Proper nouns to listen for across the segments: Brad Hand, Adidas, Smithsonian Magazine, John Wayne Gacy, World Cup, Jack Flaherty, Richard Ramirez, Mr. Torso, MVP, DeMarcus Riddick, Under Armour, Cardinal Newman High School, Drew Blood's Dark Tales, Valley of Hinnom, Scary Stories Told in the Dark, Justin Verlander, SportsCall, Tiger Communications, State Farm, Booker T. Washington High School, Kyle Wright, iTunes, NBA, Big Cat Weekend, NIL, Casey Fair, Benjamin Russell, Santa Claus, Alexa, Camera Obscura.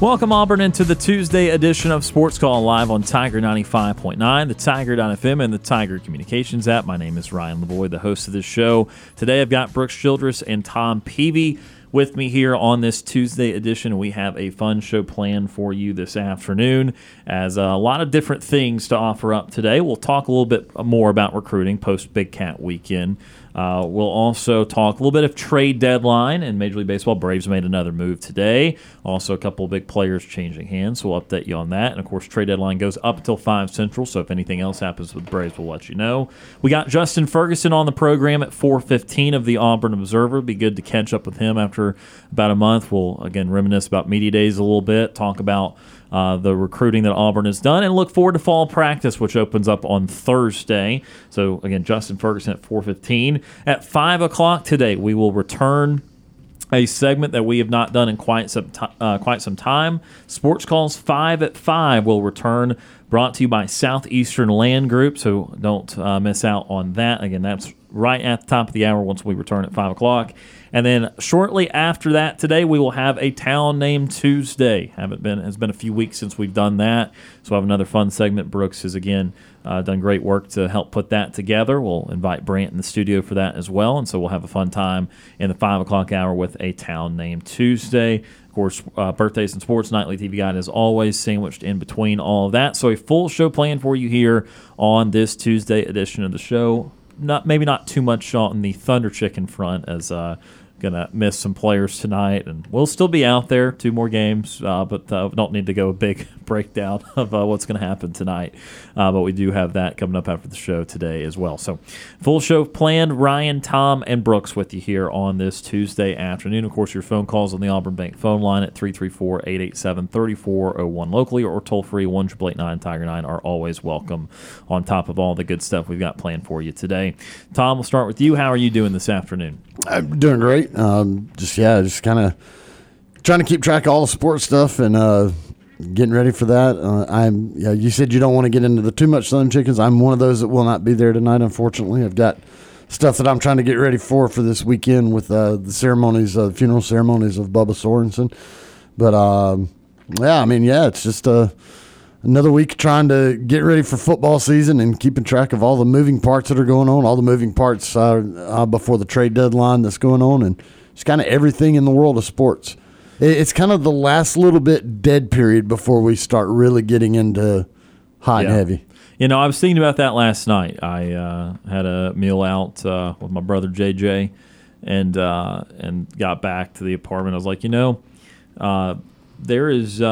Welcome, Auburn, into the Tuesday edition of Sports Call live on Tiger 95.9, the Tiger.fm, and the Tiger Communications app. My name is Ryan LeBoy, the host of this show. Today, I've got Brooks Childress and Tom Peavy with me here on this Tuesday edition. We have a fun show planned for you this afternoon, as a lot of different things to offer up today. We'll talk a little bit more about recruiting post Big Cat weekend. We'll also talk a little bit of trade deadline, and Major League Baseball, Braves made another move today. Also, a couple of big players changing hands, so we'll update you on that. And, of course, trade deadline goes up until 5 Central, so if anything else happens with Braves, we'll let you know. We got Justin Ferguson on the program at 4:15 of the Auburn Observer. Be good to catch up with him after about a month. We'll, again, reminisce about Media Days a little bit, talk about the recruiting that Auburn has done, and look forward to fall practice, which opens up on Thursday. So, again, Justin Ferguson at 4:15. At 5 o'clock today, we will return a segment that we have not done in quite some time. Sports Calls 5 at 5 will return, brought to you by Southeastern Land Group, so don't miss out on that. Again, that's right at the top of the hour once we return at 5 o'clock. And then shortly after that today, we will have a Town Name Tuesday. It's been a few weeks since we've done that, so we'll have another fun segment. Brooks has, again, done great work to help put that together. We'll invite Brant in the studio for that as well, and so we'll have a fun time in the 5 o'clock hour with a Town Name Tuesday. Of course, birthdays and sports, nightly TV guide as always, sandwiched in between all of that. So a full show planned for you here on this Tuesday edition of the show. Maybe not too much on the Thunder Chicken front, as gonna miss some players tonight, and we'll still be out there 2 more games, but don't need to go a big breakdown of what's going to happen tonight, but we do have that coming up after the show today as well. So full show planned. Ryan, Tom, and Brooks with you here on this Tuesday afternoon. Of course, your phone calls on the Auburn Bank phone line at 334-887-3401 locally, or toll free 1-888-9-TIGER-9 are always welcome, on top of all the good stuff we've got planned for you today. Tom, we'll start with you. How are you doing this afternoon? I'm doing great. Just kind of trying to keep track of all the sports stuff and getting ready for that. You said you don't want to get into the too much Sun Chickens. I'm one of those that will not be there tonight, unfortunately. I've got stuff that I'm trying to get ready for this weekend with the ceremonies, funeral ceremonies of Bubba Sorensen. But it's just another week trying to get ready for football season and keeping track of all the moving parts that are going on, all the moving parts before the trade deadline that's going on, and just kind of everything in the world of sports. It's kind of the last little bit dead period before we start really getting into hot and heavy. You know, I was thinking about that last night. I had a meal out with my brother JJ and got back to the apartment. I was like, there is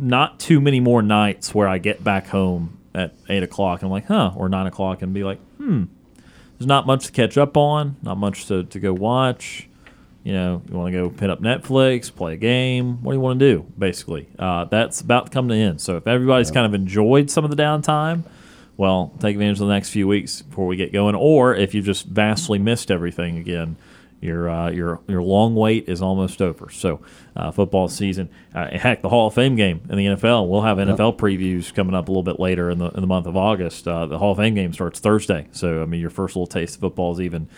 not too many more nights where I get back home at 8 o'clock and I'm like, or 9 o'clock and be like, there's not much to catch up on, not much to go watch. You know, you want to go hit up Netflix, play a game. What do you want to do, basically? That's about to come to an end. So if everybody's kind of enjoyed some of the downtime, well, take advantage of the next few weeks before we get going. Or if you just vastly missed everything again, your long wait is almost over. So football season, heck, the Hall of Fame game in the NFL. We'll have NFL previews coming up a little bit later in the month of August. The Hall of Fame game starts Thursday. So, I mean, your first little taste of football is even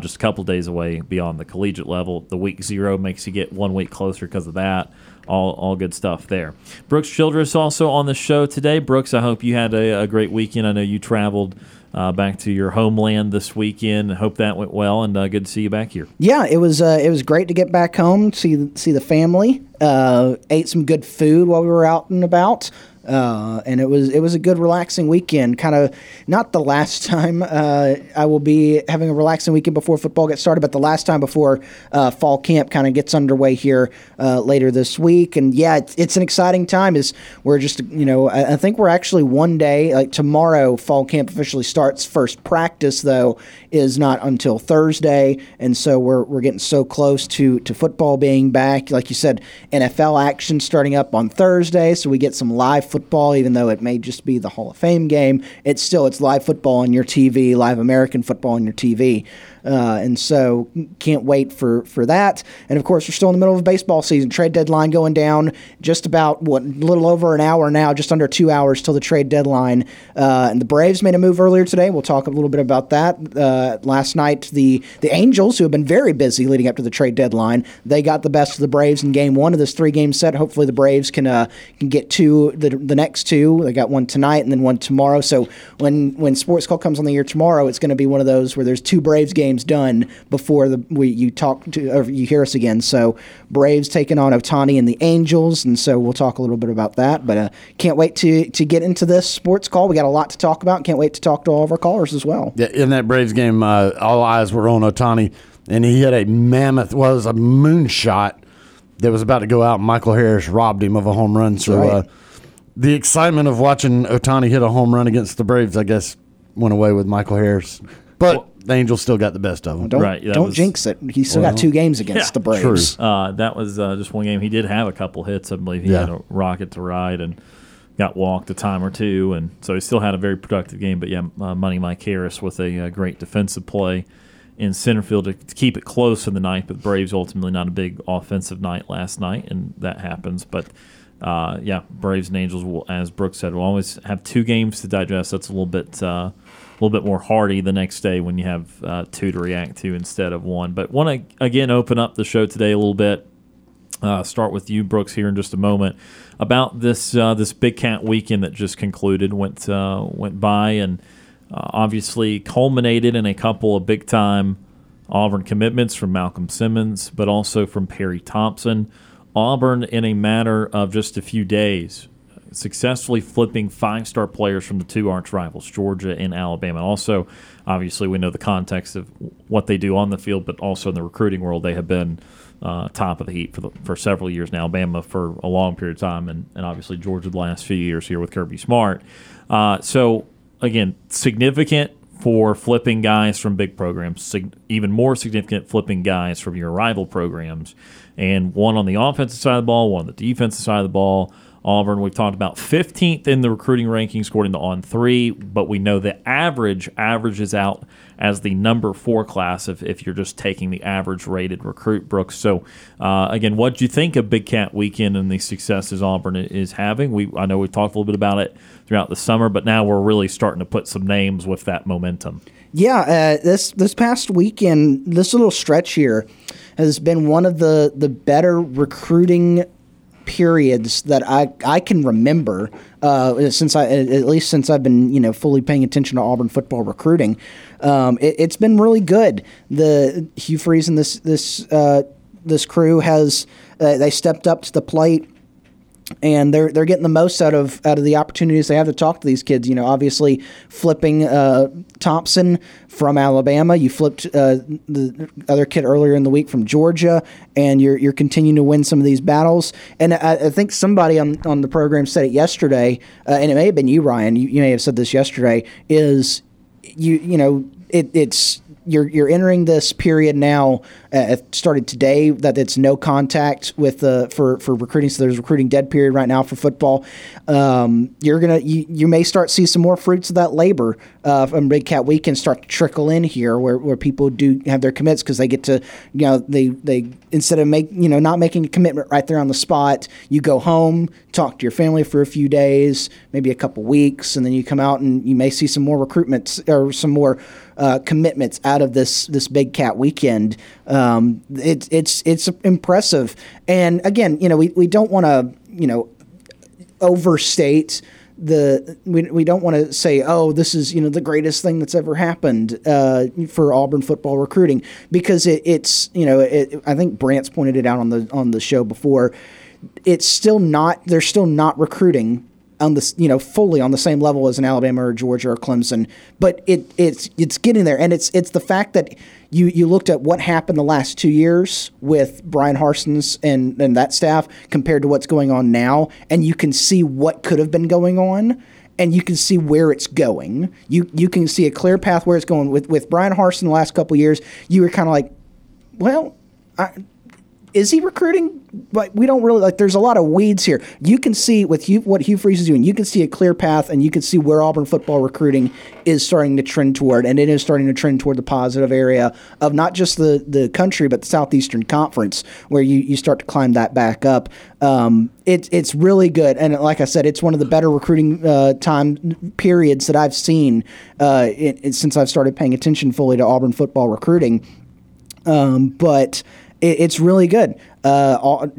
just a couple days away beyond the collegiate level. The week 0 makes you get 1 week closer because of that. All good stuff there. Brooks Childress also on the show today. Brooks, I hope you had a great weekend. I know you traveled back to your homeland this weekend. Hope that went well, and good to see you back here. Yeah, it was great to get back home, see the family, ate some good food while we were out and about. And it was a good relaxing weekend. Kind of not the last time I will be having a relaxing weekend before football gets started, but the last time before fall camp kind of gets underway here later this week. And yeah, it's an exciting time. Is we're just, I think we're actually one day, like tomorrow, fall camp officially starts. First practice though is not until Thursday, and so we're getting so close to football being back. Like you said, NFL action starting up on Thursday, so we get some live football, even though it may just be the Hall of Fame game. It's live football on your TV, live American football on your TV. And so can't wait for that. And, of course, we're still in the middle of baseball season. Trade deadline going down just about, a little over an hour now, just under 2 hours till the trade deadline. And the Braves made a move earlier today. We'll talk a little bit about that. Last night, the Angels, who have been very busy leading up to the trade deadline, they got the best of the Braves in game one of this three-game set. Hopefully the Braves can get two, the next two. They got one tonight and then one tomorrow. So when Sports Call comes on the air tomorrow, it's going to be one of those where there's two Braves games done before you hear us again. So Braves taking on Ohtani and the Angels, and so we'll talk a little bit about that. But can't wait to get into this Sports Call. We got a lot to talk about. Can't wait to talk to all of our callers as well. Yeah, in that Braves game, all eyes were on Ohtani, and he had a mammoth. Well, it was a moonshot that was about to go out. Michael Harris robbed him of a home run. So right. The excitement of watching Ohtani hit a home run against the Braves, I guess, went away with Michael Harris. But the Angels still got the best of them. Don't jinx it. He still got two games against the Braves. True. That was just one game. He did have a couple hits, I believe. He had a rocket to ride and got walked a time or two, and so he still had a very productive game. But, Money Mike Harris with a great defensive play in center field to keep it close in the ninth, but the Braves ultimately not a big offensive night last night, and that happens. But, Braves and Angels, will, as Brooks said, will always have two games to digest. That's a little bit a little bit more hardy the next day when you have two to react to instead of one. But want to, again, open up the show today a little bit. Start with you, Brooks, here in just a moment. About this Big Cat weekend that just concluded, went by, and obviously culminated in a couple of big-time Auburn commitments from Malcolm Simmons, but also from Perry Thompson. Auburn, in a matter of just a few days, successfully flipping five-star players from the two arch rivals, Georgia and Alabama. Also, obviously, we know the context of what they do on the field, but also in the recruiting world, they have been top of the heap for several years now, Alabama for a long period of time, and obviously Georgia the last few years here with Kirby Smart. So, again, significant for flipping guys from big programs, even more significant flipping guys from your rival programs, and one on the offensive side of the ball, one on the defensive side of the ball. Auburn, we've talked about 15th in the recruiting rankings according to On3, but we know the average averages out as the number 4 class if you're just taking the average rated recruit, Brooks. So, again, what do you think of Big Cat Weekend and the successes Auburn is having? I know we've talked a little bit about it throughout the summer, but now we're really starting to put some names with that momentum. Yeah, this past weekend, this little stretch here has been one of the better recruiting periods that I can remember since I've been fully paying attention to Auburn football recruiting. It's been really good. The Hugh Freeze and this crew has they stepped up to the plate, and they're getting the most out of the opportunities they have to talk to these kids. Obviously flipping Thompson from Alabama, you flipped the other kid earlier in the week from Georgia, and you're continuing to win some of these battles. And I think somebody on the program said it yesterday, and it may have been you, Ryan. You may have said this yesterday. Is it's. You're entering this period now. It started today that it's no contact with for recruiting. So there's a recruiting dead period right now for football. You may start to see some more fruits of that labor from Big Cat Weekend start to trickle in here, where people do have their commits because they get to they instead of not making a commitment right there on the spot, you go home, talk to your family for a few days, maybe a couple weeks, and then you come out and you may see some more recruitments or some more commitments out of this Big Cat Weekend. It's impressive. And again, we don't want to overstate we don't want to say, oh, this is the greatest thing that's ever happened for Auburn football recruiting, because it's I think Brant's pointed it out on the show before. They're still not recruiting on the fully on the same level as an Alabama or Georgia or Clemson, but it's getting there, and it's the fact that you looked at what happened the last 2 years with Brian Harsin's and that staff compared to what's going on now, and you can see what could have been going on, and you can see where it's going. You can see a clear path where it's going. With Brian Harsin the last couple of years, you were kind of like, well, is he recruiting? But we don't really there's a lot of weeds here. You can see with what Hugh Freeze is doing, you can see a clear path, and you can see where Auburn football recruiting is starting to trend toward, and it is starting to trend toward the positive area of not just the country, but the Southeastern Conference, where you start to climb that back up. It's really good, and like I said, it's one of the better recruiting time periods that I've seen since I've started paying attention fully to Auburn football recruiting. But it's really good.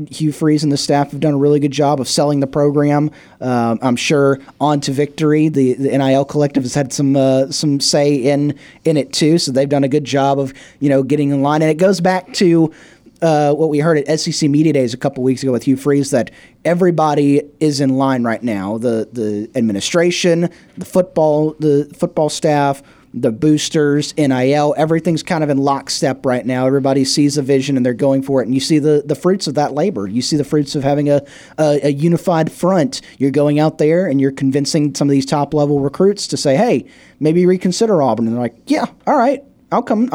Hugh Freeze and the staff have done a really good job of selling the program. I'm sure On to Victory, the NIL collective, has had some say in it too. So they've done a good job of getting in line. And it goes back to what we heard at SEC Media Days a couple weeks ago with Hugh Freeze, that everybody is in line right now. The administration, the football staff, the boosters, NIL, everything's kind of in lockstep right now. Everybody sees a vision and they're going for it. And you see the fruits of that labor. You see the fruits of having a unified front. You're going out there and you're convincing some of these top-level recruits to say, hey, maybe reconsider Auburn. And they're like, yeah, all right, I'll come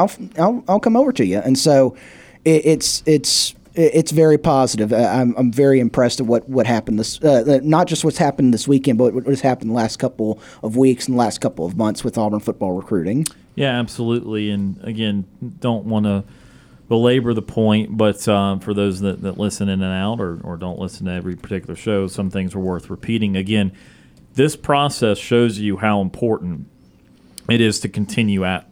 over to you. And so it's very positive. I'm very impressed at what happened this not just what's happened this weekend, but what's happened the last couple of weeks and the last couple of months with Auburn football recruiting. Yeah, absolutely. And again, don't want to belabor the point, but for those that listen in and out or don't listen to every particular show, some things are worth repeating. Again, this process shows you how important it is to continue at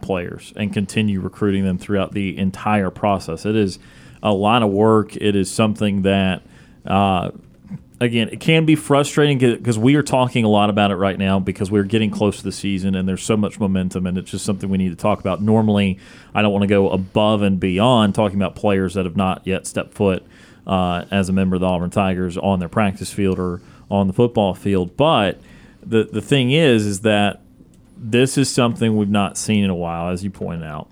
players and continue recruiting them throughout the entire process. It is a lot of work. It is something that, again, it can be frustrating because we are talking a lot about it right now because we're getting close to the season and there's so much momentum, and it's just something we need to talk about. Normally, I don't want to go above and beyond talking about players that have not yet stepped foot as a member of the Auburn Tigers on their practice field or on the football field. But the thing is that this is something we've not seen in a while, as you pointed out.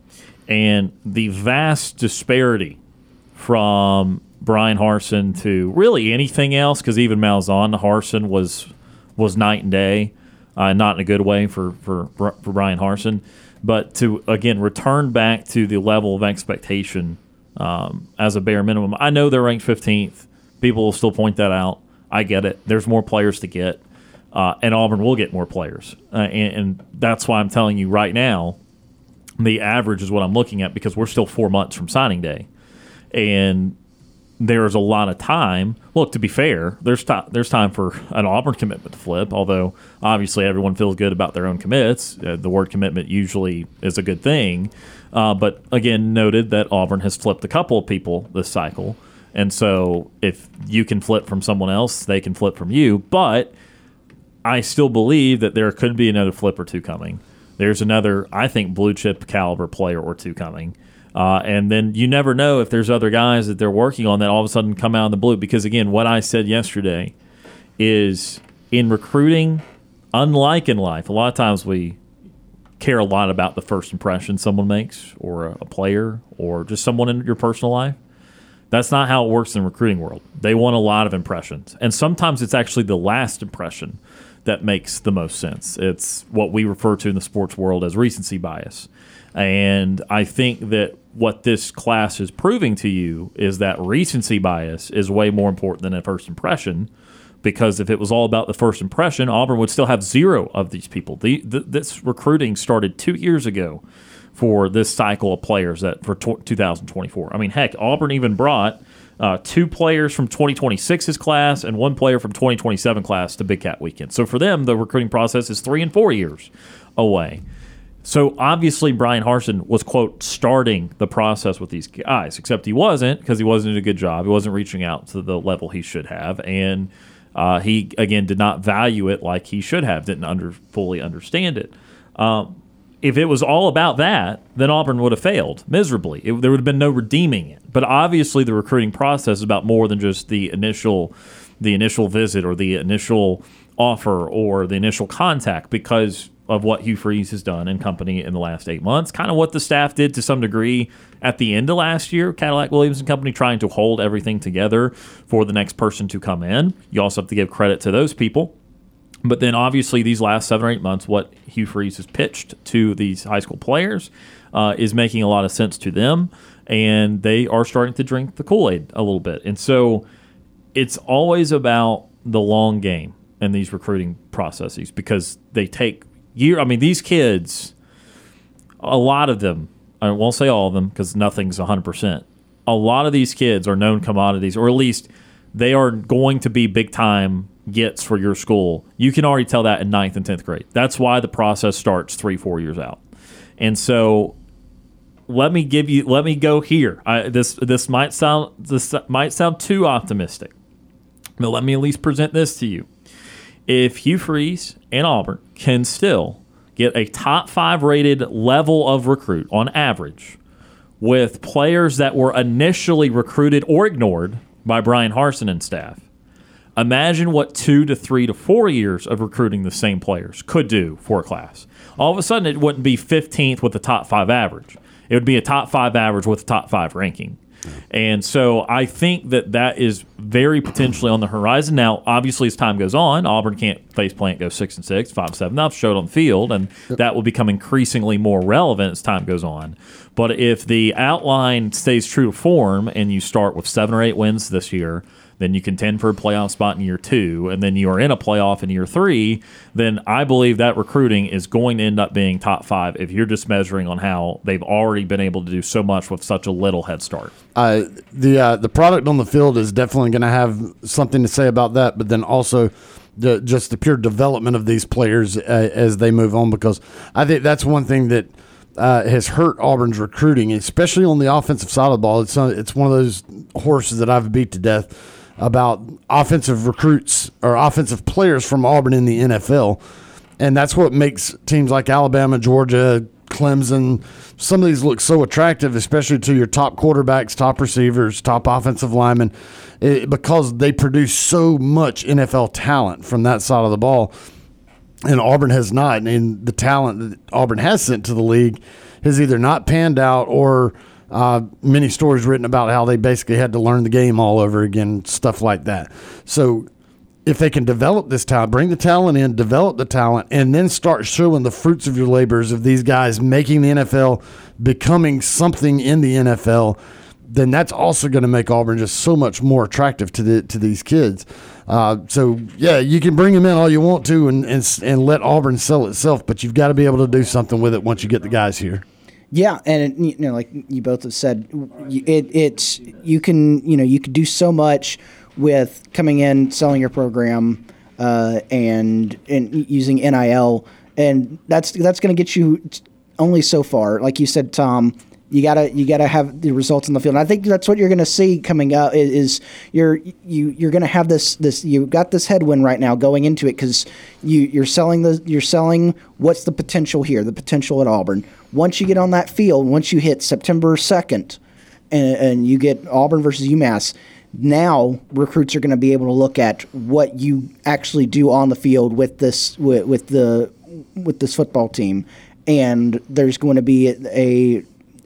And the vast disparity from Brian Harsin to really anything else, because even Malzahn to Harsin was night and day, not in a good way for Brian Harsin, but to, again, return back to the level of expectation as a bare minimum. I know they're ranked 15th. People will still point that out. I get it. There's more players to get, and Auburn will get more players. And that's why I'm telling you right now the average is what I'm looking at, because we're still 4 months from signing day. And there's a lot of time. Look, to be fair, there's time for an Auburn commitment to flip, although obviously everyone feels good about their own commits. The word commitment usually is a good thing. But, again, noted that Auburn has flipped a couple of people this cycle. And so if you can flip from someone else, they can flip from you. But I still believe that there could be another flip or two coming. There's another, I think, blue-chip caliber player or two coming. And then you never know if there's other guys that they're working on that all of a sudden come out of the blue. Because, again, what I said yesterday is, in recruiting, unlike in life, a lot of times we care a lot about the first impression someone makes or a player or just someone in your personal life. That's not how it works in the recruiting world. They want a lot of impressions. And sometimes it's actually the last impression that makes the most sense. It's what we refer to in the sports world as recency bias. And I think that what this class is proving to you is that recency bias is way more important than a first impression, because if it was all about the first impression, Auburn would still have zero of these people. This recruiting started 2 years ago for this cycle of players for 2024. I mean, heck, Auburn even brought two players from 2026's class and one player from 2027 class to Big Cat Weekend. So for them, the recruiting process is 3 and 4 years away. So obviously Brian Harsin was, quote, starting the process with these guys, except he wasn't, because he wasn't doing a good job. He wasn't reaching out to the level he should have. And he, again, did not value it like he should have, didn't fully understand it. If it was all about that, then Auburn would have failed miserably. There would have been no redeeming it. But obviously the recruiting process is about more than just the initial visit or the initial offer or the initial contact because of what Hugh Freeze has done and company in the last 8 months. Kind of what the staff did to some degree at the end of last year, Cadillac Williams and company trying to hold everything together for the next person to come in. You also have to give credit to those people. But then obviously these last 7 or 8 months, what Hugh Freeze has pitched to these high school players is making a lot of sense to them, and they are starting to drink the Kool-Aid a little bit. And so it's always about the long game in these recruiting processes because they take years. I mean, these kids, a lot of them, I won't say all of them because nothing's 100%. A lot of these kids are known commodities, or at least they are going to be big-time gets for your school. You can already tell that in 9th and 10th grade. That's why the process starts 3-4 years out. And so let me go here. This might sound too optimistic, but let me at least present this to you. If Hugh Freeze and Auburn can still get a top 5 rated level of recruit on average with players that were initially recruited or ignored by Brian Harsin and staff, imagine what 2 to 3 to 4 years of recruiting the same players could do for a class. All of a sudden, it wouldn't be 15th with a top 5 average. It would be a top 5 average with a top 5 ranking. And so I think that is very potentially on the horizon. Now, obviously, as time goes on, Auburn can't face plant, go 6-6, 5-7. That's showed on the field, and that will become increasingly more relevant as time goes on. But if the outline stays true to form and you start with 7 or 8 wins this year, then you contend for a playoff spot in year 2, and then you are in a playoff in year 3, then I believe that recruiting is going to end up being top 5 if you're just measuring on how they've already been able to do so much with such a little head start. The product on the field is definitely going to have something to say about that, but then also just the pure development of these players as they move on, because I think that's one thing that has hurt Auburn's recruiting, especially on the offensive side of the ball. It's one of those horses that I've beat to death about offensive recruits or offensive players from Auburn in the NFL. And that's what makes teams like Alabama, Georgia, Clemson, some of these look so attractive, especially to your top quarterbacks, top receivers, top offensive linemen, because they produce so much NFL talent from that side of the ball. And Auburn has not. And the talent that Auburn has sent to the league has either not panned out or – many stories written about how they basically had to learn the game all over again, stuff like that. So if they can develop this talent, bring the talent in, develop the talent, and then start showing the fruits of your labors of these guys making the NFL, becoming something in the NFL, then that's also going to make Auburn just so much more attractive to these kids. So, yeah, you can bring them in all you want to and let Auburn sell itself, but you've got to be able to do something with it once you get the guys here. Yeah, and you know, like you both have said, you can do so much with coming in, selling your program, and using NIL, and that's going to get you only so far. Like you said, Tom, you gotta have the results on the field. And I think that's what you're going to see coming up is you're going to have this you've got this headwind right now going into it because you're selling what's the potential here, the potential at Auburn. Once you get on that field, once you hit September 2nd and you get Auburn versus UMass, now recruits are going to be able to look at what you actually do on the field with this football team, and there's going to be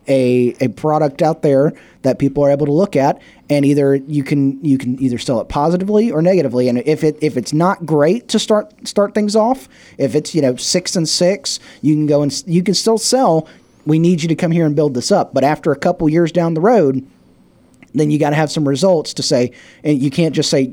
a product out there that people are able to look at, and either you can either sell it positively or negatively. And if it's not great to start things off, if it's 6-6, you can go and you can still sell. We need you to come here and build this up. But after a couple years down the road, then you got to have some results to say, and you can't just say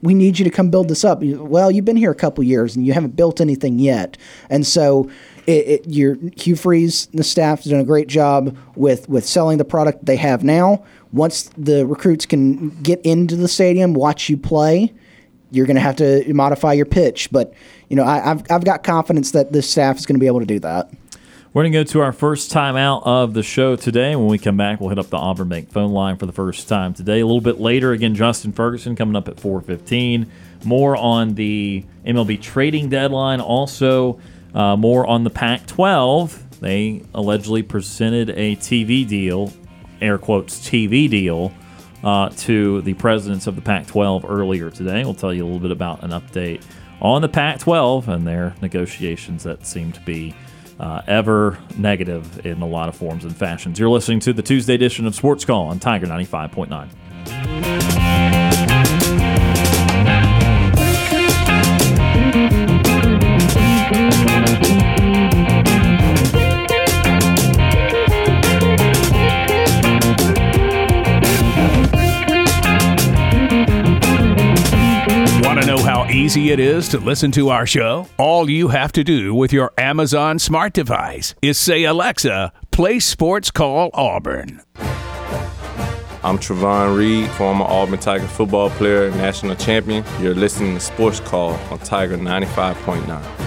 we need you to come build this up. Well, you've been here a couple years and you haven't built anything yet, and so. Hugh Freeze and the staff has done a great job with selling the product they have now. Once the recruits can get into the stadium, watch you play, you're going to have to modify your pitch. But I've got confidence that this staff is going to be able to do that. We're going to go to our first time out of the show today. When we come back, we'll hit up the Auburn Bank phone line for the first time today. A little bit later, again, Justin Ferguson coming up at 4:15. More on the MLB trading deadline. Also, more on the Pac-12. They allegedly presented a TV deal, air quotes TV deal, to the presidents of the Pac-12 earlier today. We'll tell you a little bit about an update on the Pac-12 and their negotiations that seem to be ever negative in a lot of forms and fashions. You're listening to the Tuesday edition of Sports Call on Tiger 95.9. Easy it is to listen to our show? All you have to do with your Amazon smart device is say, Alexa, play Sports Call Auburn. I'm Trevon Reed, former Auburn Tiger football player, national champion. You're listening to Sports Call on Tiger 95.9.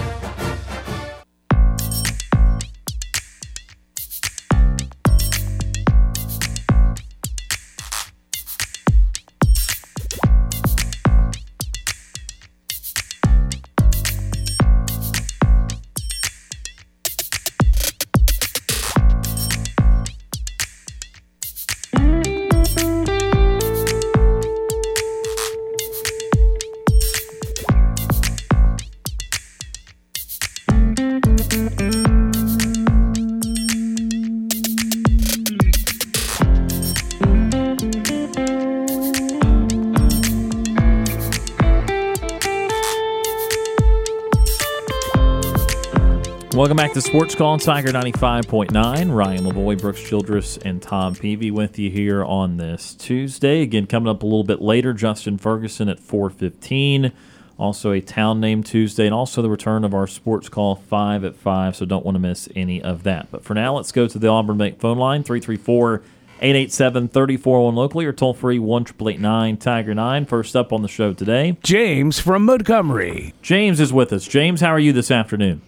Welcome back to Sports Call on Tiger 95.9. Ryan Lavoie, Brooks Childress, and Tom Peavy with you here on this Tuesday. Again, coming up a little bit later, Justin Ferguson at 4:15. Also a Town Name Tuesday, and also the return of our Sports Call 5 at 5, so don't want to miss any of that. But for now, let's go to the Auburn Bank phone line, 334-887-3401 locally, or toll-free 1-888-9-TIGER-9. First up on the show today, James from Montgomery. James is with us. James, how are you this afternoon?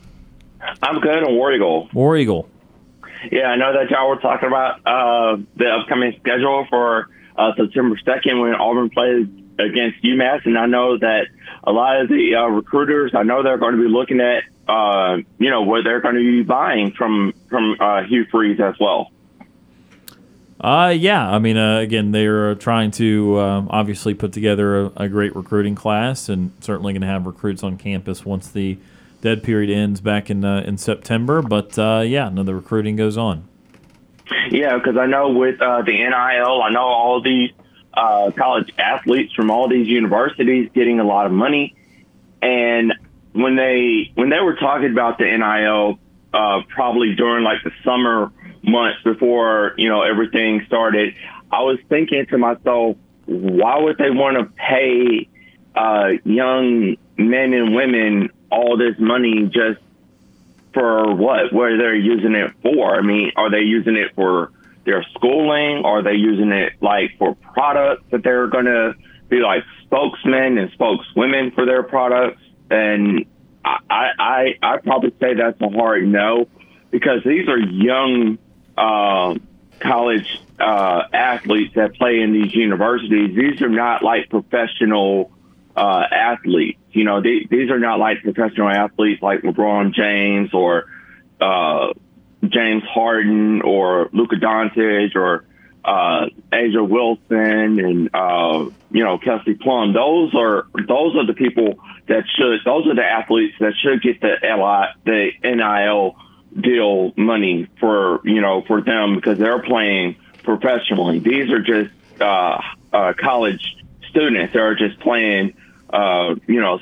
I'm good on War Eagle. War Eagle. Yeah, I know that y'all were talking about the upcoming schedule for September 2nd when Auburn plays against UMass, and I know that a lot of the recruiters, I know they're going to be looking at, what they're going to be buying from Hugh Freeze as well. Yeah, I mean, again, they're trying to obviously put together a great recruiting class, and certainly going to have recruits on campus once the dead period ends back in September, but the recruiting goes on. Yeah, because I know with the NIL, I know all these college athletes from all these universities getting a lot of money, and when they were talking about the NIL, probably during like the summer months before everything started, I was thinking to myself, why would they want to pay young men and women all this money just for what are they using it for? I mean, are they using it for their schooling? Are they using it like for products that they're going to be like spokesmen and spokeswomen for their products? And I probably say that's a hard no, because these are young college athletes that play in these universities. These are not like professional athletes. These are not like professional athletes like LeBron James or James Harden or Luka Doncic or Asia Wilson and Kelsey Plum. Those are the people that should. Those are the athletes that should get the NIL deal money for them, because they're playing professionally. These are just college students that are just playing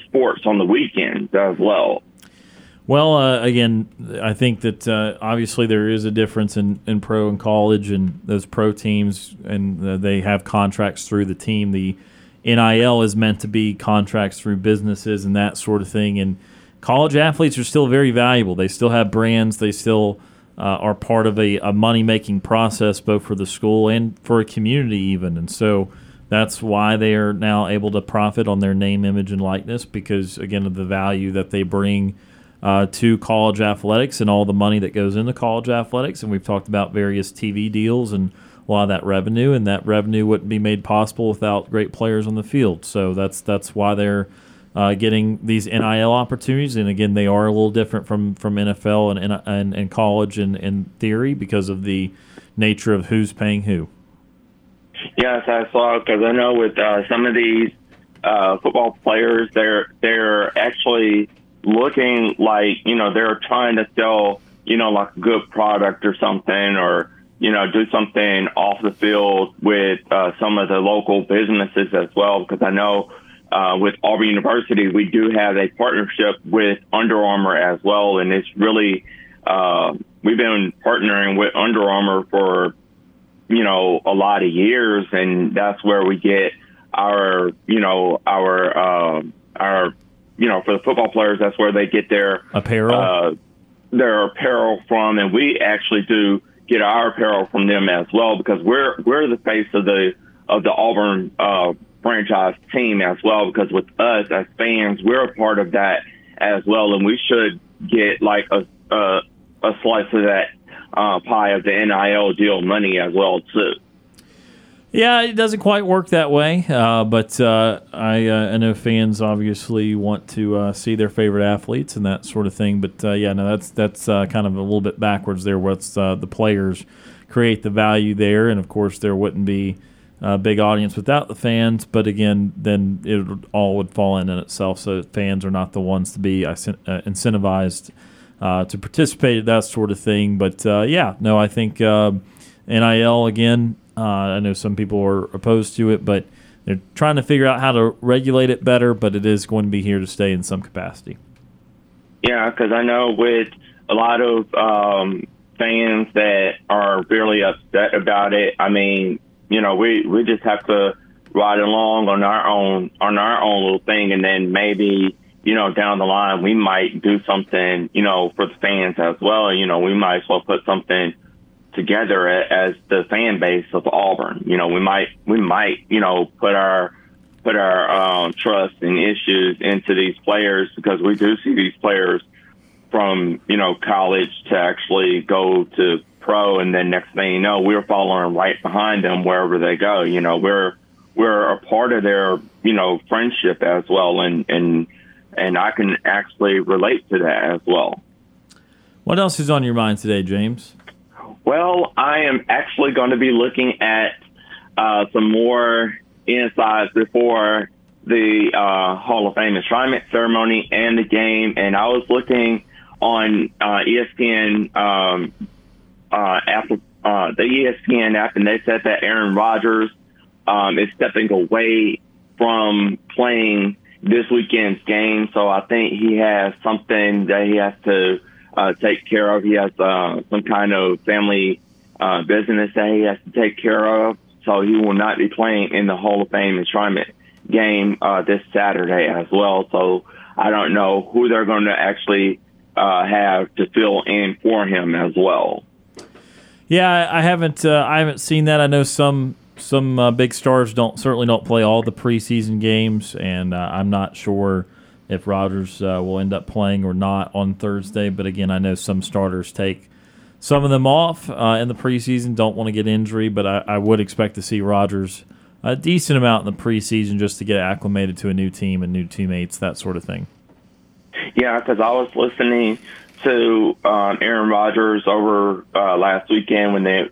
sports on the weekends as well. Well, again, I think that obviously there is a difference in pro and college, and those pro teams, and they have contracts through the team. The NIL is meant to be contracts through businesses and that sort of thing. And college athletes are still very valuable. They still have brands. They still are part of a money-making process, both for the school and for a community even. And so that's why they are now able to profit on their name, image, and likeness, because, again, of the value that they bring to college athletics and all the money that goes into college athletics. And we've talked about various TV deals and a lot of that revenue, and that revenue wouldn't be made possible without great players on the field. So that's why they're getting these NIL opportunities. And, again, they are a little different from NFL and college in theory, because of the nature of who's paying who. Yes, I saw, because I know with some of these football players. They're actually looking like, you know, they're trying to sell, you know, like a good product or something, or, you know, do something off the field with some of the local businesses as well. Because I know with Auburn University, we do have a partnership with Under Armour as well. And it's really, we've been partnering with Under Armour for, you know, a lot of years. And that's where we get our, you know, our, you know, for the football players, that's where they get their apparel from. And we actually do get our apparel from them as well, because we're the face of the Auburn franchise team as well, because with us as fans, we're a part of that as well, and we should get like a slice of that pie of the NIL deal money as well too. Yeah, it doesn't quite work that way, but I know fans obviously want to see their favorite athletes and that sort of thing. But yeah, no, that's kind of a little bit backwards there. What's the players create the value there, and of course there wouldn't be a big audience without the fans. But again, then it all would fall in itself. So fans are not the ones to be incentivized to participate in that sort of thing. But yeah, no, I think NIL again. I know some people are opposed to it, but they're trying to figure out how to regulate it better, but it is going to be here to stay in some capacity. Yeah, because I know with a lot of fans that are really upset about it, I mean, you know, we just have to ride along on our own little thing, and then maybe, you know, down the line we might do something, you know, for the fans as well. You know, we might as well put something together as the fan base of Auburn. You know, we might, you know, put our trust and issues into these players, because we do see these players from, you know, college to actually go to pro, and then next thing you know, we're following right behind them wherever they go. You know, we're a part of their, you know, friendship as well, and I can actually relate to that as well. What else is on your mind today, James? Well, I am actually going to be looking at some more insights before the Hall of Fame enshrinement ceremony and the game. And I was looking on ESPN, Apple, the ESPN app, and they said that Aaron Rodgers is stepping away from playing this weekend's game. So I think he has something that he has to take care of. He has some kind of family business that he has to take care of, so he will not be playing in the Hall of Fame enshrinement game this Saturday as well. So I don't know who they're going to actually have to fill in for him as well. Yeah, I haven't seen that. I know some big stars certainly don't play all the preseason games, and I'm not sure if Rodgers will end up playing or not on Thursday. But again, I know some starters take some of them off in the preseason, don't want to get injury, but I would expect to see Rodgers a decent amount in the preseason just to get acclimated to a new team and new teammates, that sort of thing. Yeah, because I was listening to Aaron Rodgers over last weekend when they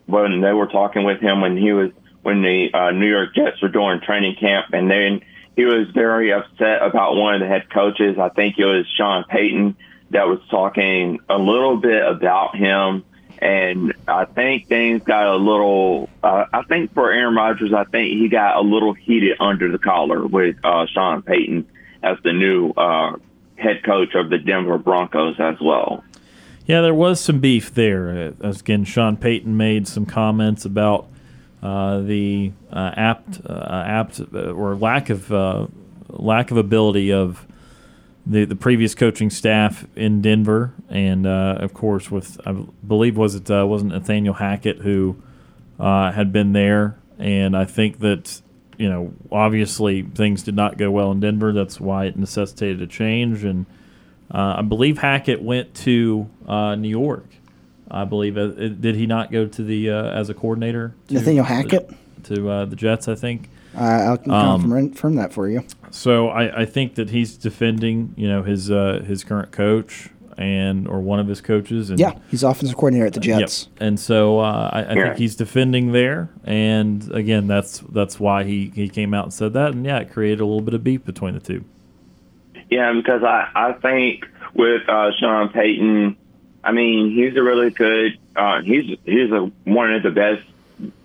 were talking with him when the New York Jets were doing training camp, and then he was very upset about one of the head coaches. I think it was Sean Payton that was talking a little bit about him. And I think things got a little I think for Aaron Rodgers, I think he got a little heated under the collar with Sean Payton as the new head coach of the Denver Broncos as well. Yeah, there was some beef there. Again, Sean Payton made some comments about the lack of ability of the previous coaching staff in Denver, and of course with I believe wasn't Nathaniel Hackett who had been there, and I think that, you know, obviously things did not go well in Denver. That's why it necessitated a change, and I believe Hackett went to New York. I believe did he not go to the as a coordinator? Nathaniel Hackett to the Jets, I think. I can confirm that for you. So I think that he's defending, you know, his current coach, and or one of his coaches. And, yeah, he's offensive coordinator at the Jets. Yep. And so I think he's defending there. And, again, that's why he came out and said that. And, yeah, it created a little bit of beef between the two. Yeah, because I think with Sean Payton, I mean, he's a really good one of the best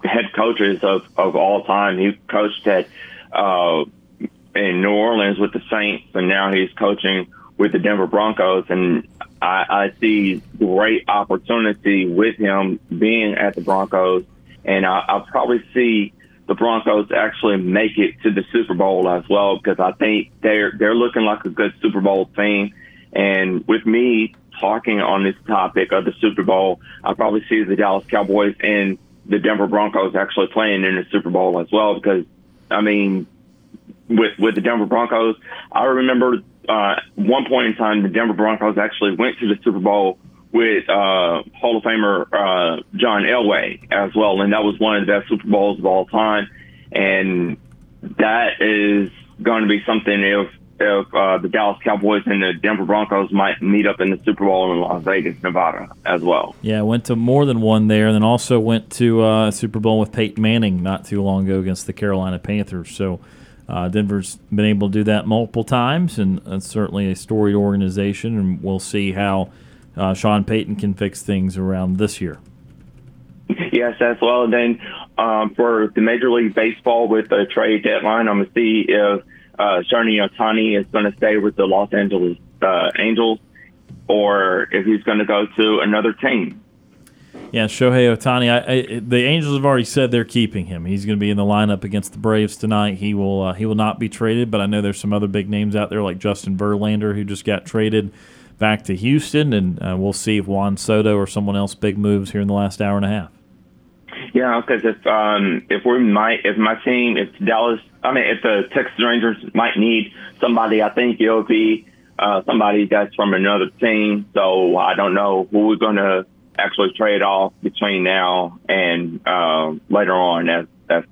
head coaches of all time. He coached at in New Orleans with the Saints, and now he's coaching with the Denver Broncos. And I see great opportunity with him being at the Broncos. And I'll probably see the Broncos actually make it to the Super Bowl as well, because I think they're looking like a good Super Bowl team. And with me talking on this topic of the Super Bowl, I probably see the Dallas Cowboys and the Denver Broncos actually playing in the Super Bowl as well, because, I mean, with the Denver Broncos, I remember one point in time the Denver Broncos actually went to the Super Bowl with Hall of Famer John Elway as well, and that was one of the best Super Bowls of all time. And that is going to be something if the Dallas Cowboys and the Denver Broncos might meet up in the Super Bowl in Las Vegas, Nevada, as well. Yeah, went to more than one there, and then also went to a Super Bowl with Peyton Manning not too long ago against the Carolina Panthers. So Denver's been able to do that multiple times, and it's certainly a storied organization, and we'll see how Sean Payton can fix things around this year. Yes, as well. And then for the Major League Baseball with the trade deadline, I'm going to see if Shohei Ohtani is going to stay with the Los Angeles Angels, or if he's going to go to another team. Yeah, Shohei Ohtani, the Angels have already said they're keeping him. He's going to be in the lineup against the Braves tonight. He will not be traded, but I know there's some other big names out there like Justin Verlander, who just got traded back to Houston, and we'll see if Juan Soto or someone else big moves here in the last hour and a half. Yeah, because if the Texas Rangers might need somebody, I think it'll be somebody that's from another team. So I don't know who we're going to actually trade off between now and later on as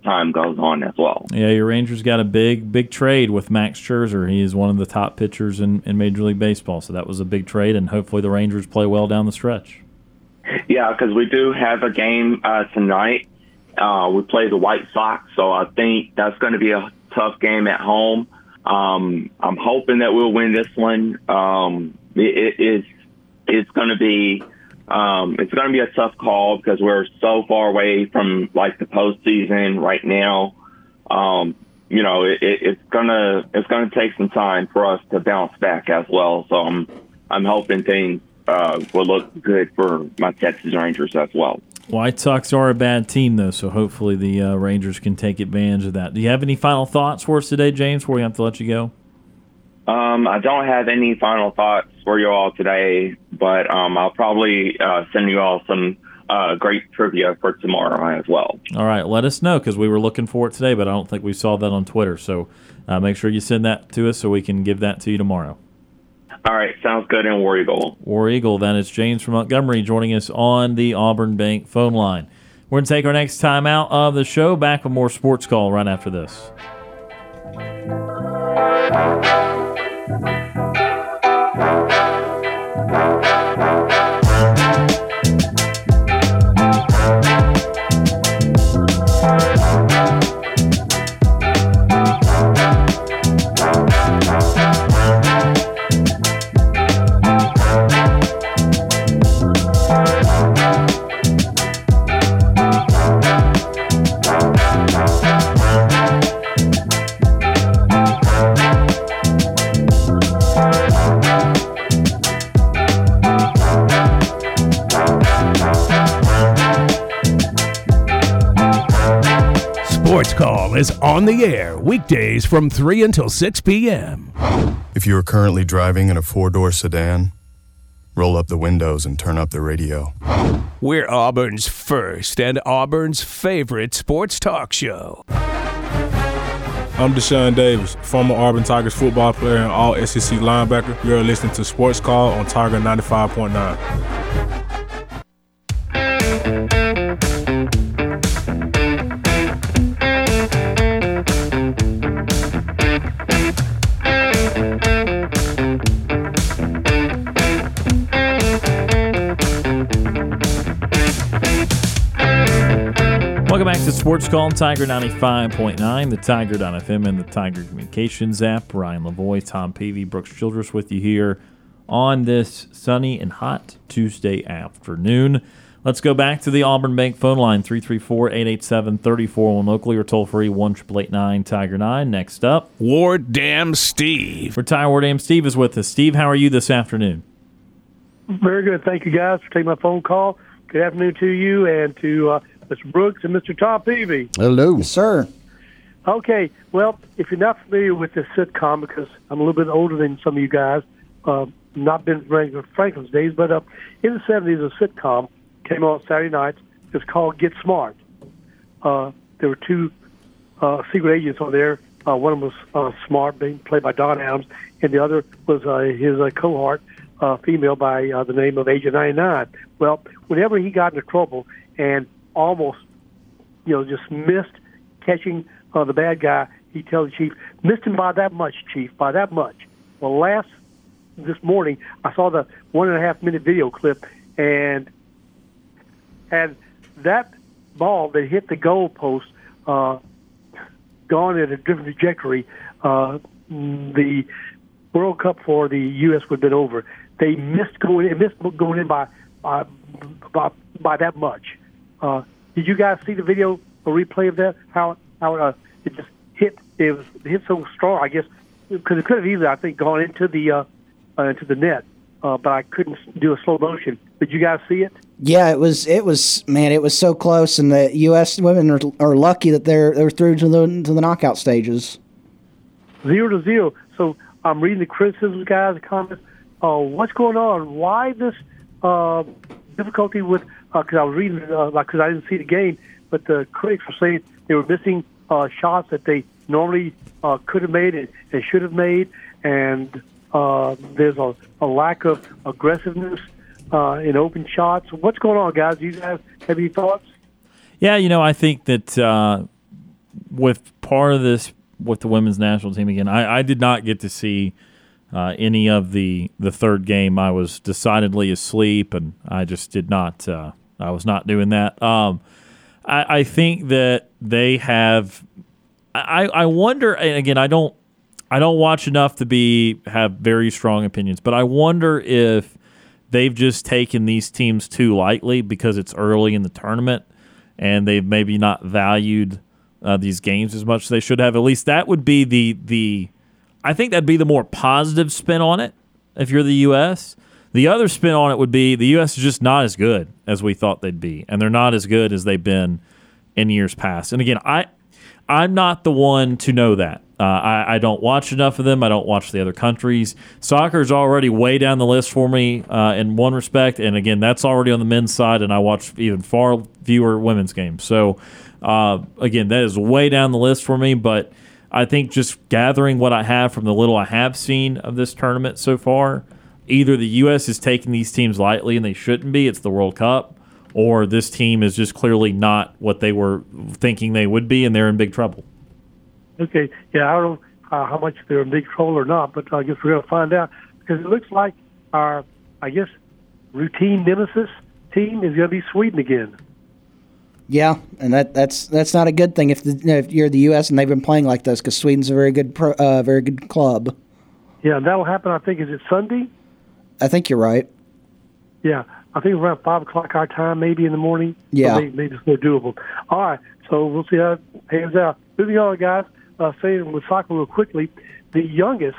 time goes on as well. Yeah, your Rangers got a big trade with Max Scherzer. He is one of the top pitchers in Major League Baseball. So that was a big trade, and hopefully the Rangers play well down the stretch. Yeah, because we do have a game tonight. We play the White Sox, so I think that's going to be a tough game at home. I'm hoping that we'll win this one. It's going to be a tough call because we're so far away from like the postseason right now. You know, it's gonna take some time for us to bounce back as well. So I'm hoping things will look good for my Texas Rangers as well. White Sox are a bad team, though, so hopefully the Rangers can take advantage of that. Do you have any final thoughts for us today, James, before we have to let you go? I don't have any final thoughts for you all today, but I'll probably send you all some great trivia for tomorrow as well. All right, let us know, because we were looking for it today, but I don't think we saw that on Twitter. So make sure you send that to us so we can give that to you tomorrow. All right, sounds good, and War Eagle. War Eagle, then. It's James from Montgomery joining us on the Auburn Bank phone line. We're going to take our next time out of the show. Back with more Sports Call right after this. Is on the air weekdays from 3 until 6 p.m. If you are currently driving in a four-door sedan, roll up the windows and turn up the radio. We're Auburn's first and Auburn's favorite sports talk show. I'm Deshaun Davis, former Auburn Tigers football player and all-SEC linebacker. You're listening to Sports Call on Tiger 95.9. to Sports Call Tiger 95.9, the Tiger.fm, and the Tiger Communications app. Ryan Lavoie, Tom Peavy, Brooks Childress with you here on this sunny and hot Tuesday afternoon. Let's go back to the Auburn Bank phone line, 334-887-3401 locally or toll-free, 1-888-9-TIGER-9. Next up, Ward Dam Steve. Retired Ward Dam Steve is with us. Steve, how are you this afternoon? Very good. Thank you, guys, for taking my phone call. Good afternoon to you and to Mr. Brooks and Mr. Tom Peavy. Hello. Yes, sir. Okay. Well, if you're not familiar with this sitcom, because I'm a little bit older than some of you guys, not been Franklin's days, but in the 70s, a sitcom came on Saturday nights. It was called Get Smart. There were two secret agents on there. One of them was Smart, being played by Don Adams, and the other was his cohort, female by the name of Agent 99. Well, whenever he got into trouble and almost, just missed catching the bad guy, he tells the chief, missed him by that much, chief, by that much. Well, this morning, I saw the 1.5-minute video clip, and that ball that hit the goalpost gone in a different trajectory, the World Cup for the U.S. would have been over. They missed going in by that much. Did you guys see the video or replay of that? How it just hit? It was hit so strong, I guess, because it could have easily, I think, gone into the net. But I couldn't do a slow motion. Did you guys see it? Yeah, it was so close, and the U.S. women are lucky that they're through to the knockout stages. 0-0. So I'm reading the criticisms, guys, the comments. What's going on? Why this difficulty with? Because I was reading, because I didn't see the game, but the critics were saying they were missing shots that they normally could have made and should have made, and there's a lack of aggressiveness in open shots. What's going on, guys? Do you guys have any thoughts? Yeah, I think that with part of this, with the women's national team again, I did not get to see any of the third game. I was decidedly asleep, and I just did not I was not doing that. I think that they have – I wonder – and again, I don't watch enough to have very strong opinions, but I wonder if they've just taken these teams too lightly because it's early in the tournament and they've maybe not valued these games as much as they should have. At least that would be the I think that'd be the more positive spin on it if you're the U.S. The other spin on it would be the U.S. is just not as good as we thought they'd be, and they're not as good as they've been in years past. And again, I'm not the one to know that. I don't watch enough of them. I don't watch the other countries. Soccer's already way down the list for me in one respect, and again, that's already on the men's side, and I watch even far fewer women's games. So, again, that is way down the list for me, but I think just gathering what I have from the little I have seen of this tournament so far, either the U.S. is taking these teams lightly and they shouldn't be, it's the World Cup, or this team is just clearly not what they were thinking they would be, and they're in big trouble. Okay, yeah, I don't know how much they're in big trouble or not, but I guess we're going to find out because it looks like our, I guess, routine nemesis team is going to be Sweden again. Yeah, and that's not a good thing if you're the U.S. and they've been playing like this because Sweden's a very good club. Yeah, and that'll happen. I think is it Sunday? I think you're right. Yeah, I think around 5 o'clock our time, maybe in the morning. Yeah, maybe it's more doable. All right, so we'll see how it pans out. Moving on, guys. Saying with soccer real quickly, the youngest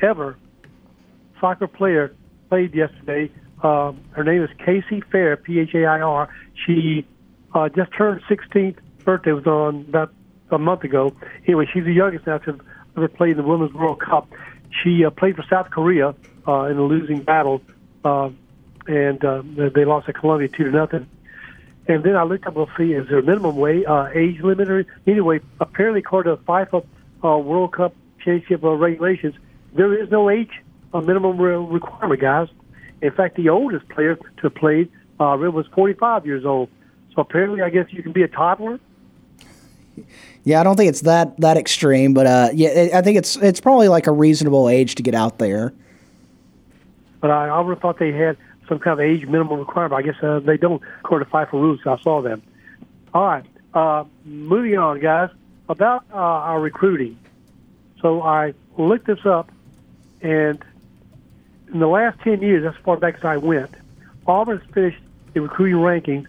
ever soccer player played yesterday. Her name is Casey Fair, P-H-A-I-R. She just turned 16th birthday. It was on about a month ago. Anyway, she's the youngest now to ever play in the Women's World Cup. She played for South Korea in a losing battle, and they lost to Colombia 2-0. And then I looked up, we'll see, is there a minimum weight, age limit? Anyway, apparently according to FIFA World Cup Championship regulations, there is no age minimum requirement, guys. In fact, the oldest player to have played was 45 years old. So apparently, I guess you can be a toddler. Yeah, I don't think it's that extreme, but I think it's probably like a reasonable age to get out there. But I always thought they had some kind of age minimum requirement. I guess they don't, according to FIFA rules. I saw them. All right. Moving on, guys, about our recruiting. So I looked this up, and in the last 10 years, as far back as I went, Auburn's finished in recruiting rankings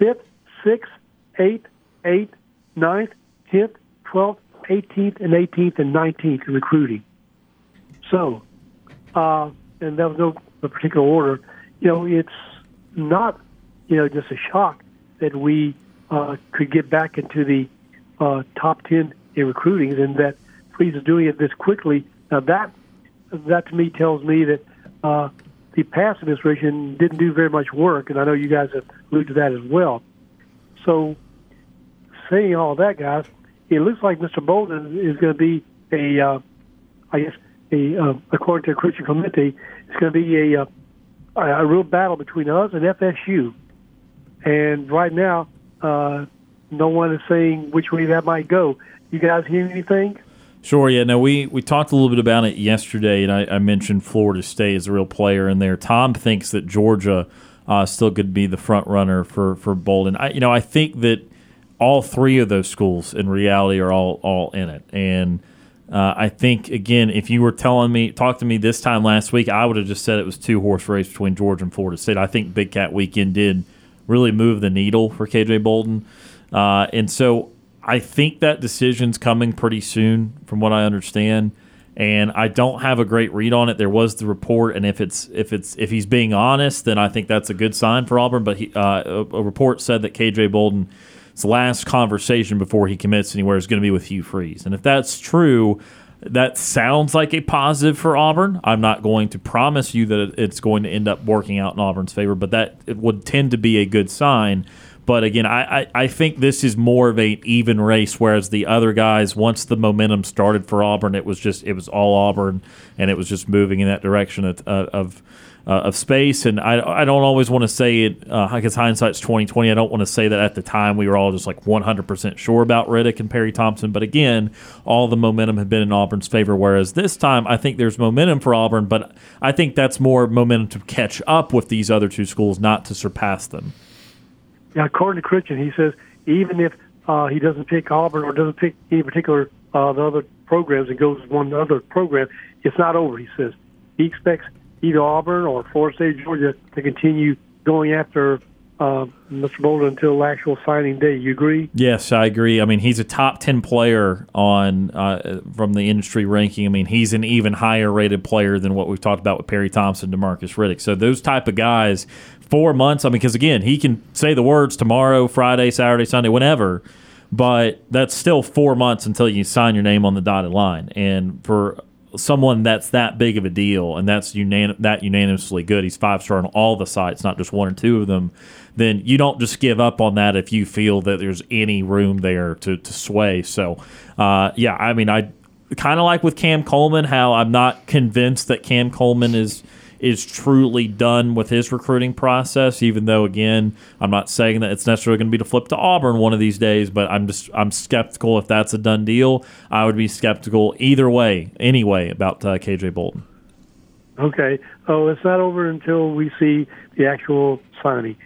5th, 6th, 8th, 8th, 9th, 10th, 12th, 18th, and 18th, and 19th in recruiting. So, and that was no particular order. You know, it's not, you know, just a shock that we could get back into the top 10 in recruiting, and that Freeze is doing it this quickly. Now, that to me tells me that the past administration didn't do very much work, and I know you guys have alluded to that as well. So, saying all that, guys, it looks like Mr. Bolden is going to be according to Christian Clemente, it's going to be a real battle between us and FSU. And right now, no one is saying which way that might go. You guys hear anything? Sure, yeah. No, we talked a little bit about it yesterday, and I mentioned Florida State is a real player in there. Tom thinks that Georgia still could be the front runner for Bolden. I think that all three of those schools in reality are all in it. And I think, again, if you were talking to me this time last week, I would have just said it was two-horse race between Georgia and Florida State. I think Big Cat Weekend did really move the needle for K.J. Bolden. And so I think that decision's coming pretty soon from what I understand, and I don't have a great read on it. There was the report, and if he's being honest, then I think that's a good sign for Auburn. But a report said that K.J. Bolden's last conversation before he commits anywhere is going to be with Hugh Freeze. And if that's true, that sounds like a positive for Auburn. I'm not going to promise you that it's going to end up working out in Auburn's favor, but that it would tend to be a good sign. But again, I think this is more of an even race, whereas the other guys, once the momentum started for Auburn, it was all Auburn, and it was just moving in that direction of space. And I don't always want to say it. I guess hindsight's 20/20. I don't want to say that at the time we were all just like 100% sure about Riddick and Perry Thompson. But again, all the momentum had been in Auburn's favor. Whereas this time, I think there's momentum for Auburn, but I think that's more momentum to catch up with these other two schools, not to surpass them. Yeah, according to Christian, he says even if he doesn't pick Auburn or doesn't pick any particular the other programs and goes with one other program, it's not over, he says. He expects either Auburn or Florida State, Georgia to continue going after Mr. Bolden until actual signing day. You agree? Yes, I agree. I mean, he's a top 10 player on from the industry ranking. I mean, he's an even higher rated player than what we've talked about with Perry Thompson, DeMarcus Riddick. So those type of guys, 4 months, I mean, because, again, he can say the words tomorrow, Friday, Saturday, Sunday, whenever, but that's still 4 months until you sign your name on the dotted line. And for someone that's that big of a deal and that's unanimously good, he's five-star on all the sites, not just one or two of them, then you don't just give up on that if you feel that there's any room there to sway. So, yeah, I mean, I kind of like with Cam Coleman how I'm not convinced that Cam Coleman is truly done with his recruiting process, even though, again, I'm not saying that it's necessarily going to be to flip to Auburn one of these days, but I'm skeptical if that's a done deal. I would be skeptical either way, anyway, about K.J. Bolden. Okay. Oh, it's not over until we see the actual signing.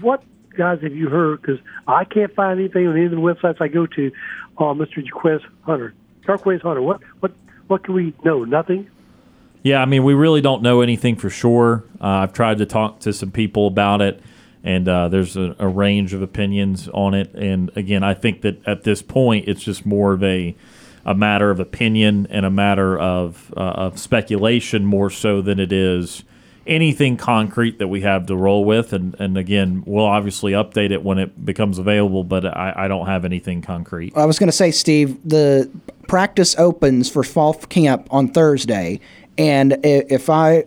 What, guys, have you heard? Because I can't find anything on any of the websites I go to on Mr. Jarquez Hunter. What can we know? Nothing? Yeah, I mean, we really don't know anything for sure. I've tried to talk to some people about it, and there's a range of opinions on it. And, again, I think that at this point it's just more of a matter of opinion and a matter of speculation more so than it is anything concrete that we have to roll with. And again, we'll obviously update it when it becomes available, but I don't have anything concrete. I was going to say, Steve, the practice opens for fall camp on Thursday. And if I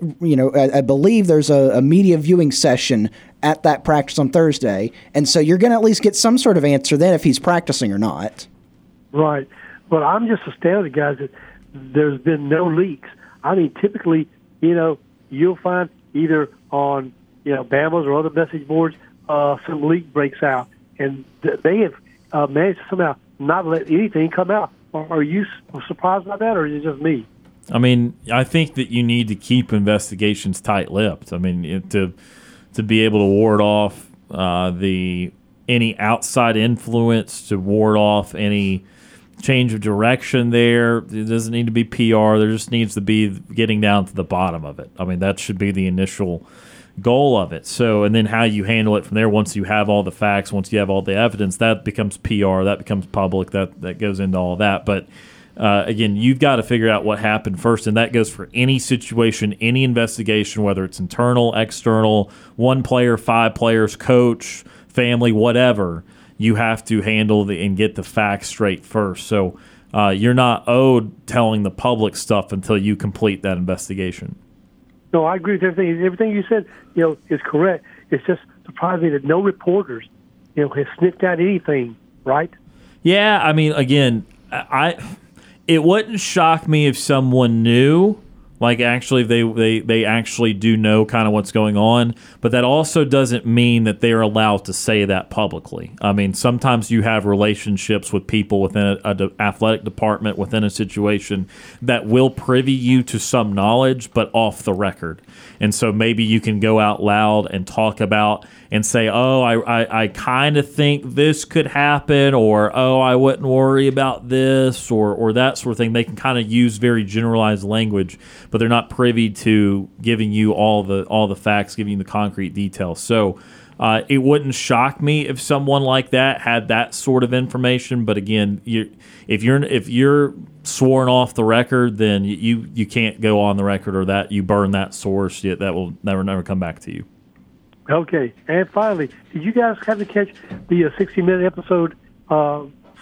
believe there's a media viewing session at that practice on Thursday. And so you're going to at least get some sort of answer then if he's practicing or not. Right. Well, I'm just astounded, guys, that there's been no leaks. I mean, typically, you know, you'll find either on, you know, Bama's or other message boards, some leak breaks out. And they have managed to somehow not let anything come out. Are you surprised by that, or is it just me? I mean, I think that you need to keep investigations tight-lipped. I mean, to be able to ward off the any outside influence to ward off any change of direction there. It doesn't need to be PR. There just needs to be getting down to the bottom of it. I mean, that should be the initial goal of it. So, and then how you handle it from there, once you have all the facts, once you have all the evidence, that becomes PR, that becomes public, that goes into all that. But again, you've got to figure out what happened first, and that goes for any situation, any investigation, whether it's internal, external, one player, five players, coach, family, whatever. You have to handle and get the facts straight first. So you're not owed telling the public stuff until you complete that investigation. No, I agree with everything. Everything you said, is correct. It's just surprising that no reporters, have sniffed out anything, right? Yeah, I mean, again, it wouldn't shock me if someone knew. Like, actually, they actually do know kind of what's going on, but that also doesn't mean that they're allowed to say that publicly. I mean, sometimes you have relationships with people within an athletic department, within a situation that will privy you to some knowledge, but off the record. And so maybe you can go out loud and talk about and say, oh, I kind of think this could happen, or, oh, I wouldn't worry about this, or that sort of thing. They can kind of use very generalized language, but they're not privy to giving you all the facts, giving you the concrete details. So it wouldn't shock me if someone like that had that sort of information. But again, if you're sworn off the record, then you can't go on the record, or that you burn that source. Yet that will never come back to you. Okay. And finally, did you guys have to catch the 60-minute episode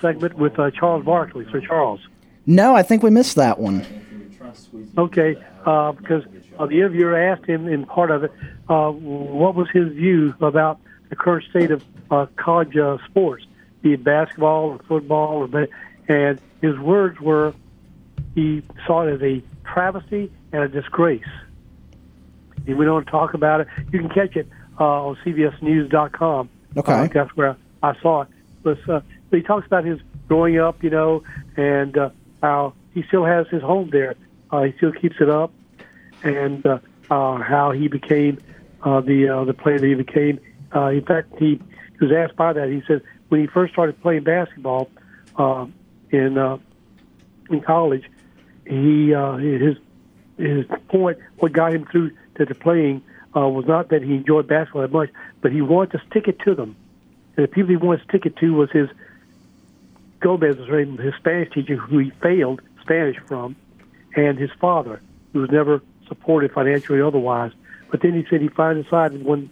segment with Charles Barkley, Sir Charles? No, I think we missed that one. Okay, because the interviewer asked him in part of it, what was his view about the current state of college sports, be it basketball or football, and his words were he saw it as a travesty and a disgrace. He went on to talk about it. You can catch it on cbsnews.com. Okay. That's where I saw it. But he talks about his growing up, and how he still has his home there. He still keeps it up, and how he became the player that he became. In fact, he was asked by that. He said when he first started playing basketball in college, his point, what got him through to playing, was not that he enjoyed basketball that much, but he wanted to stick it to them. And the people he wanted to stick it to was his Gomez, his Spanish teacher, who he failed Spanish from, and his father, who was never supported financially or otherwise. But then he said he finally decided when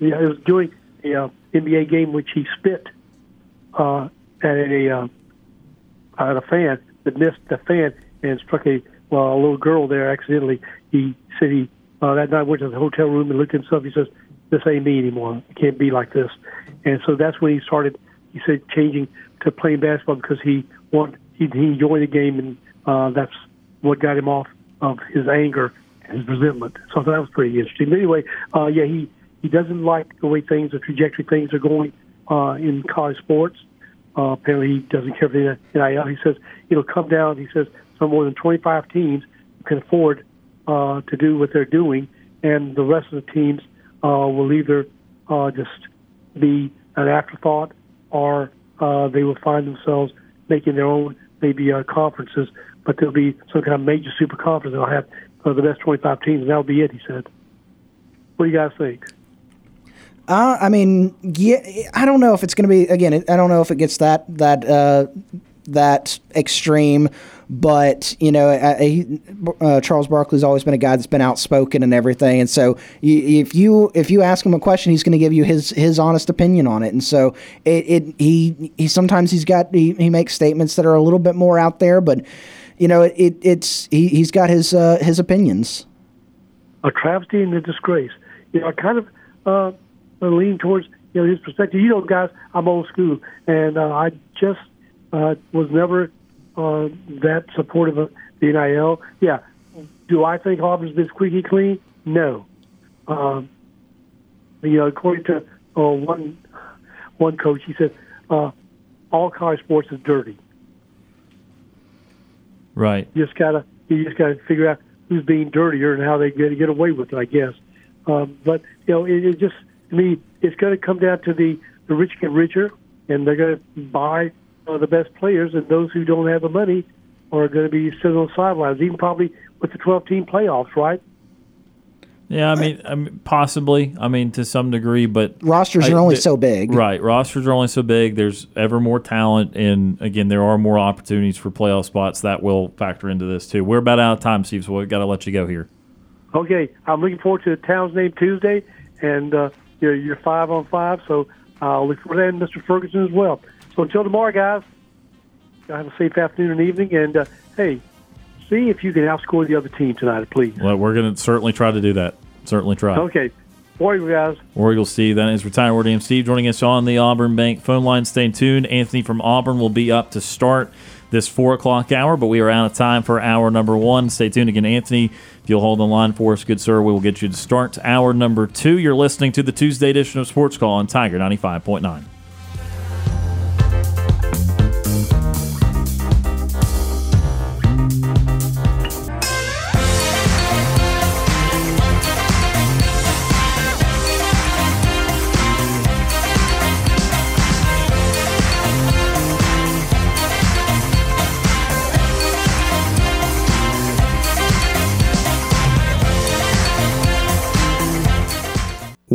it was during the NBA game, which he spit at a fan that missed the fan and struck a little girl there accidentally. He said he that night went to the hotel room and looked at himself. He says, "This ain't me anymore. It can't be like this." And so that's when he started. He said changing to playing basketball because he enjoyed the game, and that's what got him off of his anger and his resentment. So that was pretty interesting. But anyway, he doesn't like the way things, the trajectory things are going in college sports. Apparently he doesn't care for the NIL. He says it'll come down, he says, some more than 25 teams can afford to do what they're doing, and the rest of the teams will either just be an afterthought, or they will find themselves making their own maybe conferences, but there'll be some kind of major super conference that'll have the best 25 teams, and that'll be it, he said. What do you guys think? I mean, yeah, I don't know if it's going to be, again, I don't know if it gets that extreme, but, Charles Barkley's always been a guy that's been outspoken and everything, and so if you ask him a question, he's going to give you his honest opinion on it, and so he makes statements that are a little bit more out there, but, he's got his opinions. A travesty and a disgrace. I kind of lean towards, his perspective. Guys, I'm old school, and I just was never that supportive of the NIL. Yeah. Do I think Auburn's been squeaky clean? No. According to one coach, he said all college sports is dirty. Right. You just gotta figure out who's being dirtier and how they get away with it, I guess. But it just, to me, it's going to come down to the the rich get richer, and they're going to buy the best players, and those who don't have the money are going to be sitting on the sidelines, even probably with the 12-team playoffs, right? Yeah, I mean, possibly. I mean, to some degree, but rosters are only so big. Right, rosters are only so big. There's ever more talent, and again, there are more opportunities for playoff spots that will factor into this too. We're about out of time, Steve, so we've got to let you go here. Okay, I'm looking forward to the Town's Name Tuesday, and you're 5-on-5, so I'll look forward to that, and Mr. Ferguson as well. So until tomorrow, guys, y'all have a safe afternoon and evening, and hey, see if you can outscore the other team tonight, please. Well, we're going to certainly try to do that. Certainly try. Okay. War Eagle, guys. War Eagle Steve. That is retired War Eagle Steve joining us on the Auburn Bank phone line. Stay tuned. Anthony from Auburn will be up to start this 4 o'clock hour, but we are out of time for hour number one. Stay tuned again, Anthony. If you'll hold the line for us, good sir, we will get you to start hour number two. You're listening to the Tuesday edition of Sports Call on Tiger 95.9.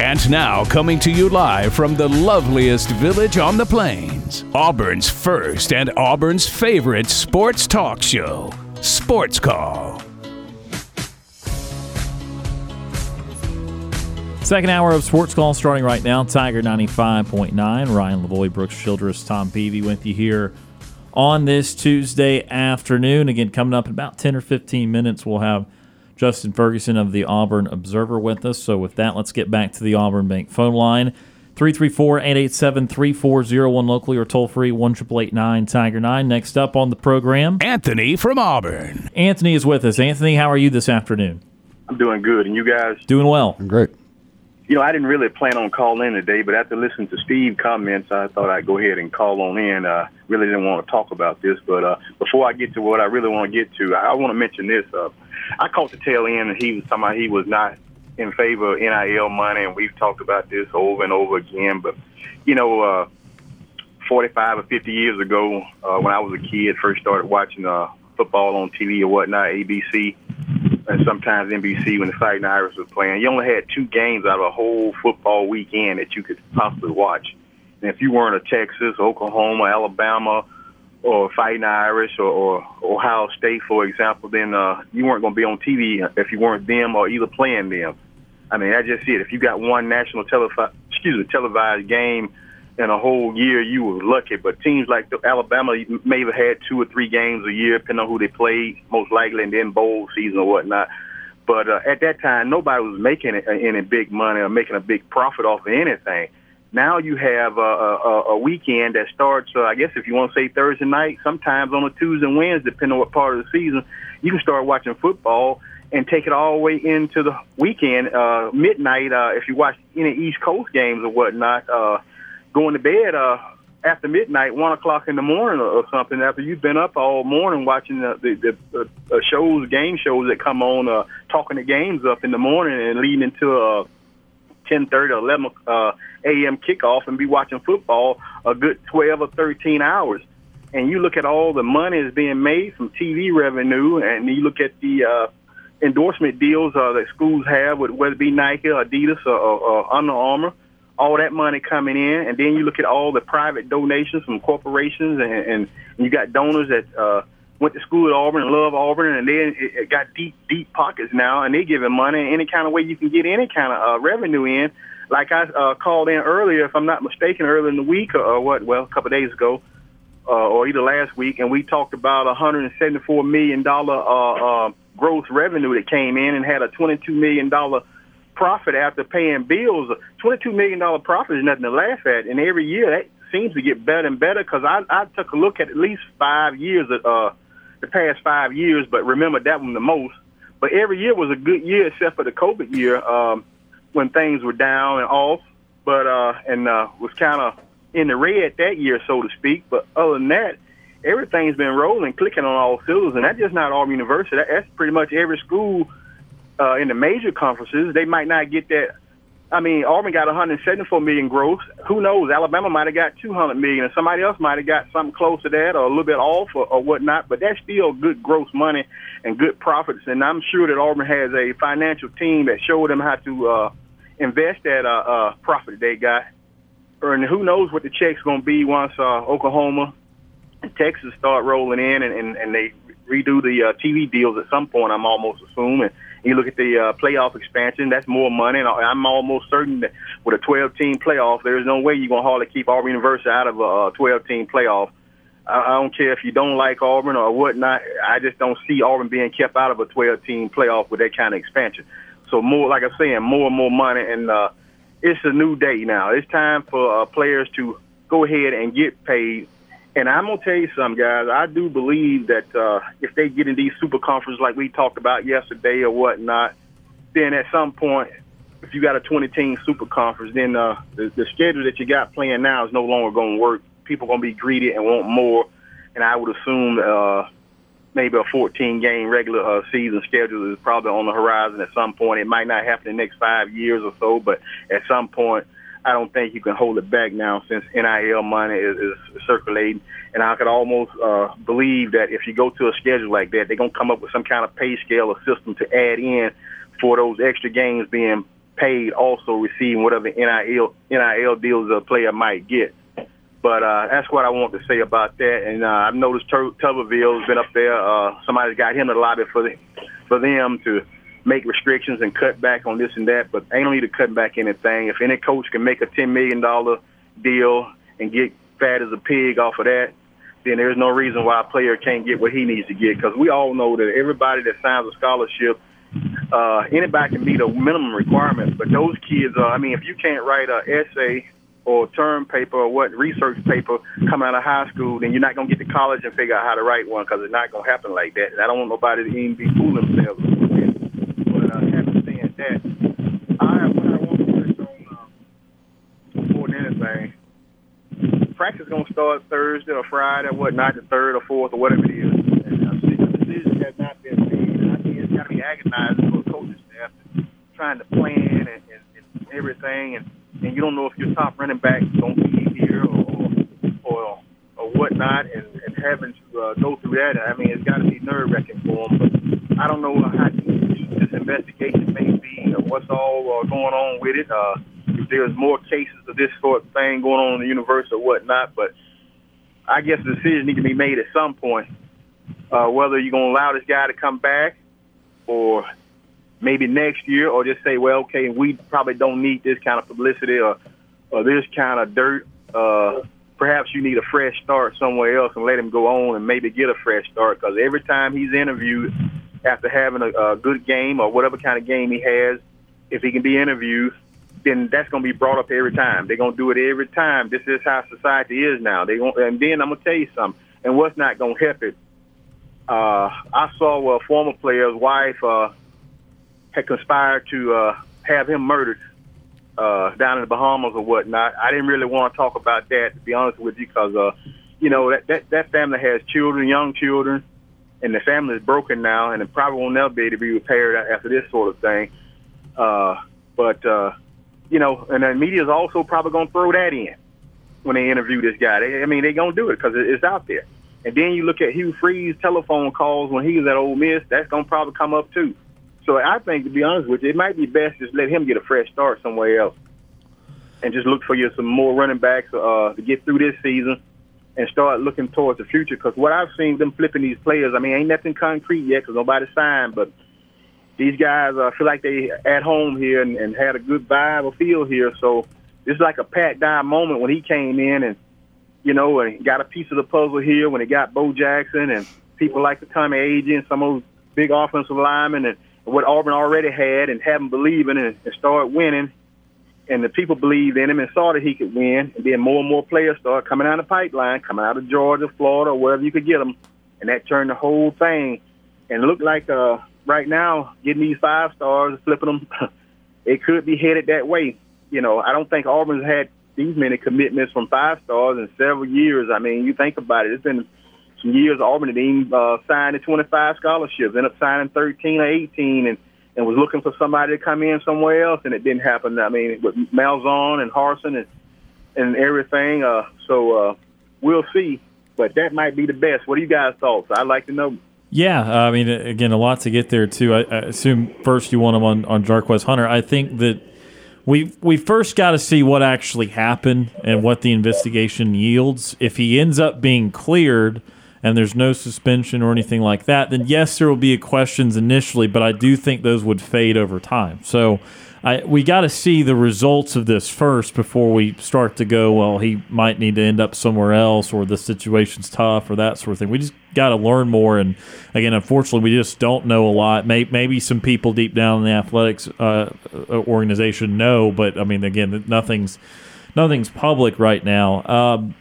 And now, coming to you live from the loveliest village on the plains, Auburn's first and Auburn's favorite sports talk show, Sports Call. Second hour of Sports Call starting right now, Tiger 95.9. Ryan Lavoie, Brooks Childress, Tom Peavy with you here on this Tuesday afternoon. Again, coming up in about 10 or 15 minutes, we'll have Justin Ferguson of the Auburn Observer with us. So with that, let's get back to the Auburn Bank phone line. 334-887-3401 locally or toll-free 1-888-9-TIGER-9. Next up on the program, Anthony from Auburn. Anthony is with us. Anthony, how are you this afternoon? I'm doing good. And you guys? Doing well. I'm great. You know, I didn't really plan on calling in today, but after listening to Steve's comments, I thought I'd go ahead and call on in. Really didn't want to talk about this, but before I get to what I really want to get to, I want to mention this. I caught the tail end, and he was talking about he was not in favor of NIL money, and we've talked about this over and over again. But, you know, 45 or 50 years ago, when I was a kid, first started watching football on TV or whatnot, ABC, and sometimes NBC when the Fighting Irish was playing, you only had two games out of a whole football weekend that you could possibly watch. And if you weren't a Texas, Oklahoma, Alabama, or Fighting Irish or Ohio State, for example, then you weren't going to be on TV if you weren't them or either playing them. I mean, that's just it. If you got one national televised game in a whole year, you were lucky. But teams like Alabama may have had two or three games a year, depending on who they played, most likely, and then bowl season or whatnot. But at that time, nobody was making any big money or making a big profit off of anything. Now you have a weekend that starts, I guess if you want to say Thursday night, sometimes on a Tuesday and Wednesday, depending on what part of the season, you can start watching football and take it all the way into the weekend, midnight, if you watch any East Coast games or whatnot, going to bed after midnight, 1 o'clock in the morning or something, after you've been up all morning watching the shows, game shows that come on, talking the games up in the morning and leading into a 10:30 or 11 a.m. kickoff and be watching football a good 12 or 13 hours. And you look at all the money that's being made from TV revenue, and you look at the endorsement deals that schools have, with whether it be Nike or Adidas or Under Armour, all that money coming in. And then you look at all the private donations from corporations, and you got donors that went to school at Auburn and love Auburn, and they got deep pockets now, and they're giving money any kind of way you can get any kind of revenue in. Like I called in earlier, if I'm not mistaken, earlier in the week or what? Well, a couple of days ago, or either last week, and we talked about $174 million gross revenue that came in and had a $22 million profit after paying bills. $22 million profit is nothing to laugh at, and every year that seems to get better and better, because I took a look at least 5 years, the past 5 years, but remember that one the most. But every year was a good year except for the COVID year, when things were down and off, but was kind of in the red that year, so to speak. But other than that, everything's been rolling, clicking on all cylinders, and that's just not Auburn University. That's pretty much every school in the major conferences. They might not get that. I mean, Auburn got $174 million gross. Who knows? Alabama might have got $200 million, and somebody else might have got something close to that or a little bit off or whatnot, but that's still good gross money and good profits, and I'm sure that Auburn has a financial team that showed them how to invest that profit they got. And who knows what the check's going to be once Oklahoma and Texas start rolling in and they redo the TV deals at some point, I'm almost assuming. You look at the playoff expansion, that's more money. And I'm almost certain that with a 12-team playoff, there's no way you're going to hardly keep Auburn University out of a 12-team playoff. I don't care if you don't like Auburn or whatnot. I just don't see Auburn being kept out of a 12-team playoff with that kind of expansion. So, more, like I'm saying, more and more money. And it's a new day now. It's time for players to go ahead and get paid. And I'm going to tell you something, guys. I do believe that if they get in these super conferences like we talked about yesterday or whatnot, then at some point, if you got a 20-team super conference, then the schedule that you got playing now is no longer going to work. People are going to be greedy and want more. And I would assume maybe a 14-game regular season schedule is probably on the horizon at some point. It might not happen in the next 5 years or so, but at some point, I don't think you can hold it back now since NIL money is circulating. And I could almost believe that if you go to a schedule like that, they're going to come up with some kind of pay scale or system to add in for those extra games being paid, also receiving whatever NIL deals a player might get. But that's what I want to say about that. And I've noticed Tuberville's been up there. Somebody's got him in the lobby for them to – make restrictions and cut back on this and that, but ain't no need to cut back anything. If any coach can make a $10 million deal and get fat as a pig off of that, then there's no reason why a player can't get what he needs to get, because we all know that everybody that signs a scholarship, anybody can meet a minimum requirement, but those kids, if you can't write an essay or a term paper or what research paper come out of high school, then you're not going to get to college and figure out how to write one, because it's not going to happen like that. And I don't want nobody to even be fooling themselves. What I want to touch on more than anything, practice is going to start Thursday or Friday or whatnot, the 3rd or 4th or whatever it is. And the decision has not been made. And I think it's got to be agonizing for a coaching staff trying to plan and everything. And you don't know if your top running back is going to be here or whatnot. And having to go through that, it's got to be nerve-wracking for them. But I don't know how this investigation may be, what's all going on with it. If there's more cases of this sort of thing going on in the universe or whatnot, but I guess the decision needs to be made at some point, whether you're going to allow this guy to come back or maybe next year, or just say, well, okay, we probably don't need this kind of publicity or this kind of dirt. Perhaps you need a fresh start somewhere else and let him go on and maybe get a fresh start, because every time he's interviewed – after having a good game or whatever kind of game he has, if he can be interviewed, then that's going to be brought up every time. They're going to do it every time. This is how society is now. And then I'm going to tell you something, and what's not going to help it, I saw a former player's wife had conspired to have him murdered down in the Bahamas or whatnot. I didn't really want to talk about that, to be honest with you, because, that family has children, young children, and the family is broken now, and it probably won't ever be able to be repaired after this sort of thing. And the media is also probably going to throw that in when they interview this guy. They're going to do it because it's out there. And then you look at Hugh Freeze' telephone calls when he was at Ole Miss. That's going to probably come up too. So I think, to be honest with you, it might be best just let him get a fresh start somewhere else and just look for some more running backs to get through this season and start looking towards the future. Because what I've seen them flipping these players, ain't nothing concrete yet because nobody signed, but these guys feel like they at home here and had a good vibe or feel here. So it's like a Pat Dye moment when he came in and, you know, and got a piece of the puzzle here when it got Bo Jackson and people like the Tommy Agee and some of those big offensive linemen and what Auburn already had and had them believing and started winning. And the people believed in him and saw that he could win. And then more and more players started coming out of the pipeline, coming out of Georgia, Florida, or wherever you could get them. And that turned the whole thing. And it looked like right now, getting these 5 stars and flipping them, it could be headed that way. You know, I don't think Auburn's had these many commitments from 5 stars in several years. I mean, you think about it. It's been some years Auburn had even signed the 25 scholarships, ended up signing 13 or 18, and was looking for somebody to come in somewhere else, and it didn't happen. I mean, with Malzahn and Harsin and everything. So we'll see. But that might be the best. What are you guys' thoughts? I'd like to know. Yeah, I mean, again, a lot to get there, too. I assume first you want them on Jarquez Hunter. I think that we first got to see what actually happened and what the investigation yields. If he ends up being cleared and there's no suspension or anything like that, then yes, there will be questions initially, but I do think those would fade over time. So we got to see the results of this first before we start to go, well, he might need to end up somewhere else or the situation's tough or that sort of thing. We just got to learn more. And, again, unfortunately, we just don't know a lot. Maybe some people deep down in the athletics organization know, but, I mean, again, nothing's public right now.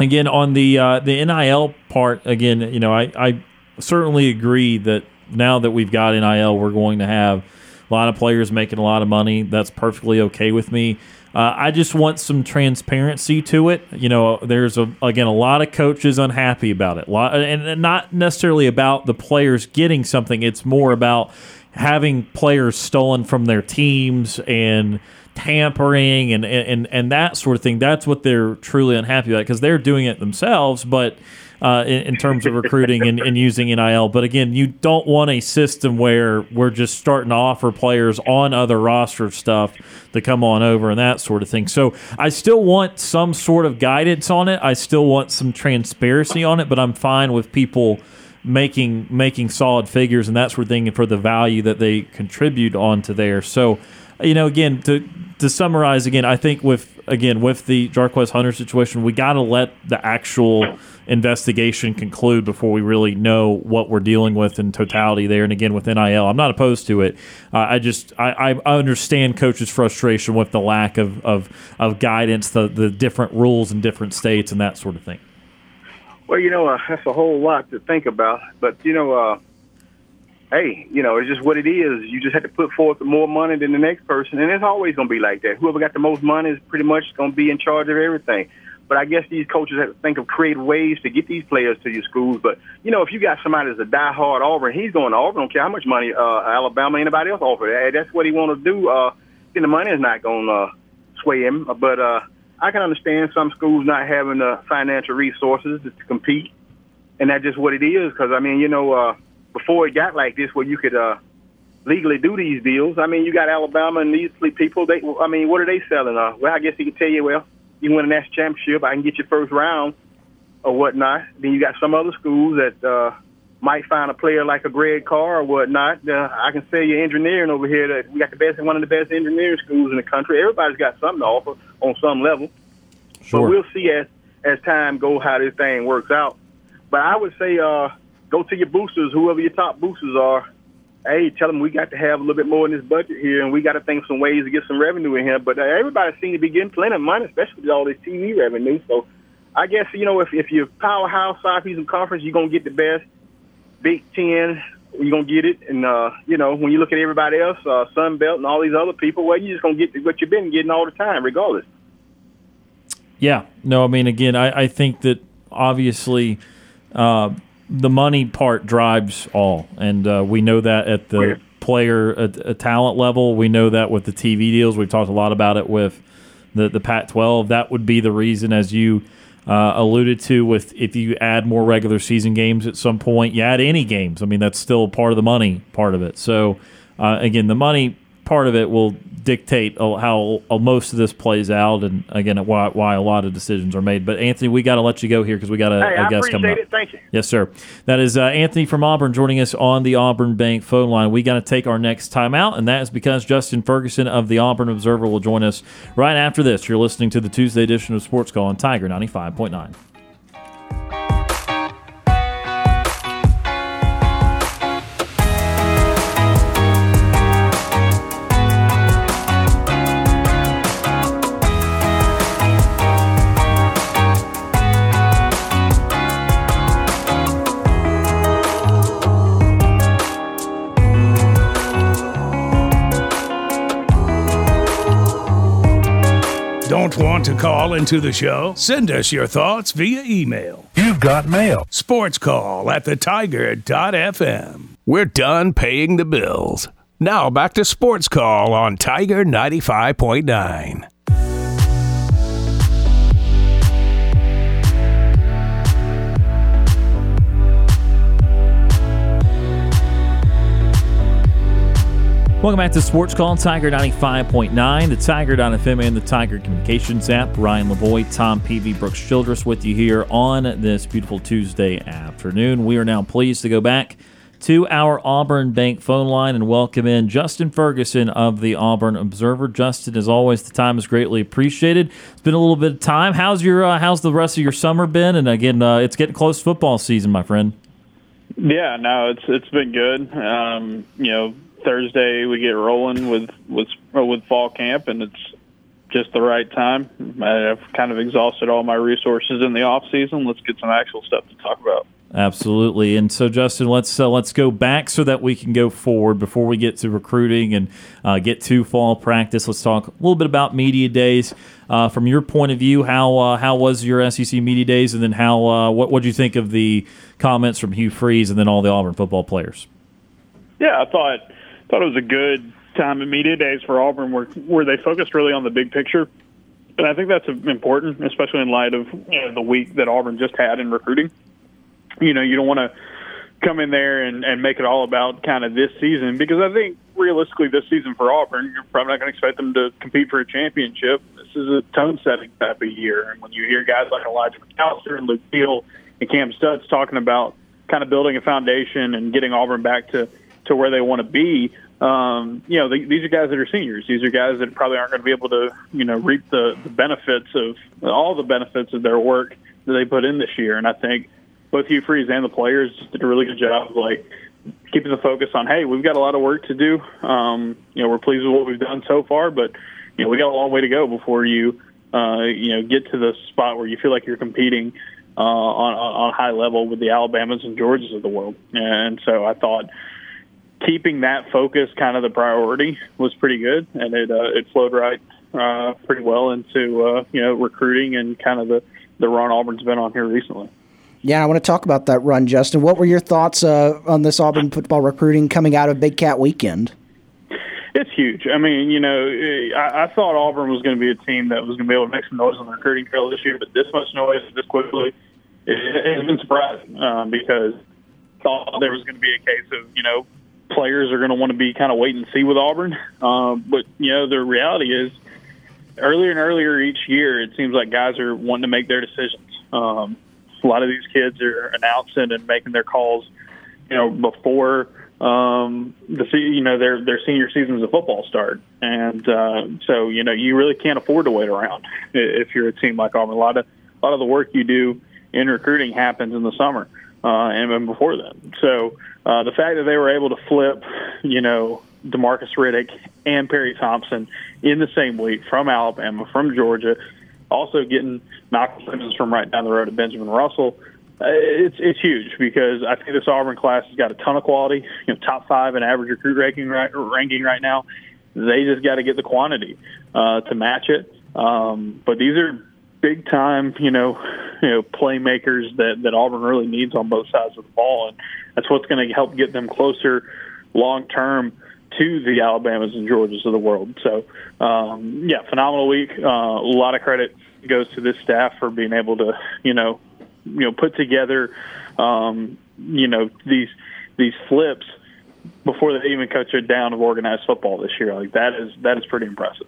Again, on the NIL part, again, you know, I certainly agree that now that we've got NIL, we're going to have a lot of players making a lot of money. That's perfectly okay with me. I just want some transparency to it. You know, there's, again, a lot of coaches unhappy about it. And not necessarily about the players getting something. It's more about having players stolen from their teams and tampering and that sort of thing. That's what they're truly unhappy about because they're doing it themselves, but in terms of recruiting and using NIL. But, again, you don't want a system where we're just starting to offer players on other roster stuff to come on over and that sort of thing. So I still want some sort of guidance on it. I still want some transparency on it, but I'm fine with people making solid figures and that sort of thing for the value that they contribute onto there. So, you know, again, to summarize, again, I think with the Jarquez Hunter situation, we got to let the actual investigation conclude before we really know what we're dealing with in totality there. And again, with NIL, I'm not opposed to it. I understand coaches' frustration with the lack of guidance, the different rules in different states and that sort of thing. Well, you know, that's a whole lot to think about. But, you know, hey, you know, it's just what it is. You just have to put forth more money than the next person, and it's always going to be like that. Whoever got the most money is pretty much going to be in charge of everything. But I guess these coaches have to think of creative ways to get these players to your schools. But, you know, if you got somebody that's a diehard Auburn, he's going to Auburn. I don't care how much money Alabama, anybody else offer. That's what he want to do. Then the money is not going to sway him. But I can understand some schools not having the financial resources to compete, and that's just what it is. Because, I mean, you know, before it got like this where you could legally do these deals, I mean, you got Alabama and these people, what are they selling? Well, I guess he can tell you, well, you win a national championship, I can get your first round or whatnot. Then you got some other schools that might find a player like a Greg Carr or whatnot. I can sell you engineering over here. That we got one of the best engineering schools in the country. Everybody's got something to offer on some level. Sure. But we'll see as time goes how this thing works out. But I would say go to your boosters, whoever your top boosters are. Hey, tell them we got to have a little bit more in this budget here, and we got to think of some ways to get some revenue in here. But everybody seems to be getting plenty of money, especially with all this TV revenue. So I guess, you know, if you're powerhouse Southeastern Conference, you're going to get the best. Big Ten, you're going to get it. And, you know, when you look at everybody else, Sun Belt and all these other people, well, you're just going to get what you've been getting all the time regardless. Yeah. No, I mean, again, I think that obviously the money part drives all. And we know that at the player talent level. We know that with the TV deals. We've talked a lot about it with the Pac-12. That would be the reason, as you alluded to, with if you add more regular season games at some point, you add any games. I mean, that's still part of the money part of it. So, again, the money part of it will dictate how most of this plays out, and again why a lot of decisions are made. But Anthony, we got to let you go here because we got a guest coming up. I appreciate it. Thank you. Yes, sir. That is Anthony from Auburn joining us on the Auburn Bank phone line. We got to take our next time out, and that is because Justin Ferguson of the Auburn Observer will join us right after this. You're listening to the Tuesday edition of Sports Call on Tiger 95.9. Don't want to call into the show? Send us your thoughts via email. You've got mail. sportscall@thetiger.fm. We're done paying the bills. Now back to Sports Call on Tiger 95.9. Welcome back to Sports Call, Tiger 95.9, the Tiger.fm and the Tiger Communications app. Ryan LaVoy, Tom Peavy, Brooks Childress with you here on this beautiful Tuesday afternoon. We are now pleased to go back to our Auburn Bank phone line and welcome in Justin Ferguson of the Auburn Observer. Justin, as always, the time is greatly appreciated. It's been a little bit of time. How's the rest of your summer been? And again, it's getting close to football season, my friend. Yeah, no, it's been good. Thursday we get rolling with fall camp, and it's just the right time. I've kind of exhausted all my resources in the off season. Let's get some actual stuff to talk about. Absolutely. And so, Justin, let's go back so that we can go forward before we get to recruiting and get to fall practice. Let's talk a little bit about media days. From your point of view, how was your SEC media days, and then what did you think of the comments from Hugh Freeze and then all the Auburn football players? Yeah, I thought it was a good time in media days for Auburn where they focused really on the big picture. And I think that's important, especially in light of the week that Auburn just had in recruiting. You don't want to come in there and make it all about kind of this season, because I think realistically this season for Auburn, you're probably not going to expect them to compete for a championship. This is a tone-setting type of year. And when you hear guys like Elijah McAllister and Luke Beal and Cam Stutz talking about kind of building a foundation and getting Auburn back to where they want to be, these are guys that are seniors. These are guys that probably aren't going to be able to, reap the benefits of all the benefits of their work that they put in this year. And I think both Hugh Freeze and the players did a really good job of, keeping the focus on, hey, we've got a lot of work to do. We're pleased with what we've done so far, but, we got a long way to go before you, get to the spot where you feel like you're competing on high level with the Alabamas and Georgias of the world. And so I thought keeping that focus kind of the priority was pretty good, and it flowed right pretty well into recruiting and kind of the run Auburn's been on here recently. Yeah, I want to talk about that run, Justin. What were your thoughts on this Auburn football recruiting coming out of Big Cat Weekend? It's huge. I mean, I thought Auburn was going to be a team that was going to be able to make some noise on the recruiting trail this year, but this much noise this quickly, it's been surprising because I thought there was going to be a case of, players are going to want to be kind of wait and see with Auburn. But the reality is earlier and earlier each year, it seems like guys are wanting to make their decisions. A lot of these kids are announcing and making their calls, before their senior seasons of football start. And so, you really can't afford to wait around if you're a team like Auburn. A lot of the work you do in recruiting happens in the summer. And before that. So the fact that they were able to flip, DeMarcus Riddick and Perry Thompson in the same week from Alabama, from Georgia, also getting Malcolm Simmons from right down the road to Benjamin Russell, it's huge, because I think this Auburn class has got a ton of quality, top five in average recruit ranking right now. They just got to get the quantity to match it. But these are big time, playmakers that Auburn really needs on both sides of the ball, and that's what's going to help get them closer long term to the Alabamas and Georgias of the world. So, phenomenal week. A lot of credit goes to this staff for being able to, put together, these flips before they even cut you down of organized football this year. Like that is pretty impressive.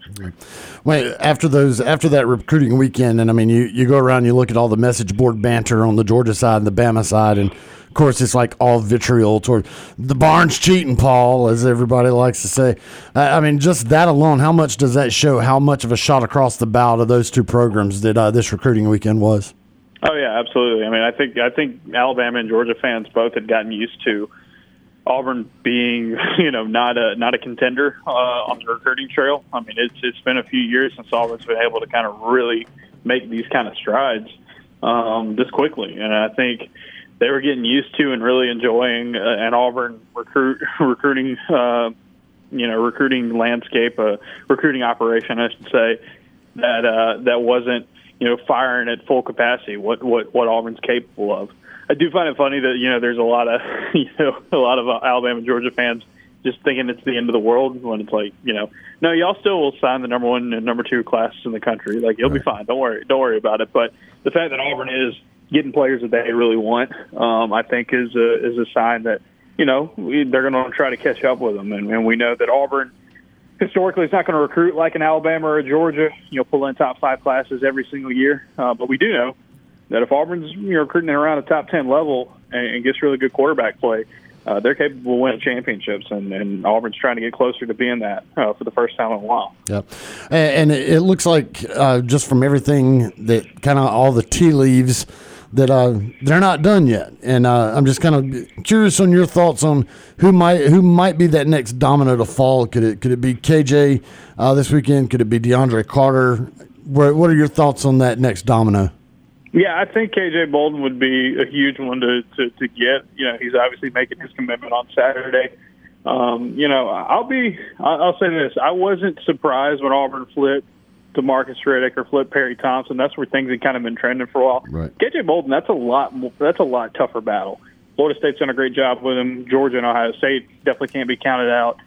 Wait, after that recruiting weekend, and I mean you go around, you look at all the message board banter on the Georgia side and the Bama side, and of course it's like all vitriol toward the Barnes cheating, Paul, as everybody likes to say. I mean, just that alone, how much does that show how much of a shot across the bow to those two programs that this recruiting weekend was? Oh yeah, absolutely. I mean, I think Alabama and Georgia fans both had gotten used to Auburn being, not a contender on the recruiting trail. I mean, it's been a few years since Auburn's been able to kind of really make these kind of strides this quickly, and I think they were getting used to and really enjoying an Auburn recruiting landscape, a recruiting operation, I should say, that wasn't firing at full capacity. What Auburn's capable of. I do find it funny that there's a lot of Alabama and Georgia fans just thinking it's the end of the world when it's like no, y'all still will sign the number one and number two classes in the country. Like you'll be fine. Don't worry about it. But the fact that Auburn is getting players that they really want, I think is a sign that they're going to try to catch up with them. And we know that Auburn historically is not going to recruit like an Alabama or a Georgia. Pull in top five classes every single year. But we do know that if Auburn's recruiting around a top 10 level and gets really good quarterback play, they're capable of winning championships, and Auburn's trying to get closer to being that for the first time in a while. Yeah, and it looks like just from everything that kind of all the tea leaves that they're not done yet, and I'm just kind of curious on your thoughts on who might be that next domino to fall. Could it be KJ this weekend? Could it be DeAndre Carter? What are your thoughts on that next domino? Yeah, I think KJ Bolden would be a huge one to get. He's obviously making his commitment on Saturday. I'll say this: I wasn't surprised when Auburn flipped DeMarcus Reddick or flipped Perry Thompson. That's where things had kind of been trending for a while. Right. KJ Bolden, that's a lot tougher battle. Florida State's done a great job with him. Georgia and Ohio State definitely can't be counted out.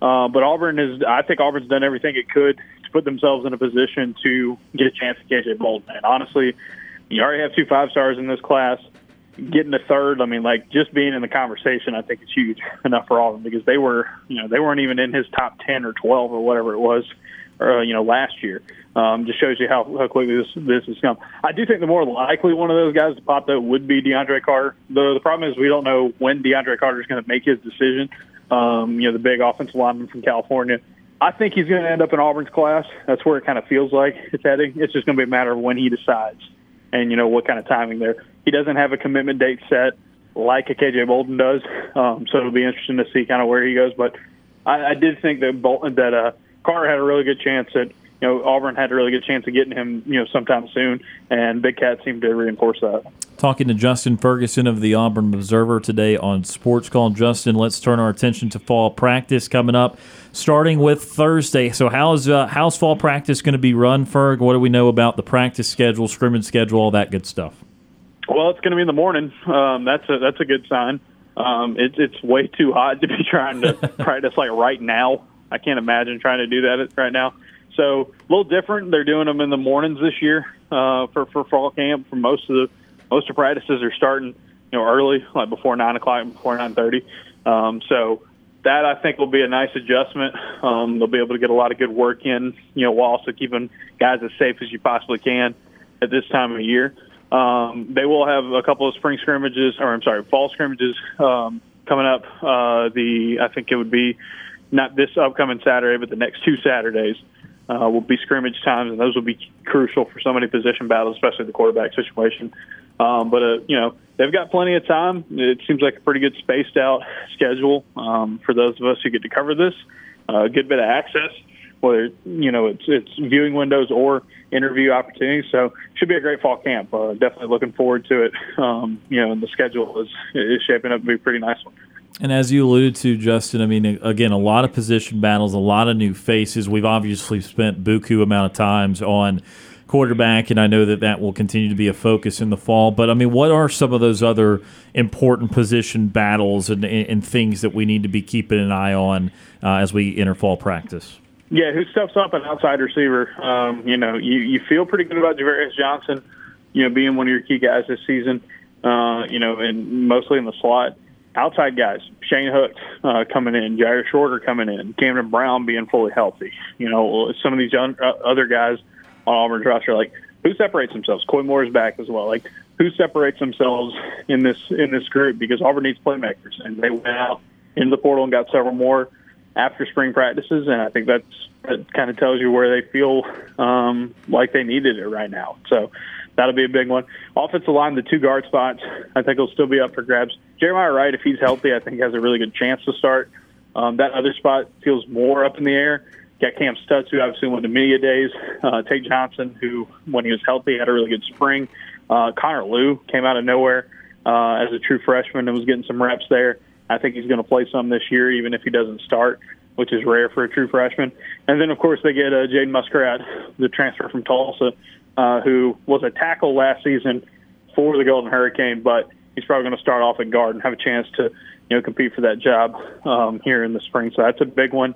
But I think Auburn's done everything it could to put themselves in a position to get a chance at KJ Bolden. And honestly, you already have 2 5-stars in this class. Getting a third, I mean, like just being in the conversation, I think it's huge enough for Auburn because they weren't even in his top 10 or 12 or whatever it was, last year. Just shows you how quickly this has come. I do think the more likely one of those guys to pop though would be DeAndre Carter. The problem is we don't know when DeAndre Carter is going to make his decision. The big offensive lineman from California. I think he's going to end up in Auburn's class. That's where it kind of feels like it's heading. It's just going to be a matter of when he decides. And, what kind of timing there. He doesn't have a commitment date set like a K.J. Bolden does, so it'll be interesting to see kind of where he goes. But I did think that Carter had a really good chance at, Auburn had a really good chance of getting him, sometime soon, and Big Cat seemed to reinforce that. Talking to Justin Ferguson of the Auburn Observer today on Sports Call. Justin, let's turn our attention to fall practice coming up, starting with Thursday. So how's fall practice going to be run, Ferg? What do we know about the practice schedule, scrimmage schedule, all that good stuff? Well, it's going to be in the morning. That's a good sign. It's way too hot to be trying to practice like right now. I can't imagine trying to do that right now. So a little different. They're doing them in the mornings this year for fall camp. For most of the practices are starting early, like before 9 o'clock and before 9:30. So that I think will be a nice adjustment. They'll be able to get a lot of good work in, while also keeping guys as safe as you possibly can at this time of year. They will have a couple of fall scrimmages coming up. I think it would be not this upcoming Saturday, but the next two Saturdays. Will be scrimmage times, and those will be crucial for so many position battles, especially the quarterback situation. But they've got plenty of time. It seems like a pretty good spaced-out schedule for those of us who get to cover this. A good bit of access, whether it's viewing windows or interview opportunities. So it should be a great fall camp. Definitely looking forward to it. And the schedule is shaping up to be a pretty nice one. And as you alluded to, Justin, I mean, again, a lot of position battles, a lot of new faces. We've obviously spent buku amount of times on quarterback, and I know that will continue to be a focus in the fall. But, I mean, what are some of those other important position battles and things that we need to be keeping an eye on as we enter fall practice? Yeah, who steps up an outside receiver? You feel pretty good about Javarius Johnson, being one of your key guys this season, and mostly in the slot. outside guys, Shane Hooks coming in, Jair Shorter coming in, Camden Brown being fully healthy. You know, some of these other guys on Auburn's roster, like, who separates themselves? Coy Moore is back as well. Like, who separates themselves in this group? Because Auburn needs playmakers, and they went out into the portal and got several more after spring practices, and I think that kind of tells you where they feel like they needed it right now. So that'll be a big one. Offensive line, the two guard spots, I think will still be up for grabs. Jeremiah Wright, if he's healthy, I think has a really good chance to start. That other spot feels more up in the air. Got Cam Stutz, who obviously went to media days. Tate Johnson, who, when he was healthy, had a really good spring. Connor Liu came out of nowhere as a true freshman and was getting some reps there. I think he's going to play some this year, even if he doesn't start, which is rare for a true freshman. And then, of course, they get Jaden Muscrat, the transfer from Tulsa, who was a tackle last season for the Golden Hurricane, but he's probably going to start off at guard and have a chance to, you know, compete for that job here in the spring. So that's a big one.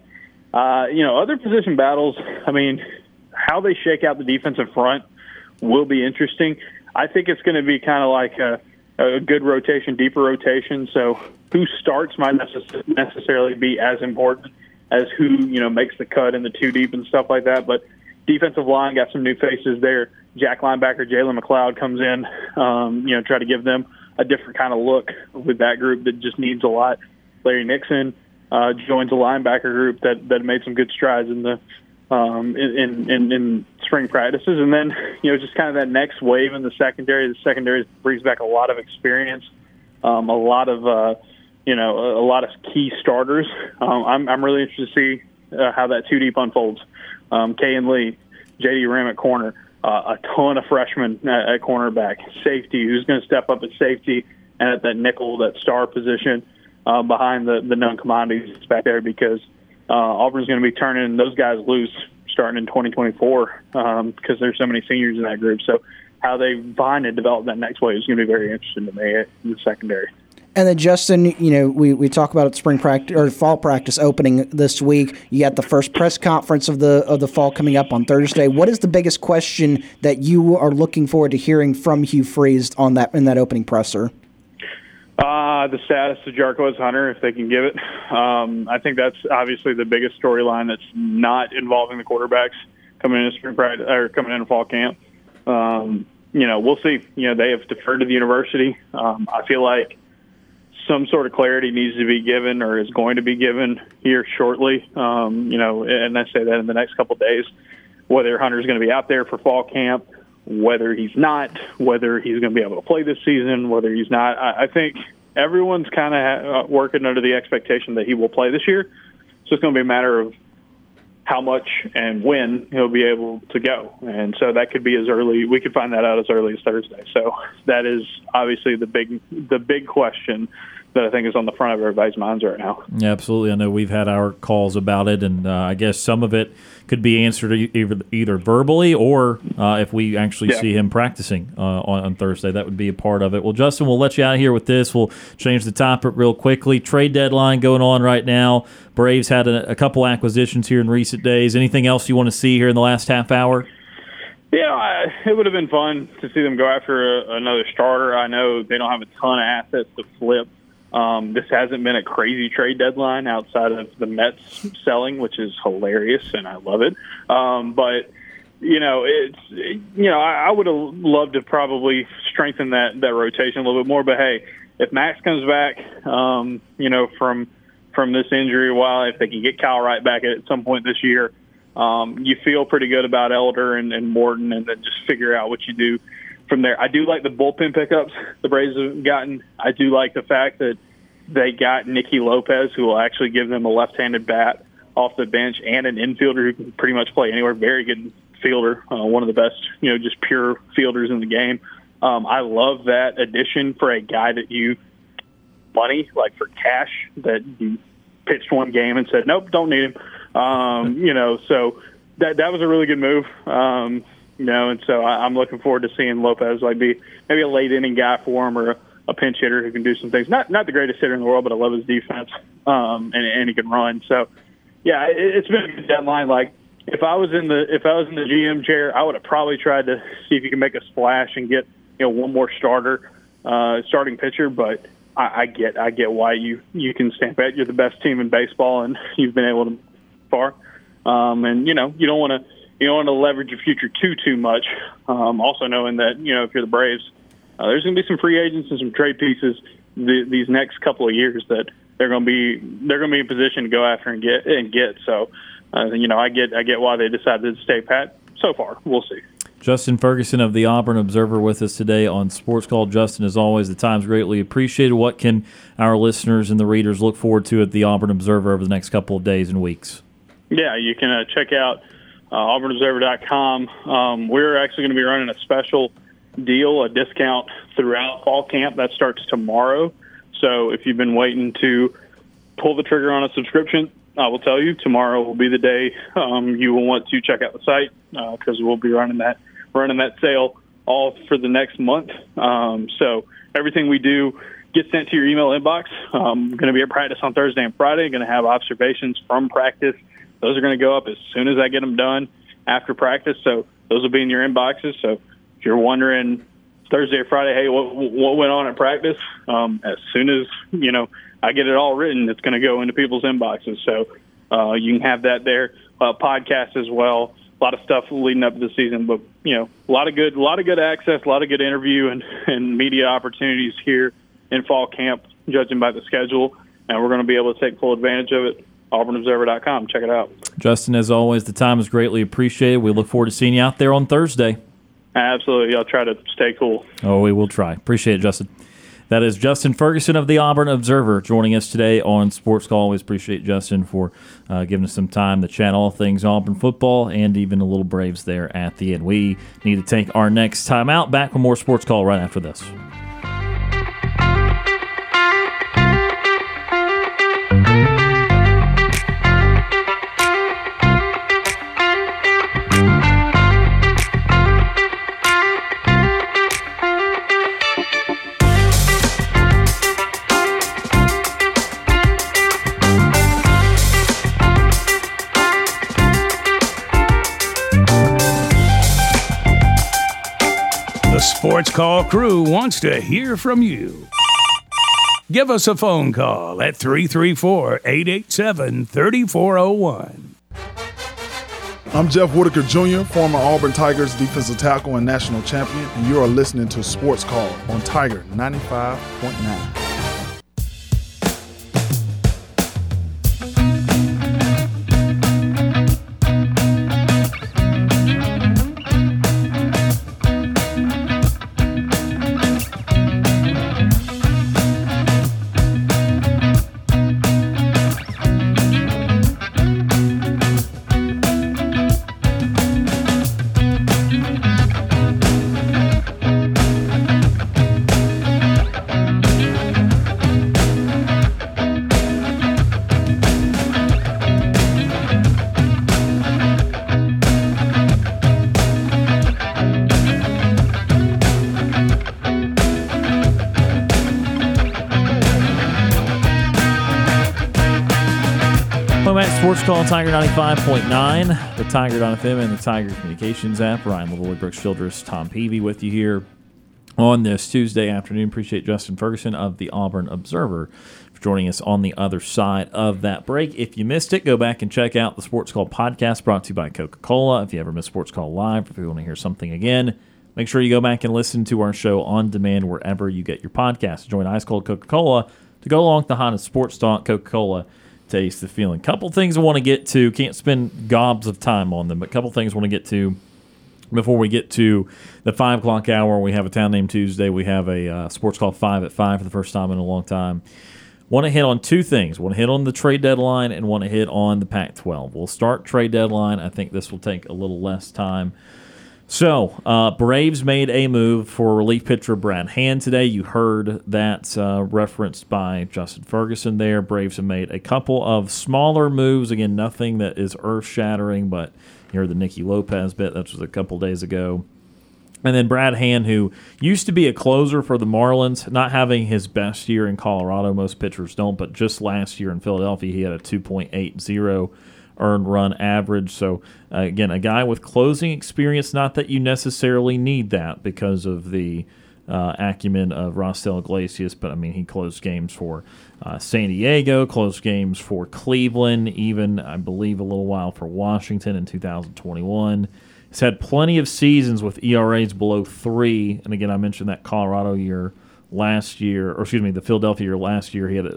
You know, other position battles, I mean, how they shake out the defensive front will be interesting. I think it's going to be kind of like a good rotation, deeper rotation. So who starts might necessarily be as important as who, you know, makes the cut in the two deep and stuff like that. But defensive line got some new faces there. Jack linebacker Jalen McLeod comes in, you know, try to give them a different kind of look with that group that just needs a lot. Larry Nixon joins a linebacker group that made some good strides in the in spring practices. And then, you know, just kind of that next wave in the secondary. The secondary brings back a lot of experience, a lot of, you know, a lot of key starters. I'm really interested to see how that two deep unfolds. Kay and Lee, J.D. Ram at corner, a ton of freshmen at cornerback, safety, who's going to step up at safety and at that nickel, that star position behind the non-commodities back there, because Auburn's going to be turning those guys loose starting in 2024 because there's so many seniors in that group. So how they find and develop that next wave is going to be very interesting to me in the secondary. And then, Justin, you know, we talk about it, spring practice or fall practice opening this week. You got the first press conference of the fall coming up on Thursday. What is the biggest question that you are looking forward to hearing from Hugh Freeze on that in that opening presser? The status of Jarquez Hunter, if they can give it. I think that's obviously the biggest storyline that's not involving the quarterbacks coming into spring practice or coming into fall camp. You know, we'll see. You know, they have deferred to the university. I feel like some sort of clarity needs to be given or is going to be given here shortly. You know, and I say that in the next couple of days, whether Hunter's going to be out there for fall camp, whether he's not, whether he's going to be able to play this season, whether he's not. I think everyone's kind of working under the expectation that he will play this year. So it's going to be a matter of how much and when he'll be able to go. And so that could be as early, we could find that out as early as Thursday. So that is obviously the big question that I think is on the front of everybody's minds right now. Yeah, absolutely. I know we've had our calls about it, and I guess some of it could be answered either verbally or if we actually see him practicing on Thursday. That would be a part of it. Well, Justin, we'll let you out of here with this. We'll change the topic real quickly. Trade deadline going on right now. Braves had a couple acquisitions here in recent days. Anything else you want to see here in the last half hour? Yeah, it would have been fun to see them go after another starter. I know they don't have a ton of assets to flip. This hasn't been a crazy trade deadline outside of the Mets selling, which is hilarious, and I love it. But, you know, I would have loved to probably strengthen that rotation a little bit more. But, hey, if Max comes back, you know, from this injury, while if they can get Kyle Wright back at some point this year, you feel pretty good about Elder and Morton, and then just figure out what you do from there. I do like the bullpen pickups the Braves have gotten. I do like the fact that they got Nicky Lopez, who will actually give them a left-handed bat off the bench, and an infielder who can pretty much play anywhere. Very good fielder, one of the best, you know, just pure fielders in the game. I love that addition for a guy that you money, like for cash, that you pitched one game and said, nope, don't need him. You know, so that was a really good move. You know, and so I'm looking forward to seeing Lopez be maybe a late-inning guy for him, or a pinch hitter who can do some things. Not the greatest hitter in the world, but I love his defense, and he can run. So, yeah, it's been a good deadline. Like, if I was in the GM chair, I would have probably tried to see if you can make a splash and get, you know, one more starting pitcher. But I get why you can stamp out. You're the best team in baseball, and you've been able to far. And you don't want to leverage your future too much. Also knowing that if you're the Braves, there's going to be some free agents and some trade pieces these next couple of years that they're going to be in position to go after and get. So I get why they decided to stay pat. So far, we'll see. Justin Ferguson of the Auburn Observer with us today on Sports Call. Justin, as always, the time's greatly appreciated. What can our listeners and the readers look forward to at the Auburn Observer over the next couple of days and weeks? Yeah, you can check out auburnobserver.com. We're actually going to be running a special deal, a discount throughout fall camp. That starts tomorrow. So if you've been waiting to pull the trigger on a subscription, I will tell you tomorrow will be the day you will want to check out the site because we'll be running that sale all for the next month. So everything we do gets sent to your email inbox. Going to be at practice on Thursday and Friday. Going to have observations from practice. Those are going to go up as soon as I get them done after practice. So those will be in your inboxes. So if you're wondering Thursday or Friday, hey, what went on at practice? As soon as I get it all written, it's going to go into people's inboxes. So you can have that there. Podcasts as well. A lot of stuff leading up to the season, but a lot of good access, a lot of good interview and media opportunities here in fall camp, judging by the schedule, and we're going to be able to take full advantage of it. AuburnObserver.com. Check it out. Justin, as always, the time is greatly appreciated. We look forward to seeing you out there on Thursday. Absolutely. I'll try to stay cool. Oh, we will try. Appreciate it, Justin. That is Justin Ferguson of the Auburn Observer joining us today on Sports Call. Always appreciate Justin for giving us some time to chat all things Auburn football and even a little Braves there at the end. We need to take our next time out. Back with more Sports Call right after this. Sports Call crew wants to hear from you. Give us a phone call at 334-887-3401. I'm Jeff Whitaker Jr., former Auburn Tigers defensive tackle and national champion, and you are listening to Sports Call on Tiger 95.9. Sports Call Tiger 95.9, the Tiger.fm and the Tiger Communications app. Ryan Little, Brooks Childress, Tom Peavy with you here on this Tuesday afternoon. Appreciate Justin Ferguson of the Auburn Observer for joining us on the other side of that break. If you missed it, go back and check out the Sports Call podcast brought to you by Coca-Cola. If you ever missed Sports Call Live, if you want to hear something again, make sure you go back and listen to our show on demand wherever you get your podcast. Join Ice Cold Coca-Cola to go along with the hottest sports talk. Coca-Cola, taste the feeling. Couple things I want to get to. Can't spend gobs of time on them, but couple things I want to get to before we get to the 5 o'clock hour. We have a Town Name Tuesday. We have a Sports Call 5 at 5 for the first time in a long time. Want to hit on two things. Want to hit on the trade deadline and want to hit on the Pac-12. We'll start trade deadline. I think this will take a little less time. So, Braves made a move for relief pitcher Brad Hand today. You heard that referenced by Justin Ferguson there. Braves have made a couple of smaller moves. Again, nothing that is earth-shattering, but you heard the Nicky Lopez bit. That was a couple days ago. And then Brad Hand, who used to be a closer for the Marlins, not having his best year in Colorado. Most pitchers don't, but just last year in Philadelphia, he had a 2.80 earned run average. So, again, a guy with closing experience, not that you necessarily need that because of the acumen of Rostel Iglesias, but I mean, he closed games for San Diego, closed games for Cleveland, even I believe a little while for Washington in 2021. He's had plenty of seasons with ERAs below 3, and again, I mentioned that Colorado year last year, or excuse me, the Philadelphia year last year, he had a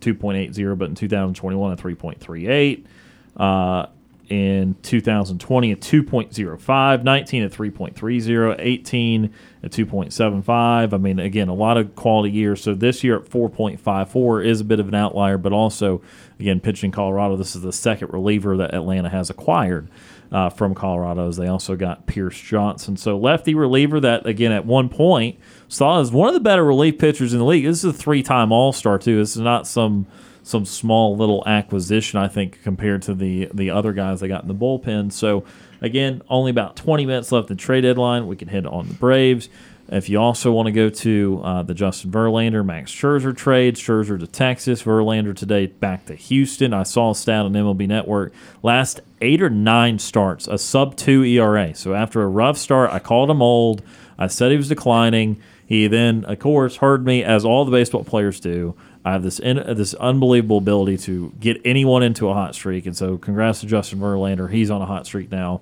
2.80, but in 2021 a 3.38. In 2020 a 2.05, 19 a 3.30, 18 a 2.75. I mean, again, a lot of quality years. So this year at 4.54 is a bit of an outlier, but also, again, pitching Colorado, this is the second reliever that Atlanta has acquired from Colorado, as they also got Pierce Johnson. So lefty reliever that, again, at one point saw as one of the better relief pitchers in the league. This is a 3-time All-Star, too. This is not some small little acquisition, I think, compared to the other guys they got in the bullpen. So, again, only about 20 minutes left in trade deadline. We can hit on the Braves. If you also want to go to the Justin Verlander, Max Scherzer trade, Scherzer to Texas, Verlander today back to Houston. I saw a stat on MLB Network. Last 8 or 9 starts, a sub-2 ERA. So after a rough start, I called him old. I said he was declining. He then, of course, heard me, as all the baseball players do. I have this unbelievable ability to get anyone into a hot streak, and so congrats to Justin Verlander. He's on a hot streak now,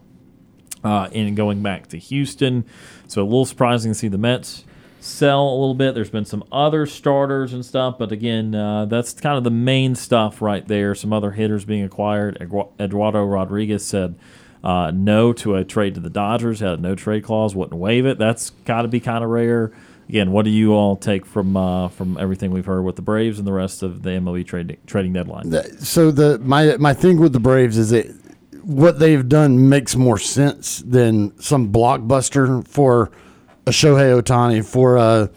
in going back to Houston. So a little surprising to see the Mets sell a little bit. There's been some other starters and stuff, but again, that's kind of the main stuff right there. Some other hitters being acquired. Eduardo Rodriguez said no to a trade to the Dodgers, had a no trade clause, wouldn't waive it. That's got to be kind of rare. Again, what do you all take from everything we've heard with the Braves and the rest of the MLB trading deadline? So my thing with the Braves is that what they've done makes more sense than some blockbuster for a Shohei Ohtani, for a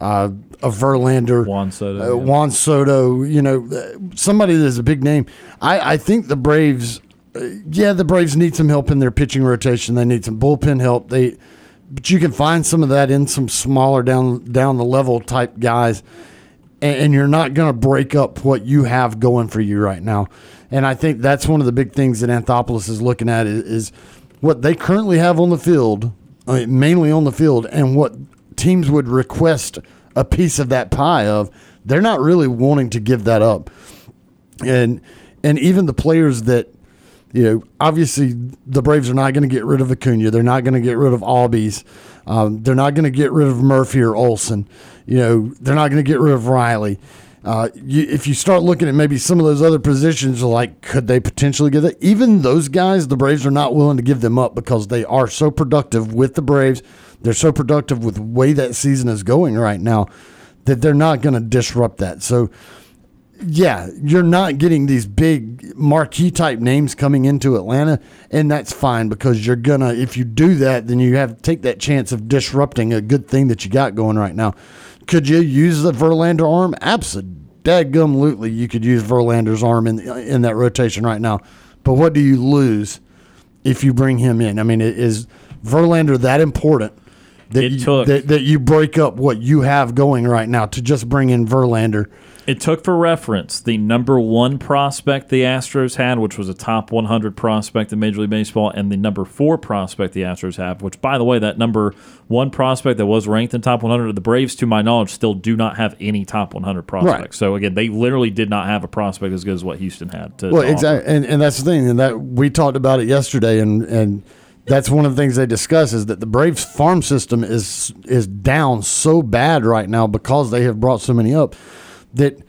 Verlander, Juan Soto, you know, somebody that's a big name. I think the Braves, the Braves need some help in their pitching rotation. They need some bullpen help. But you can find some of that in some smaller down the level type guys, and you're not going to break up what you have going for you right now. And I think that's one of the big things that Anthopoulos is looking at is what they currently have on the field, mainly on the field, and what teams would request a piece of that pie of. They're not really wanting to give that up. And even the players that, you know, obviously the Braves are not going to get rid of Acuna. They're not going to get rid of Albies. They're not going to get rid of Murphy or Olsen. You know, they're not going to get rid of Riley. If you start looking at maybe some of those other positions, like could they potentially get that? Even those guys, the Braves are not willing to give them up because they are so productive with the Braves. They're so productive with the way that season is going right now that they're not going to disrupt that. So, yeah, you're not getting these big marquee-type names coming into Atlanta, and that's fine because you're going to – if you do that, then you have to take that chance of disrupting a good thing that you got going right now. Could you use the Verlander arm? Absolutely, you could use Verlander's arm in that rotation right now. But what do you lose if you bring him in? I mean, is Verlander that important that you break up what you have going right now to just bring in Verlander? It took, for reference, the number 1 prospect the Astros had, which was a top 100 prospect in Major League Baseball, and the number 4 prospect the Astros have, which, by the way, that number 1 prospect that was ranked in top 100 of the Braves, to my knowledge, still do not have any top 100 prospects. Right. So, again, they literally did not have a prospect as good as what Houston had. Well, exactly, and that's the thing. And that we talked about it yesterday, and that's one of the things they discuss is that the Braves' farm system is down so bad right now because they have brought so many up. That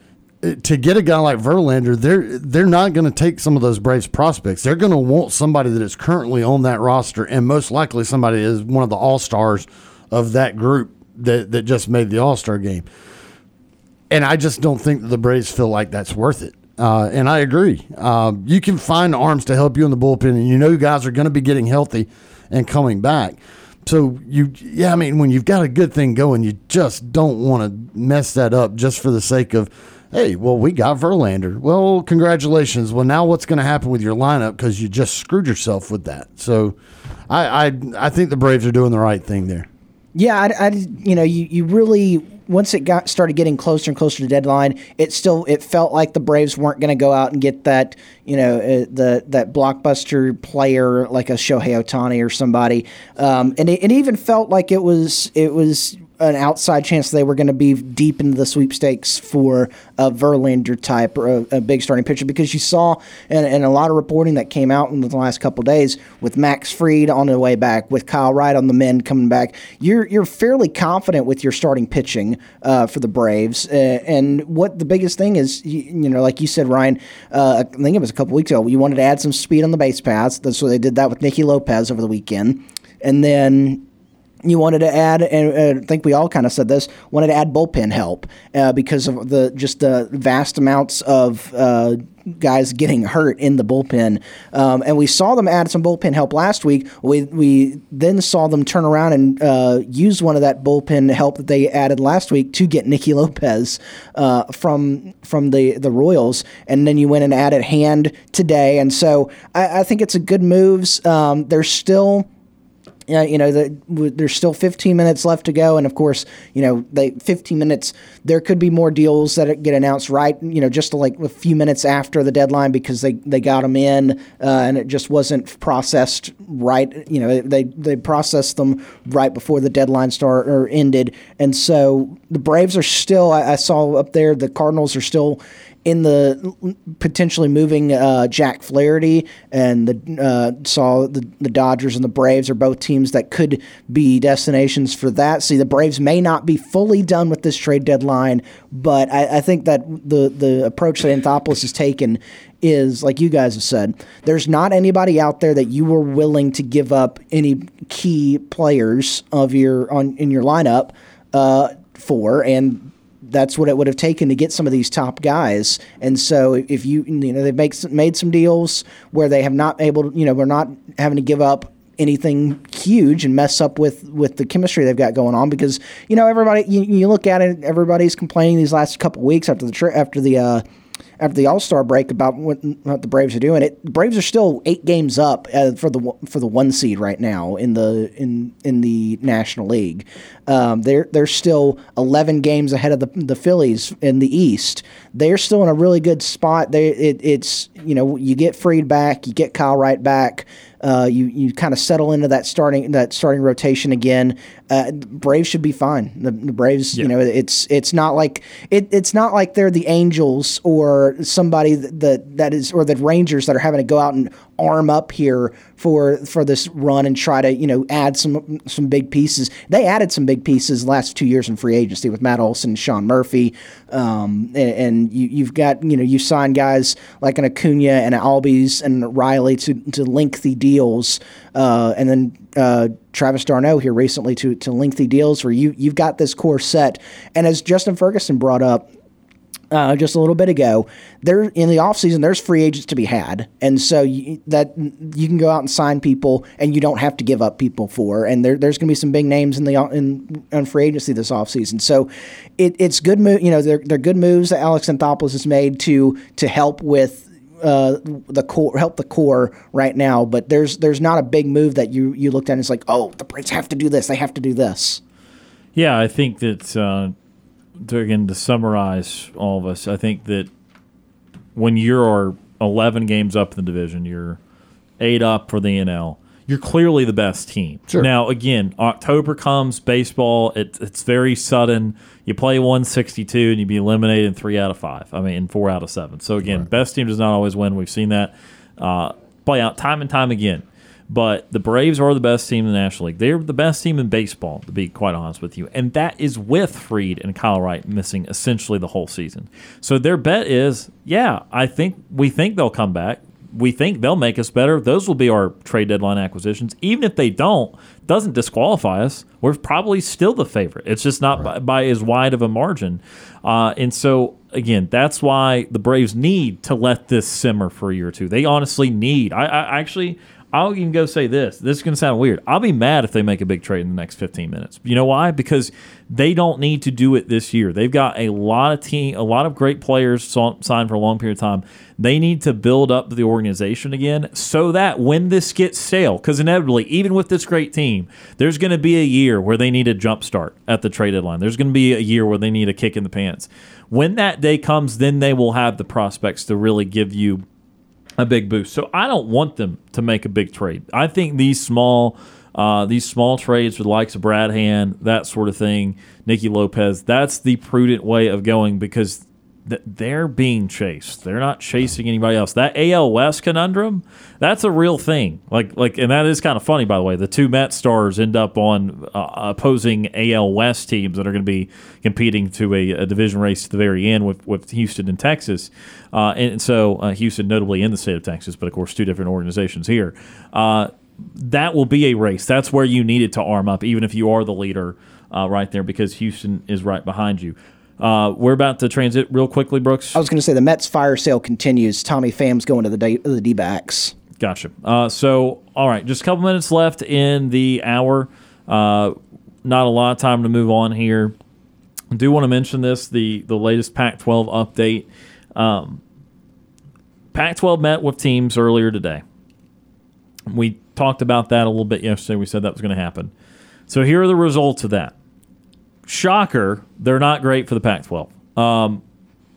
to get a guy like Verlander, they're not going to take some of those Braves prospects. They're going to want somebody that is currently on that roster, and most likely somebody is one of the All-Stars of that group that just made the All-Star game. And I just don't think that the Braves feel like that's worth it. And I agree. You can find arms to help you in the bullpen, and you know you guys are going to be getting healthy and coming back. So, when you've got a good thing going, you just don't want to mess that up just for the sake of, hey, well, we got Verlander. Well, congratulations. Well, now what's going to happen with your lineup because you just screwed yourself with that. So, I think the Braves are doing the right thing there. Yeah, you really, once it started getting closer and closer to deadline, it felt like the Braves weren't going to go out and get that, that blockbuster player like a Shohei Ohtani or somebody, and it even felt like it was an outside chance they were going to be deep into the sweepstakes for a Verlander type or a big starting pitcher, because you saw and a lot of reporting that came out in the last couple of days with Max Fried on the way back, with Kyle Wright on the mend coming back. You're fairly confident with your starting pitching for the Braves. And what the biggest thing is, you know, like you said, Ryan, I think it was a couple weeks ago, you wanted to add some speed on the base paths. So they did that with Nicky Lopez over the weekend. And then you wanted to add, and I think we all kind of said this, wanted to add bullpen help because of the vast amounts of guys getting hurt in the bullpen. And we saw them add some bullpen help last week. We then saw them turn around and use one of that bullpen help that they added last week to get Nicky Lopez from the Royals. And then you went and added Hand today. And so I think it's a good moves. There's still... Yeah, you know, there's still 15 minutes left to go, and of course, you know, 15 minutes. There could be more deals that get announced, right? You know, just like a few minutes after the deadline because they got them in, and it just wasn't processed right. You know, they processed them right before the deadline started or ended, and so the Braves are still. I saw up there the Cardinals are still in the potentially moving Jack Flaherty, and saw the Dodgers and the Braves are both teams that could be destinations for that. See, the Braves may not be fully done with this trade deadline, but I think that the approach that Anthopoulos has taken is, like you guys have said, there's not anybody out there that you were willing to give up any key players of in your lineup for, and that's what it would have taken to get some of these top guys. And so if you know, they've made some deals where they have not able to, you know, we're not having to give up anything huge and mess up with the chemistry they've got going on, because, you know, everybody, you look at it, everybody's complaining these last couple of weeks after the All-Star break about what the Braves are doing. The Braves are still 8 games up for the 1 seed right now in the National League. They're still 11 games ahead of the Phillies in the East. They're still in a really good spot. It's you know, you get Fried back, you get Kyle Wright back. You kind of settle into that starting rotation again. Braves should be fine. The Braves, yeah. You know, it's not like it's not like they're the Angels or somebody that is, or the Rangers that are having to go out and arm up here for this run and try to, you know, add some big pieces. They added some big pieces the last 2 years in free agency with Matt Olson, Sean Murphy, and you've got, you know, you sign guys like an Acuna and an Albies and Riley to lengthy deals, and then Travis d'Arnaud here recently to lengthy deals where you've got this core set. And as Justin Ferguson brought up just a little bit ago, there in the offseason, there's free agents to be had, and so you can go out and sign people, and you don't have to give up people for. And there's going to be some big names in free agency this offseason. So it's good move. You know, they're good moves that Alex Anthopoulos has made to help with the core, help the core right now, but there's not a big move that you looked at and it's like, oh, the Braves have to do this, they have to do this. Yeah, I think that again, to summarize all of us, I think that when you're 11 games up in the division, you're 8 up for the NL, you're clearly the best team. Sure. Now, again, October comes, baseball, it's very sudden. You play 162 and you'd be eliminated in 3 out of 5. I mean, in 4 out of 7. So, again, right. Best team does not always win. We've seen that play out time and time again. But the Braves are the best team in the National League. They're the best team in baseball, to be quite honest with you. And that is with Fried and Kyle Wright missing essentially the whole season. So their bet is, yeah, we think they'll come back. We think they'll make us better. Those will be our trade deadline acquisitions. Even if they don't, doesn't disqualify us. We're probably still the favorite. It's just not right by as wide of a margin. And so, again, that's why the Braves need to let this simmer for a year or two. They honestly need. I'll even go say this. This is going to sound weird. I'll be mad if they make a big trade in the next 15 minutes. You know why? Because they don't need to do it this year. They've got a lot of great players signed for a long period of time. They need to build up the organization again so that when this gets stale, because inevitably, even with this great team, there's going to be a year where they need a jump start at the trade deadline. There's going to be a year where they need a kick in the pants. When that day comes, then they will have the prospects to really give you a big boost. So I don't want them to make a big trade. I think these small These small trades with the likes of Brad Hand, that sort of thing, Nicky Lopez, that's the prudent way of going because they're being chased. They're not chasing anybody else. That AL West conundrum, that's a real thing. And that is kind of funny, by the way. The two Met stars end up on opposing AL West teams that are going to be competing to a division race to the very end with Houston and Texas. And so Houston notably in the state of Texas, but of course two different organizations here. That will be a race. That's where you needed to arm up, even if you are the leader right there, because Houston is right behind you. We're about to transit real quickly, Brooks. I was going to say the Mets fire sale continues. Tommy Pham's going to the D-backs. Gotcha. So, all right, just a couple minutes left in the hour. Not a lot of time to move on here. I do want to mention this, the latest Pac-12 update. Pac-12 met with teams earlier today. We talked about that a little bit yesterday. We said that was going to happen. So here are the results of that. Shocker, they're not great for the Pac-12.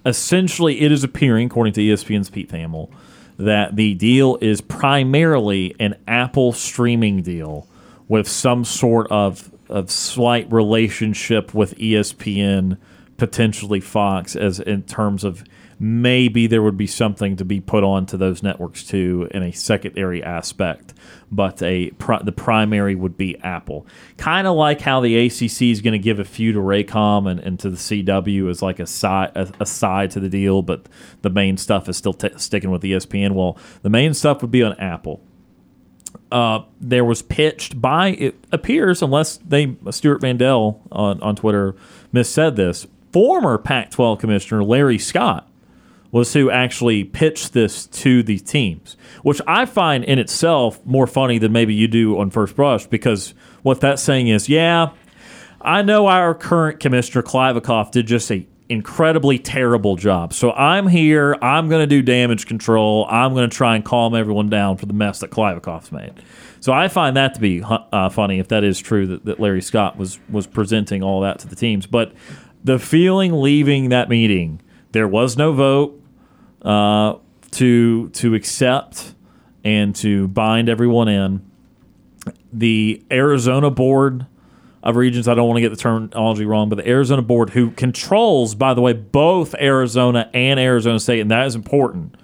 Essentially, it is appearing, according to ESPN's Pete Thamel, that the deal is primarily an Apple streaming deal with some sort of slight relationship with ESPN, potentially Fox, as in terms of maybe there would be something to be put onto those networks too in a secondary aspect. But the primary would be Apple. Kind of like how the ACC is going to give a few to Raycom and to the CW as like a side to the deal, but the main stuff is still sticking with ESPN. Well, the main stuff would be on Apple. There was pitched by, it appears, unless Stuart Mandel on Twitter missaid this, former Pac-12 commissioner Larry Scott was who actually pitched this to the teams, which I find in itself more funny than maybe you do on first brush, because what that's saying is, yeah, I know our current commissioner, Klivikoff, did just an incredibly terrible job. So I'm here. I'm going to do damage control. I'm going to try and calm everyone down for the mess that Klivikoff's made. So I find that to be funny, if that is true, that Larry Scott was presenting all that to the teams. But the feeling leaving that meeting, there was no vote. To accept and to bind everyone in. The Arizona Board of Regents, I don't want to get the terminology wrong, but the Arizona Board, who controls, by the way, both Arizona and Arizona State, and that is important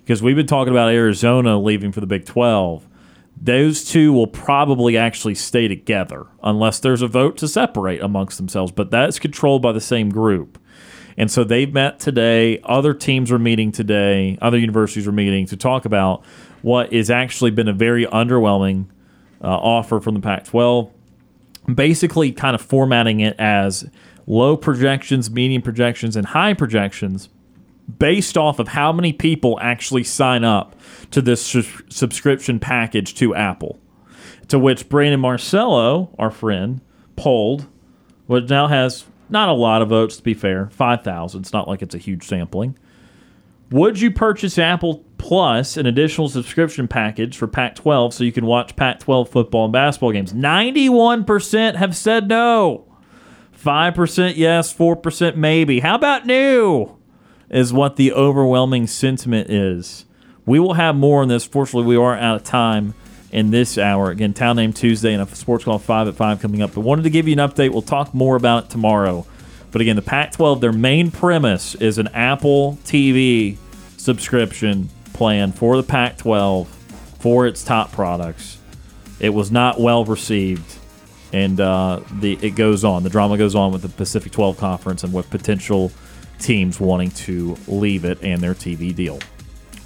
because we've been talking about Arizona leaving for the Big 12. Those two will probably actually stay together unless there's a vote to separate amongst themselves, but that's controlled by the same group. And so they've met today. Other teams are meeting today. Other universities are meeting to talk about what has actually been a very underwhelming offer from the Pac-12. Basically kind of formatting it as low projections, medium projections, and high projections based off of how many people actually sign up to this subscription package to Apple, to which Brandon Marcello, our friend, polled, which now has... not a lot of votes, to be fair. 5,000. It's not like it's a huge sampling. Would you purchase Apple Plus, an additional subscription package for Pac-12, so you can watch Pac-12 football and basketball games? 91% have said no. 5% yes, 4% maybe. How about new is what the overwhelming sentiment is. We will have more on this. Fortunately, we are out of time in this hour. Again, Town Name Tuesday and a Sports Call 5 at 5 coming up. But wanted to give you an update. We'll talk more about it tomorrow. But again, the Pac-12, their main premise is an Apple TV subscription plan for the Pac-12 for its top products. It was not well received. And it goes on. The drama goes on with the Pacific 12 Conference and with potential teams wanting to leave it and their TV deal.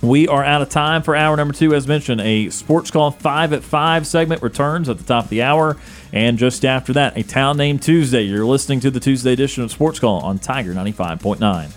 We are out of time for hour number 2. As mentioned, a Sports Call 5 at 5 segment returns at the top of the hour. And just after that, a Town Name Tuesday. You're listening to the Tuesday edition of Sports Call on Tiger 95.9.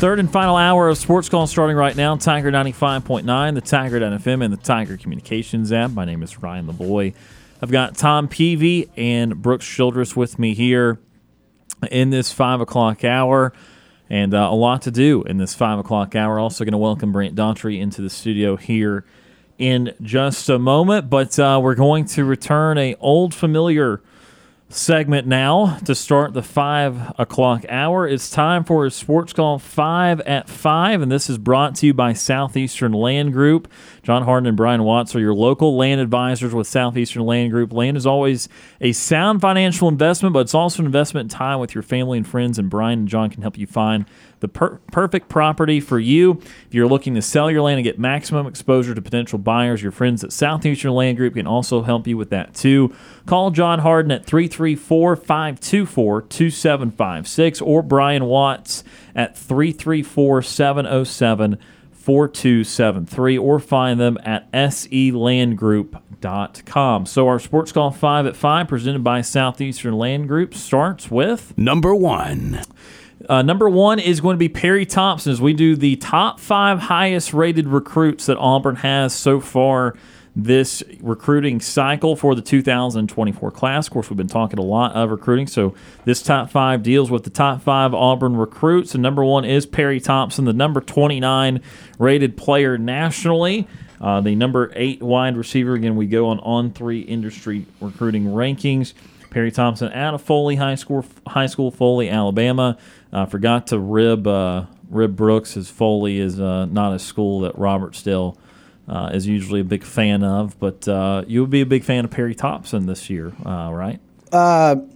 Third and final hour of Sports Call starting right now. Tiger 95.9, the Tiger.fm, and the Tiger Communications app. My name is Ryan LeBoy. I've got Tom Peavy and Brooks Childress with me here in this 5 o'clock hour, and a lot to do in this 5 o'clock hour. Also going to welcome Brant Daughtry into the studio here in just a moment, but we're going to return an old familiar segment now to start the 5 o'clock hour. It's time for a Sports Call 5 at 5, and this is brought to you by Southeastern Land Group. John Harden and Brian Watts are your local land advisors with Southeastern Land Group. Land is always a sound financial investment, but it's also an investment in time with your family and friends, and Brian and John can help you find the perfect property for you. If you're looking to sell your land and get maximum exposure to potential buyers, your friends at Southeastern Land Group can also help you with that too. Call John Harden at 334-524-2756 or Brian Watts at 334-707-4273 or find them at selandgroup.com. So our Sports Call 5 at 5 presented by Southeastern Land Group starts with number 1. Number 1 is going to be Perry Thompson as we do the top 5 highest-rated recruits that Auburn has so far this recruiting cycle for the 2024 class. Of course, we've been talking a lot of recruiting, so this top 5 deals with the top 5 Auburn recruits, and number 1 is Perry Thompson, the number 29-rated player nationally, the number 8 wide receiver. Again, we go on 3 industry recruiting rankings. Perry Thompson out of Foley High School, Foley, Alabama. Forgot to rib Brooks, as Foley is not a school that Robert Still is usually a big fan of. But you would be a big fan of Perry Thompson this year, right?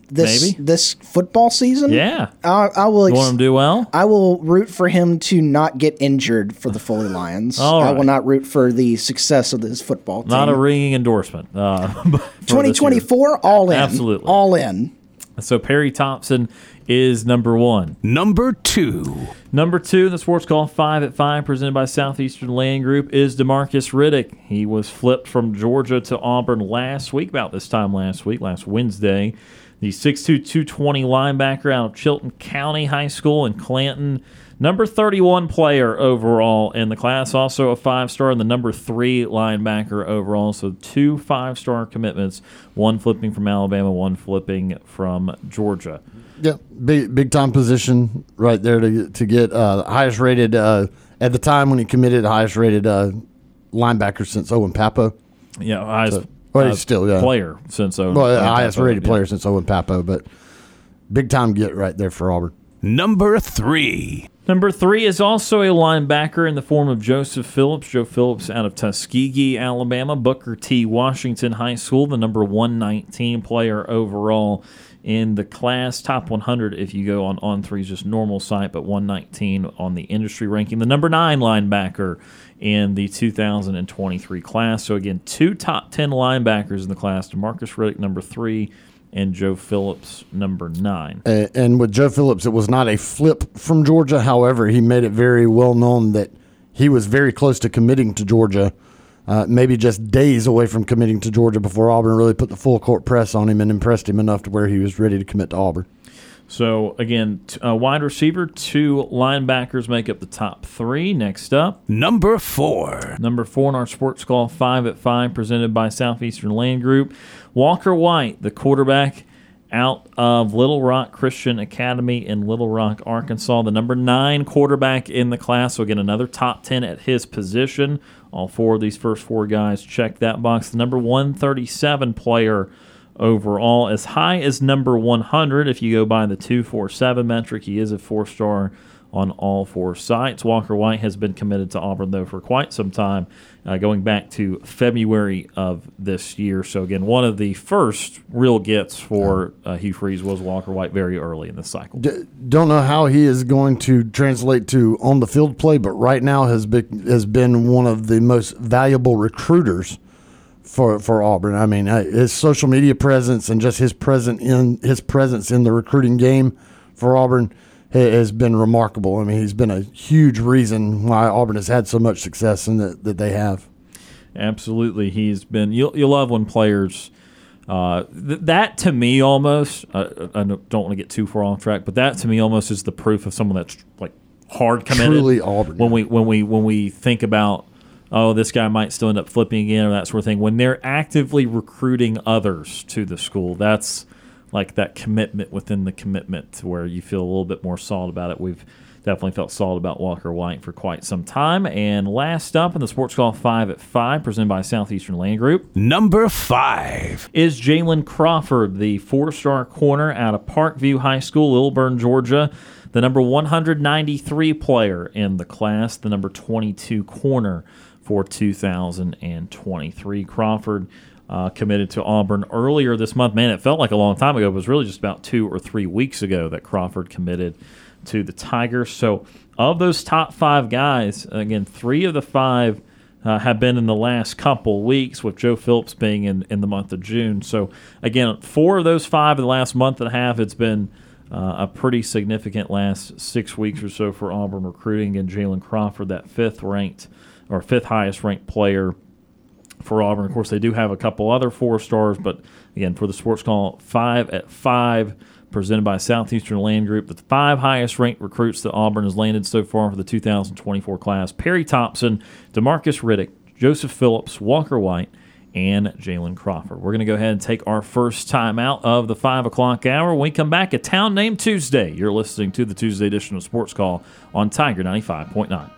This football season? Yeah. I will. You want him to do well? I will root for him to not get injured for the Foley Lions. All right. I will not root for the success of this football team. Not a ringing endorsement. 2024, all in. Absolutely. All in. So Perry Thompson is number 1. Number 2. Number 2, the Sports Call 5 at 5 presented by Southeastern Land Group is DeMarcus Riddick. He was flipped from Georgia to Auburn last week, about this time last Wednesday. The 6'2", 220 linebacker out of Chilton County High School in Clanton. Number 31 player overall in the class. Also a 5-star and the number 3 linebacker overall. So 2 5-star commitments, one flipping from Alabama, one flipping from Georgia. Yeah, big-time position right there to get highest-rated, at the time when he committed, highest-rated linebacker since Owen Pappo. Yeah, player since Owen. Well, highest-rated player since Owen Pappo, but big-time get right there for Auburn. Number 3. Number 3 is also a linebacker in the form of Joseph Phillips. Joe Phillips out of Tuskegee, Alabama. Booker T. Washington High School, the number 119 player overall in the class. Top 100 if you go on 3 is just normal site, but 119 on the industry ranking. The number 9 linebacker in the 2023 class. So, again, 2 top 10 linebackers in the class. DeMarcus Riddick, number 3. And Joe Phillips, number 9. And with Joe Phillips, it was not a flip from Georgia. However, he made it very well known that he was very close to committing to Georgia, maybe just days away from committing to Georgia before Auburn really put the full court press on him and impressed him enough to where he was ready to commit to Auburn. So, again, a wide receiver, 2 linebackers make up the top 3. Next up, number 4. Number 4 in our Sports Call 5 at 5 presented by Southeastern Land Group. Walker White, the quarterback out of Little Rock Christian Academy in Little Rock, Arkansas, the number 9 quarterback in the class. So, again, another top 10 at his position. All 4 of these first 4 guys check that box. The number 137 player overall, as high as number 100. If you go by the 247 metric, he is a 4-star on all four sites. Walker White has been committed to Auburn, though, for quite some time, going back to February of this year. So, again, one of the first real gets for Hugh Freeze was Walker White very early in this cycle. Don't know how he is going to translate to on-the-field play, but right now has been one of the most valuable recruiters for Auburn. I mean, his social media presence and just his presence in the recruiting game for Auburn has been remarkable. I mean, he's been a huge reason why Auburn has had so much success and that they have. Absolutely. He's been – you'll love when players that to me almost I don't want to get too far off track, but that to me almost is the proof of someone that's like hard committed. Truly Auburn. When we think about, oh, this guy might still end up flipping again or that sort of thing, when they're actively recruiting others to the school, that's like that commitment within the commitment to where you feel a little bit more solid about it. We've definitely felt solid about Walker White for quite some time. And last up in the Sports Call 5 at 5, presented by Southeastern Land Group. Number 5 is Jalen Crawford, the four-star corner out of Parkview High School, Lilburn, Georgia. The number 193 player in the class, the number 22 corner for 2023. Crawford committed to Auburn earlier this month. Man, it felt like a long time ago. It was really just about 2 or 3 weeks ago that Crawford committed to the Tigers. So of those top five guys, again, 3 of the 5 have been in the last couple weeks, with Joe Phillips being in the month of June. So, again, 4 of those 5 in the last month and a half, it's been a pretty significant last 6 weeks or so for Auburn recruiting. And Jalen Crawford, that fifth highest ranked player for Auburn. Of course, they do have a couple other 4 stars, but again, for the Sports Call 5 at 5, presented by Southeastern Land Group, the 5 highest ranked recruits that Auburn has landed so far for the 2024 class: Perry Thompson, DeMarcus Riddick, Joseph Phillips, Walker White, and Jalen Crawford. We're going to go ahead and take our first time out of the 5 o'clock hour. When we come back, a Town Name Tuesday. You're listening to the Tuesday edition of Sports Call on Tiger 95.9.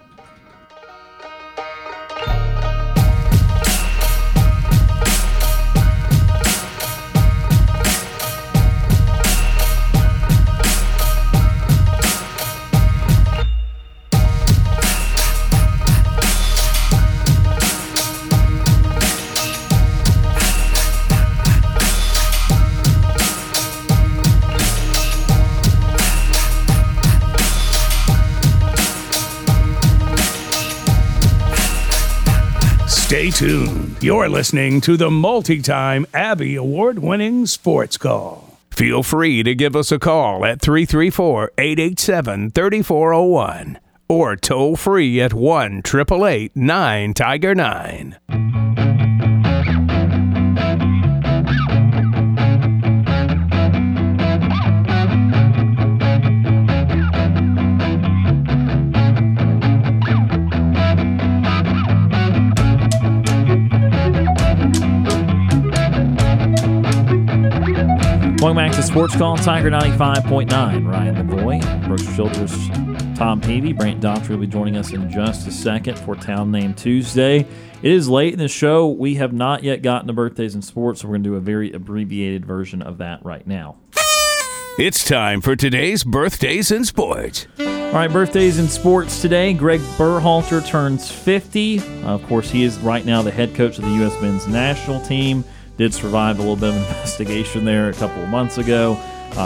Stay tuned. You're listening to the multi-time Abby Award-winning Sports Call. Feel free to give us a call at 334-887-3401 or toll free at 1-888-9-TIGER-9. Welcome back to Sports Call, Tiger 95.9. Ryan LaVoy, Brooks Childress, Tom Peavy, Brant Daughtry will be joining us in just a second for Town Name Tuesday. It is late in the show. We have not yet gotten to birthdays in sports, so we're going to do a very abbreviated version of that right now. It's time for today's birthdays in sports. All right, birthdays in sports today. Greg Berhalter turns 50. Of course, he is right now the head coach of the U.S. men's national team. Did survive a little bit of an investigation there a couple of months ago.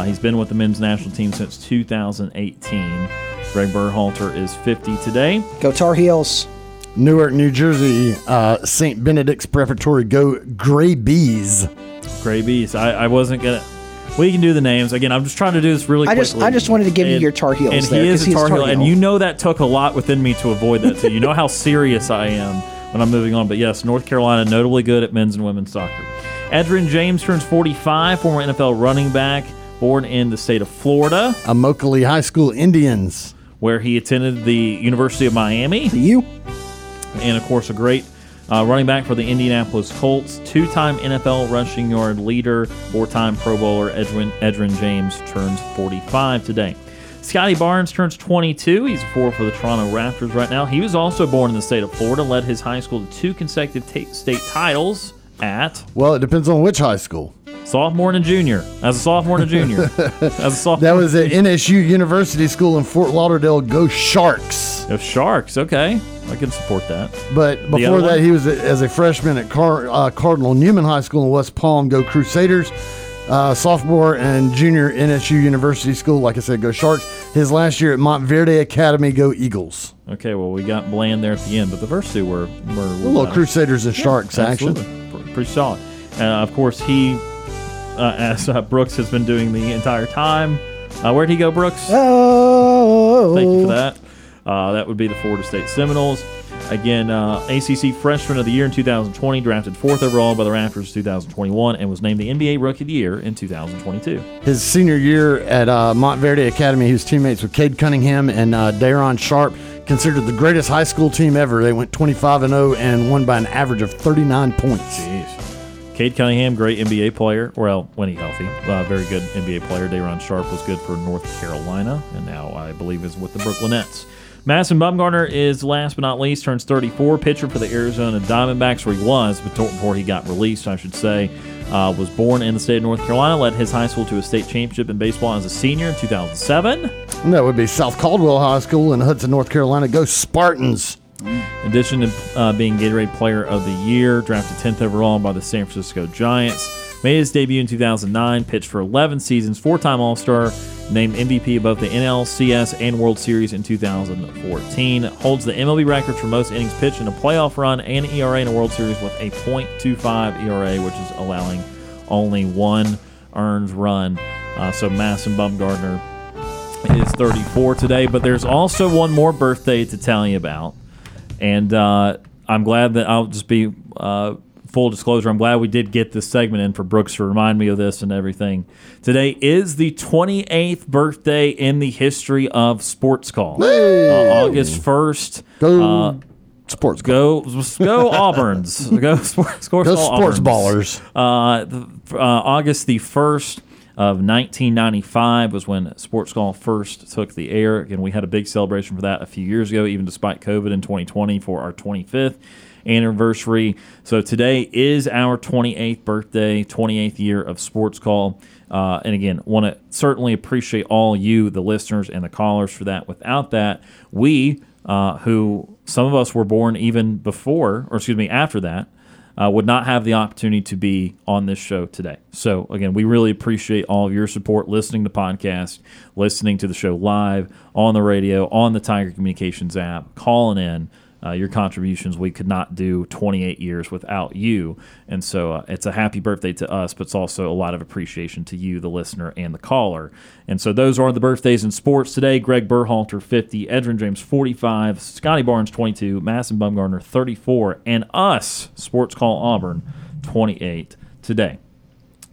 He's been with the men's national team since 2018. Greg Berhalter is 50 today. Go Tar Heels. Newark, New Jersey, St. Benedict's Preparatory. Go Gray Bees. Gray Bees. I wasn't going to. We can do the names. Again, I'm just trying to do this really quickly. I just wanted to give you your Tar Heels. And there, he is a Tar Heel. And you know that took a lot within me to avoid that. So you know how serious I am when I'm moving on. But yes, North Carolina, notably good at men's and women's soccer. Edrin James turns 45, former NFL running back, born in the state of Florida. Immokalee High School Indians, where he attended the University of Miami. You. And, of course, a great running back for the Indianapolis Colts, two-time NFL rushing yard leader, four-time Pro Bowler Edrin James turns 45 today. Scotty Barnes turns 22. He's a forward for the Toronto Raptors right now. He was also born in the state of Florida, led his high school to 2 consecutive state titles at... Well, it depends on which high school. Sophomore and a junior. As a sophomore and a junior. That was at NSU University School in Fort Lauderdale. Go Sharks. Go Sharks. Okay. I can support that. But before that, he was as a freshman at Cardinal Newman High School in West Palm. Go Crusaders. Sophomore and junior NSU University School. Like I said, go Sharks. His last year at Montverde Academy. Go Eagles. Okay, well, we got Bland there at the end, but the first two were little Crusaders and Sharks, absolutely. Pretty solid. Of course, he, as Brooks has been doing the entire time. Where'd he go, Brooks? Oh. Thank you for that. That would be the Florida State Seminoles. Again, ACC Freshman of the Year in 2020, drafted 4th overall by the Raptors in 2021, and was named the NBA Rookie of the Year in 2022. His senior year at Montverde Academy, he was teammates with Cade Cunningham and Daron Sharp, considered the greatest high school team ever. They went 25-0 and won by an average of 39 points. Jeez. Cade Cunningham, great NBA player. Well, when he's healthy, very good NBA player. Daron Sharp was good for North Carolina, and now I believe is with the Brooklyn Nets. Madison Bumgarner is last but not least, turns 34, pitcher for the Arizona Diamondbacks, where he was before he got released, I should say. Was born in the state of North Carolina, led his high school to a state championship in baseball as a senior in 2007. And that would be South Caldwell High School in Hudson, North Carolina. Go Spartans! In addition to being Gatorade Player of the Year, drafted 10th overall by the San Francisco Giants. Made his debut in 2009, pitched for 11 seasons, four-time All-Star, named MVP of both the NLCS and World Series in 2014. Holds the MLB record for most innings pitched in a playoff run and ERA in a World Series with a .25 ERA, which is allowing only one earned run. So Madison Bumgarner is 34 today. But there's also one more birthday to tell you about. And I'm glad that I'll just be full disclosure, I'm glad we did get this segment in for Brooks to remind me of this and everything. Today is the 28th birthday in the history of Sports Call. August 1st. Go Sports Call. Go Auburns. Go Sports Call. Go Sports Ballers. August the 1st of 1995 was when Sports Call first took the air. Again, we had a big celebration for that a few years ago, even despite COVID in 2020 for our 25th. Anniversary. So today is our 28th birthday, 28th year of Sports Call. And again, want to certainly appreciate all you, the listeners and the callers for that. Without that, we, who some of us were born even before, or excuse me, after that, would not have the opportunity to be on this show today. So again, we really appreciate all of your support, listening to podcasts, listening to the show live, on the radio, on the Tiger Communications app, calling in. Your contributions, we could not do 28 years without you. And so it's a happy birthday to us, but it's also a lot of appreciation to you, the listener, and the caller. And so those are the birthdays in sports today. Greg Berhalter, 50. Edrin James, 45. Scotty Barnes, 22. Madison Bumgarner, 34. And us, Sports Call Auburn, 28 today.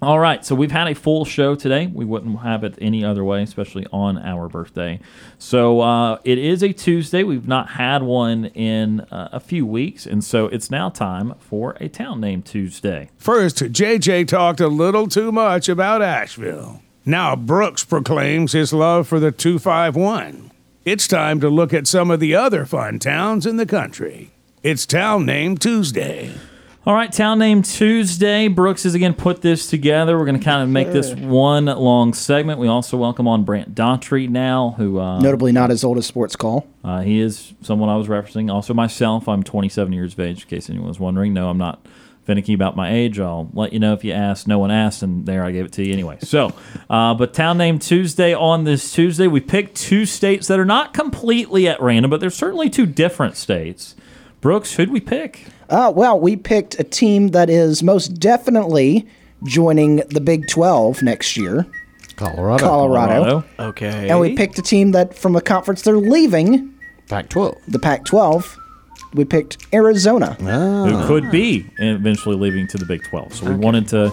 All right, so we've had a full show today. We wouldn't have it any other way, especially on our birthday. So it is a Tuesday. We've not had one in a few weeks, and so it's now time for a Town Name Tuesday. First, JJ talked a little too much about Asheville. Now Brooks proclaims his love for the 251. It's time to look at some of the other fun towns in the country. It's Town Name Tuesday. All right, Town Name Tuesday. Brooks has again put this together. We're going to kind of make this one long segment. We also welcome on Brant Daughtry now, who... notably not as old as Sports Call. He is someone I was referencing. Also myself, I'm 27 years of age, in case anyone was wondering. No, I'm not finicky about my age. I'll let you know if you ask. No one asked, and there I gave it to you anyway. So, but Town Name Tuesday on this Tuesday. We picked two states that are not completely at random, but they're certainly two different states. Brooks, who'd we pick? Well, we picked a team that is most definitely joining the Big 12 next year. Colorado. Okay. And we picked a team that, from a conference they're leaving. Pac-12. The Pac-12. We picked Arizona. Oh. Who could be eventually leaving to the Big 12. So we wanted to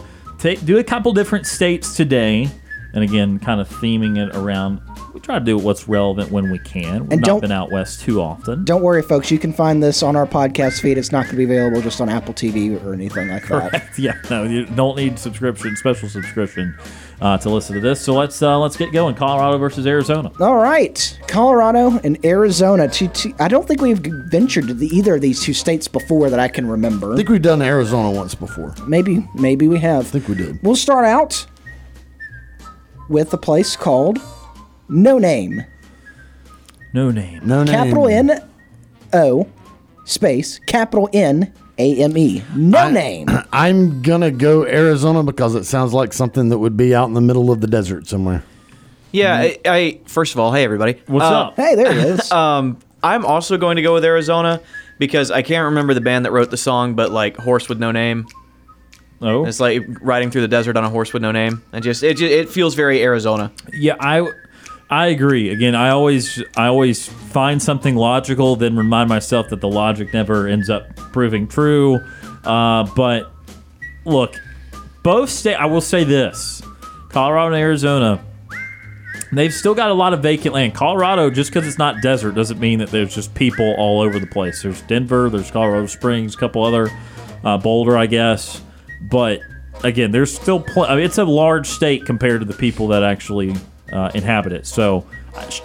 do a couple different states today. And again, kind of theming it around, we try to do what's relevant when we can. We've not been out west too often. Don't worry, folks. You can find this on our podcast feed. It's not going to be available just on Apple TV or anything like that. Correct. Yeah, no, you don't need subscription, special subscription to listen to this. So let's get going. Colorado versus Arizona. All right. Colorado and Arizona. I don't think we've ventured to either of these two states before that I can remember. I think we've done Arizona once before. Maybe we have. I think we did. We'll start out with a place called No Name. No Name. No Name. Capital N-O, space, capital N-A-M-E. No Name. I'm going to go Arizona because it sounds like something that would be out in the middle of the desert somewhere. Yeah, mm-hmm. I first of all, hey, everybody. What's up? Hey, there it is. I'm also going to go with Arizona because I can't remember the band that wrote the song, but like Horse with No Name. Oh. It's like riding through the desert on a horse with no name. And it feels very Arizona. Yeah, I agree. Again, I always find something logical, then remind myself that the logic never ends up proving true. But look, both states, I will say this, Colorado and Arizona, they've still got a lot of vacant land. Colorado, just because it's not desert, doesn't mean that there's just people all over the place. There's Denver, there's Colorado Springs, a couple other, Boulder, I guess. But, again, there's still it's a large state compared to the people that actually inhabit it. So,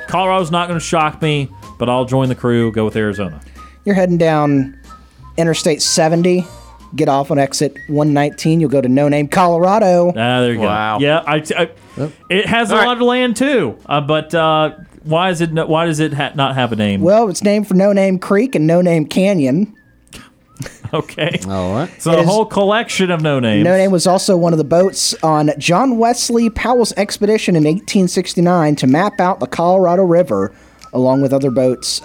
Colorado's not going to shock me, but I'll join the crew, go with Arizona. You're heading down Interstate 70, get off on exit 119, you'll go to No Name, Colorado. Ah, there you wow. go. Yeah, it has all a lot of land, too. But why does it not have a name? Well, it's named for No Name Creek and No Name Canyon. Okay. All right. So a whole collection of No Names. No Name was also one of the boats on John Wesley Powell's expedition in 1869 to map out the Colorado River, along with other boats,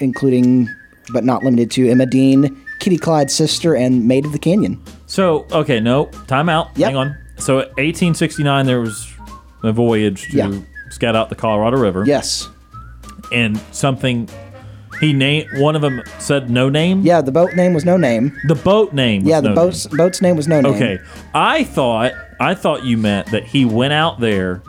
including, but not limited to, Emma Dean, Kitty Clyde's Sister, and Maid of the Canyon. So, okay, no, time out. Yep. Hang on. So, 1869, there was a voyage to scout out the Colorado River. Yes. And something... One of them said No Name? Yeah, the boat name was No Name. The boat name was No Name. Yeah, the boat's name was No Name. Okay. I thought you meant that he went out there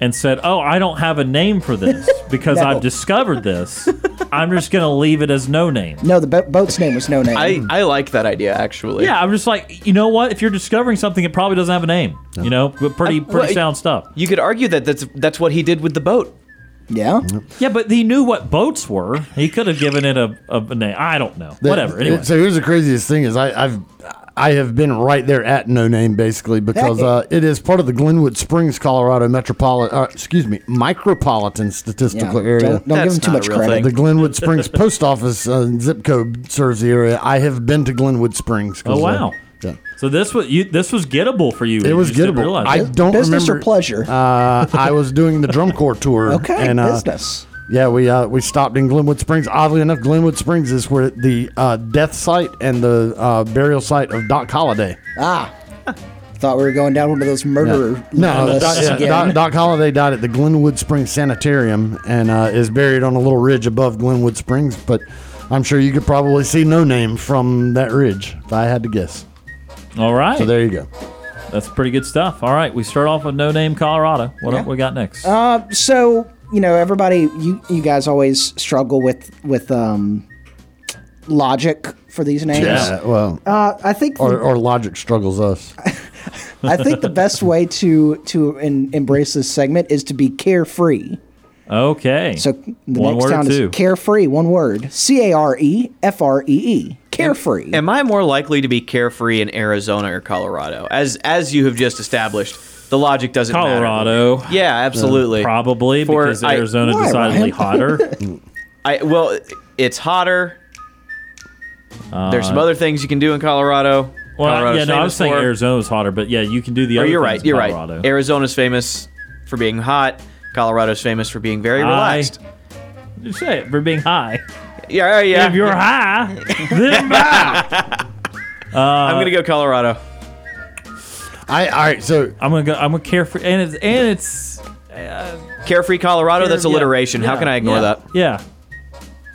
and said, oh, I don't have a name for this because I've discovered this. I'm just going to leave it as No Name. No, the boat's name was No Name. I like that idea, actually. Yeah, I'm just like, you know what? If you're discovering something, it probably doesn't have a name. No. You know, but pretty sound stuff. You could argue that that's what he did with the boat. Yeah? Yeah, but he knew what boats were. He could have given it a name. I don't know. Whatever. Anyway. So here's the craziest thing is I have been right there at No Name, basically, because it is part of the Glenwood Springs, Colorado micropolitan statistical area. Don't give them too much credit. The Glenwood Springs post office zip code serves the area. I have been to Glenwood Springs. Oh, wow. Yeah. So this was gettable for you. It was gettable. I don't business remember. Business or pleasure? I was doing the drum corps tour. Okay, and, business. Yeah, we stopped in Glenwood Springs. Oddly enough, Glenwood Springs is where the death site and the burial site of Doc Holliday. Ah. Thought we were going down one of those murderer. No, Doc Holliday died at the Glenwood Springs Sanitarium and is buried on a little ridge above Glenwood Springs. But I'm sure you could probably see No Name from that ridge, if I had to guess. All right. So there you go. That's pretty good stuff. All right. We start off with No Name, Colorado. What else we got next? So, you know, everybody, you guys always struggle with logic for these names. Yeah, well. I think... Or logic struggles us. I think the best way to embrace this segment is to be carefree. Okay. So the next sound is carefree, one word. C-A-R-E-F-R-E-E. Carefree. Am I more likely to be carefree in Arizona or Colorado? As you have just established, the logic doesn't matter. Colorado. Yeah, absolutely. Probably, because Arizona is decidedly hotter. Well, it's hotter. There's some other things you can do in Colorado. Well, yeah, no, I was saying Arizona's hotter, but yeah, you can do the other things in Colorado. You're right. Arizona's famous for being hot. Colorado's famous for being very relaxed. Just say it, for being high. Yeah. If you're high, then bow. I'm gonna go Colorado. So I'm gonna go. I'm gonna carefree, and it's carefree Colorado. That's alliteration. How can I ignore that? Yeah.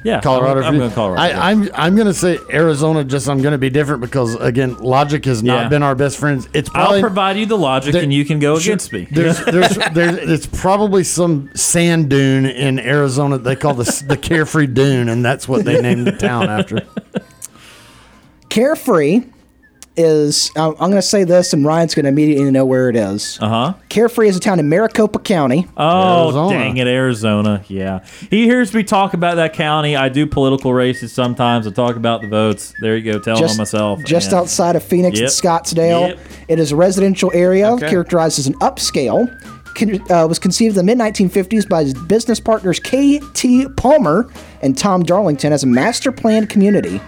Yeah, Colorado. I'm going Colorado. I'm going to say Arizona. Just I'm going to be different because again, logic has not been our best friends. It's probably, I'll provide you the logic, and you can go against me. It's probably some sand dune in Arizona that they call the Carefree Dune, and that's what they named the town after. Carefree is I'm going to say this, and Ryan's going to immediately know where it is. Carefree is a town in Maricopa County. Oh, Arizona. Dang it, Arizona. Yeah. He hears me talk about that county. I do political races sometimes. I talk about the votes. There you go. Telling on myself. Just outside of Phoenix and Scottsdale. Yep. It is a residential area characterized as an upscale. Was conceived in the mid-1950s by his business partners K.T. Palmer and Tom Darlington as a master-planned community.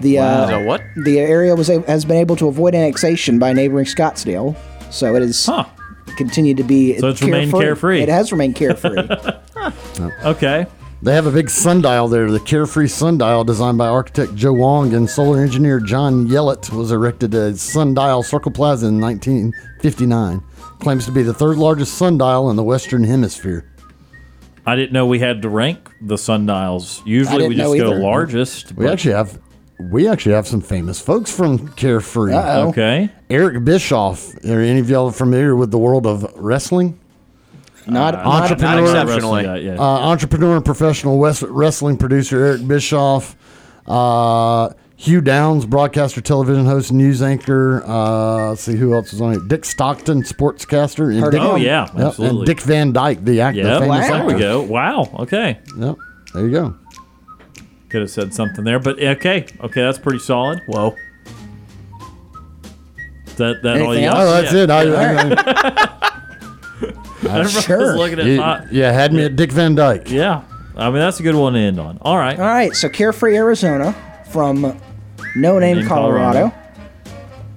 The area has been able to avoid annexation by neighboring Scottsdale, so it has continued to be carefree. It has remained carefree. Okay. They have a big sundial there. The Carefree Sundial, designed by architect Joe Wong and solar engineer John Yellett, was erected at Sundial Circle Plaza in 1959. Claims to be the third largest sundial in the Western Hemisphere. I didn't know we had to rank the sundials. Usually we just go largest. We actually have some famous folks from Carefree. Uh-oh. Okay. Eric Bischoff. Are any of y'all familiar with the world of wrestling? Not exceptionally. Entrepreneur and professional wrestling producer Eric Bischoff. Hugh Downs, broadcaster, television host, news anchor. Let's see who else is on here. Dick Stockton, sportscaster. And absolutely. And Dick Van Dyke, the actor. Yep. Wow. There we go. Wow. Okay. Yep. There you go. Could have said something there, but okay, that's pretty solid. Whoa, is that all you got? Oh, that's it. I sure. Looking at had me at Dick Van Dyke. Yeah, I mean that's a good one to end on. All right. So Carefree, Arizona, from No Name, Colorado.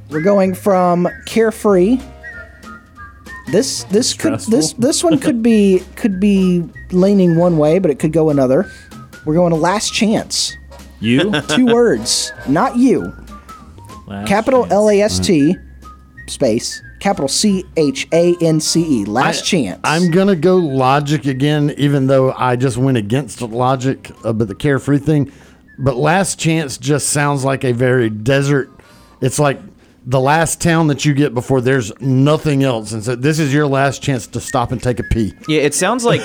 We're going from Carefree. This Stressful. This one could be leaning one way, but it could go another. We're going to Last Chance. You? 2 words. Not you. Last capital chance. L-A-S-T, space, capital C-H-A-N-C-E. Last chance. I'm going to go logic again, even though I just went against logic, but the Carefree thing. But Last Chance just sounds like a very desert. It's like the last town that you get before there's nothing else, and so this is your last chance to stop and take a pee. Yeah, it sounds like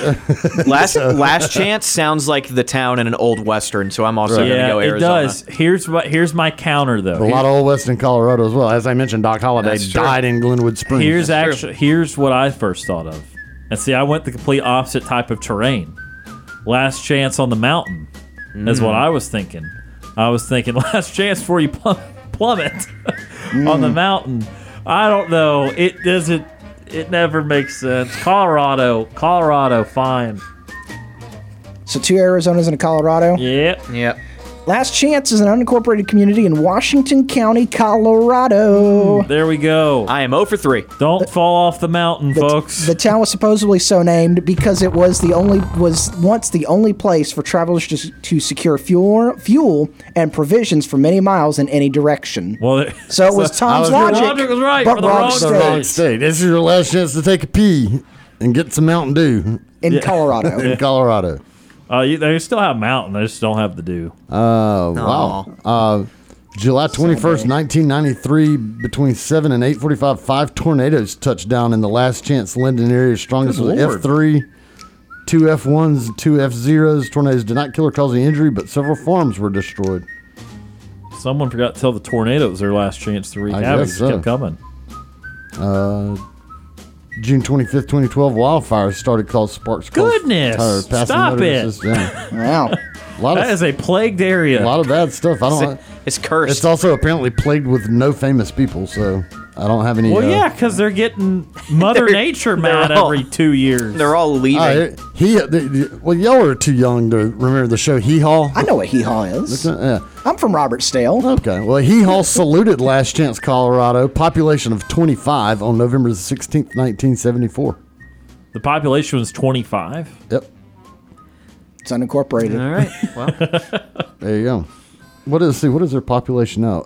last chance sounds like the town in an old western. So I'm also going to go Arizona. It does. Here's my counter though. A lot of old western Colorado as well. As I mentioned, Doc Holliday died in Glenwood Springs. Here's what I first thought of, and see, I went the complete opposite type of terrain. Last chance on the mountain is what I was thinking. I was thinking last chance before you plummet. On the mountain. I don't know. It never makes sense. Colorado, fine. So 2 Arizonas and a Colorado? Yep. Last Chance is an unincorporated community in Washington County, Colorado. There we go. I am 0 for 3. Don't fall off the mountain, folks. The town was supposedly so named because it was once the only place for travelers to secure fuel and provisions for many miles in any direction. Well, so it was Tom's logic. Logic was right, but wrong state. This is your last chance to take a pee and get some Mountain Dew in Colorado. In Colorado. They still have mountain. They just don't have the dew. Wow. July 21st, 1993, between 7 and 8:45, 5 tornadoes touched down in the Last Chance Linden area. Strongest was F3, 2 F1s, 2 F0s. Tornadoes did not kill or cause any injury, but several farms were destroyed. Someone forgot to tell the tornadoes their last chance to wreak havoc. It kept coming. June 25th, 2012, wildfires started caused sparks. Goodness! Stop it! Wow. That is a plagued area. A lot of bad stuff. It's cursed. It's also apparently plagued with no famous people, so I don't have any. Well, because they're getting Mother Nature mad every 2 years. They're all leaving. Y'all are too young to remember the show Hee Haw. I know what Hee Haw is. I'm from Robertsdale. Okay. Well, Hee Haw saluted Last Chance, Colorado, population of 25 on November the 16th, 1974. The population was 25? Yep. It's unincorporated. All right. Well, there you go. What is their population now?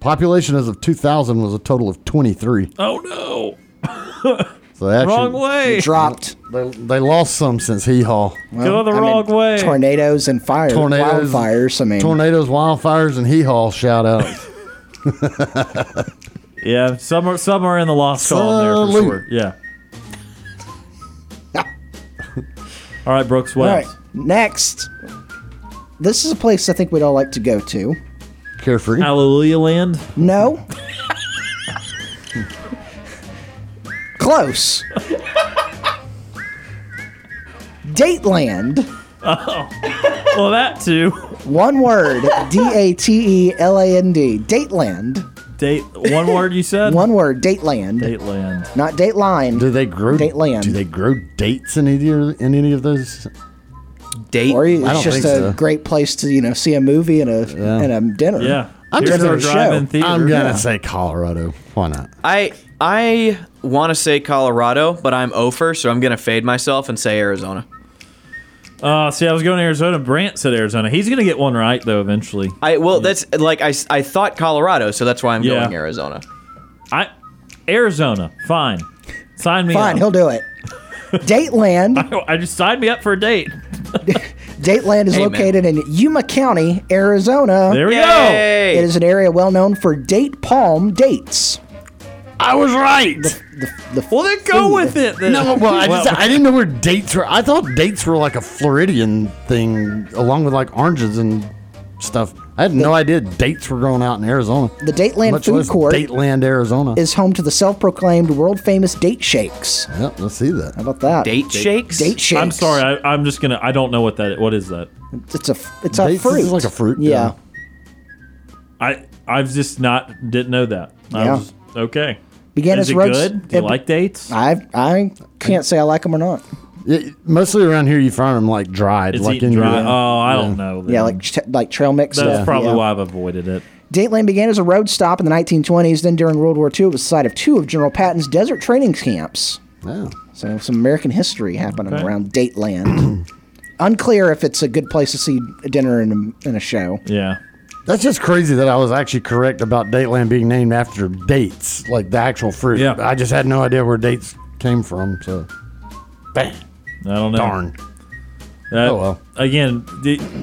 Population as of 2000 was a total of 23. Oh, no. So wrong way. Dropped. They lost some since Hee Haw. Well, go the wrong way. Tornadoes and fires. Tornadoes, wildfires. I mean, tornadoes, wildfires, and Hee Haw. Shout out. Yeah, some are in the lost column there for sure. Yeah. All right, Brooks. What? All right, next. This is a place I think we'd all like to go to. Carefree. Hallelujah Land? No. Close. Dateland. Oh. Well, that too. One word. D-A-T-E-L-A-N-D. Dateland. Date. One word you said? One word. Dateland. Dateland. Not Dateline. Do they grow dates in any of those? Date. Or it's just a great place to see a movie and a dinner. Yeah, I'm just going to say Colorado. Why not? I want to say Colorado, but I'm over, so I'm going to fade myself and say Arizona. See, I was going to Arizona. Brant said Arizona. He's going to get one right though eventually. That's like I thought Colorado, so that's why I'm going Arizona. Arizona, fine. Sign me up. Fine, he'll do it. Dateland. I just signed me up for a date. Dateland is located in Yuma County, Arizona. There we go. It is an area well known for date palm dates. I was right. Well, then go with it. Then. No, well, I didn't know where dates were. I thought dates were like a Floridian thing, along with like oranges and stuff. I had no idea dates were growing out in Arizona. The Dateland Food Court, Dateland, Arizona, is home to the self-proclaimed world-famous date shakes. Yep, let's see that. How about that? Date shakes? Date shakes. I'm sorry, I'm just gonna. I don't know what that. What is that? It's a fruit. It's like a fruit. Yeah. I've just didn't know that. Okay. Is it good? Do you like dates? I can't say I like them or not. Mostly around here, you find them like dried. It's like in dry. I don't know. Then. Yeah, like trail mix. That's probably why I've avoided it. Dateland began as a road stop in the 1920s. Then during World War II, it was the site of two of General Patton's desert training camps. Wow. So some American history happening around Dateland. Unclear if it's a good place to see a dinner and a show. Yeah. That's just crazy that I was actually correct about Dateland being named after dates, like the actual fruit. Yeah. I just had no idea where dates came from, so bang. I don't know. Darn. Again,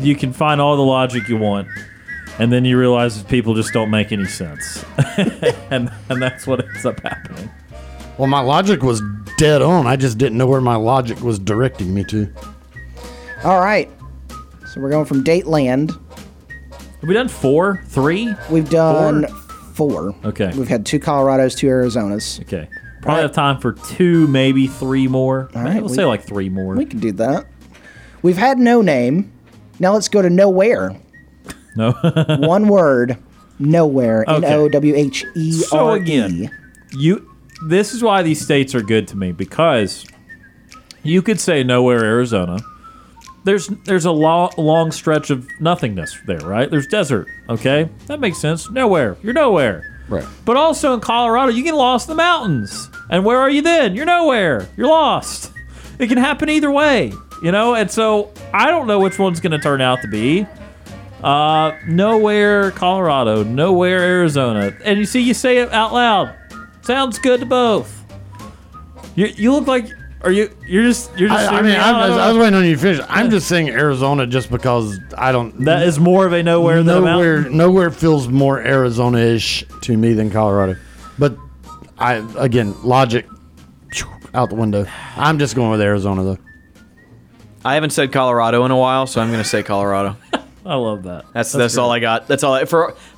you can find all the logic you want, and then you realize that people just don't make any sense. and that's what ends up happening. Well, my logic was dead on. I just didn't know where my logic was directing me to. All right. So we're going from Dateland. Have we done four? Three? We've done four. Okay. We've had two Colorados, two Arizonas. Okay. Probably have time for two, maybe three more. All right. We'll say like three more. We can do that. We've had no name. Now let's go to nowhere. No. One word. Nowhere. Okay. N-O-W-H-E-R-E. So again, this is why these states are good to me, because you could say nowhere, Arizona. There's a long stretch of nothingness there, right? There's desert, okay? That makes sense. Nowhere. You're nowhere. Right. But also in Colorado, you get lost in the mountains. And where are you then? You're nowhere. You're lost. It can happen either way, And so I don't know which one's going to turn out to be. Nowhere, Colorado. Nowhere, Arizona. And you say it out loud. Sounds good to both. You look like... Are you? You're just. I was waiting on you to finish. I'm just saying Arizona, just because I don't. That is more of a nowhere. Nowhere feels more Arizona-ish to me than Colorado. But logic out the window. I'm just going with Arizona though. I haven't said Colorado in a while, so I'm going to say Colorado. I love that. That's all I got. That's all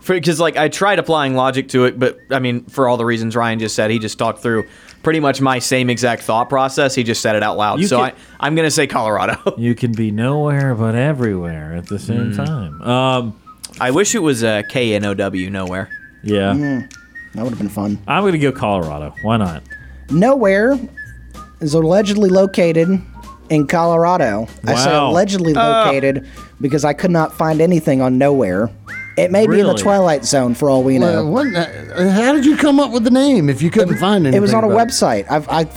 because I tried applying logic to it, but I mean for all the reasons Ryan just said, he just talked through. Pretty much my same exact thought process. He just said it out loud. I'm going to say Colorado. You can be nowhere but everywhere at the same time. I wish it was a K-N-O-W, nowhere. Yeah. That would have been fun. I'm going to go Colorado. Why not? Nowhere is allegedly located in Colorado. Wow. I say allegedly located because I could not find anything on nowhere. It may be in the Twilight Zone, for all we know. How did you come up with the name if you couldn't find anything? It was on a website. I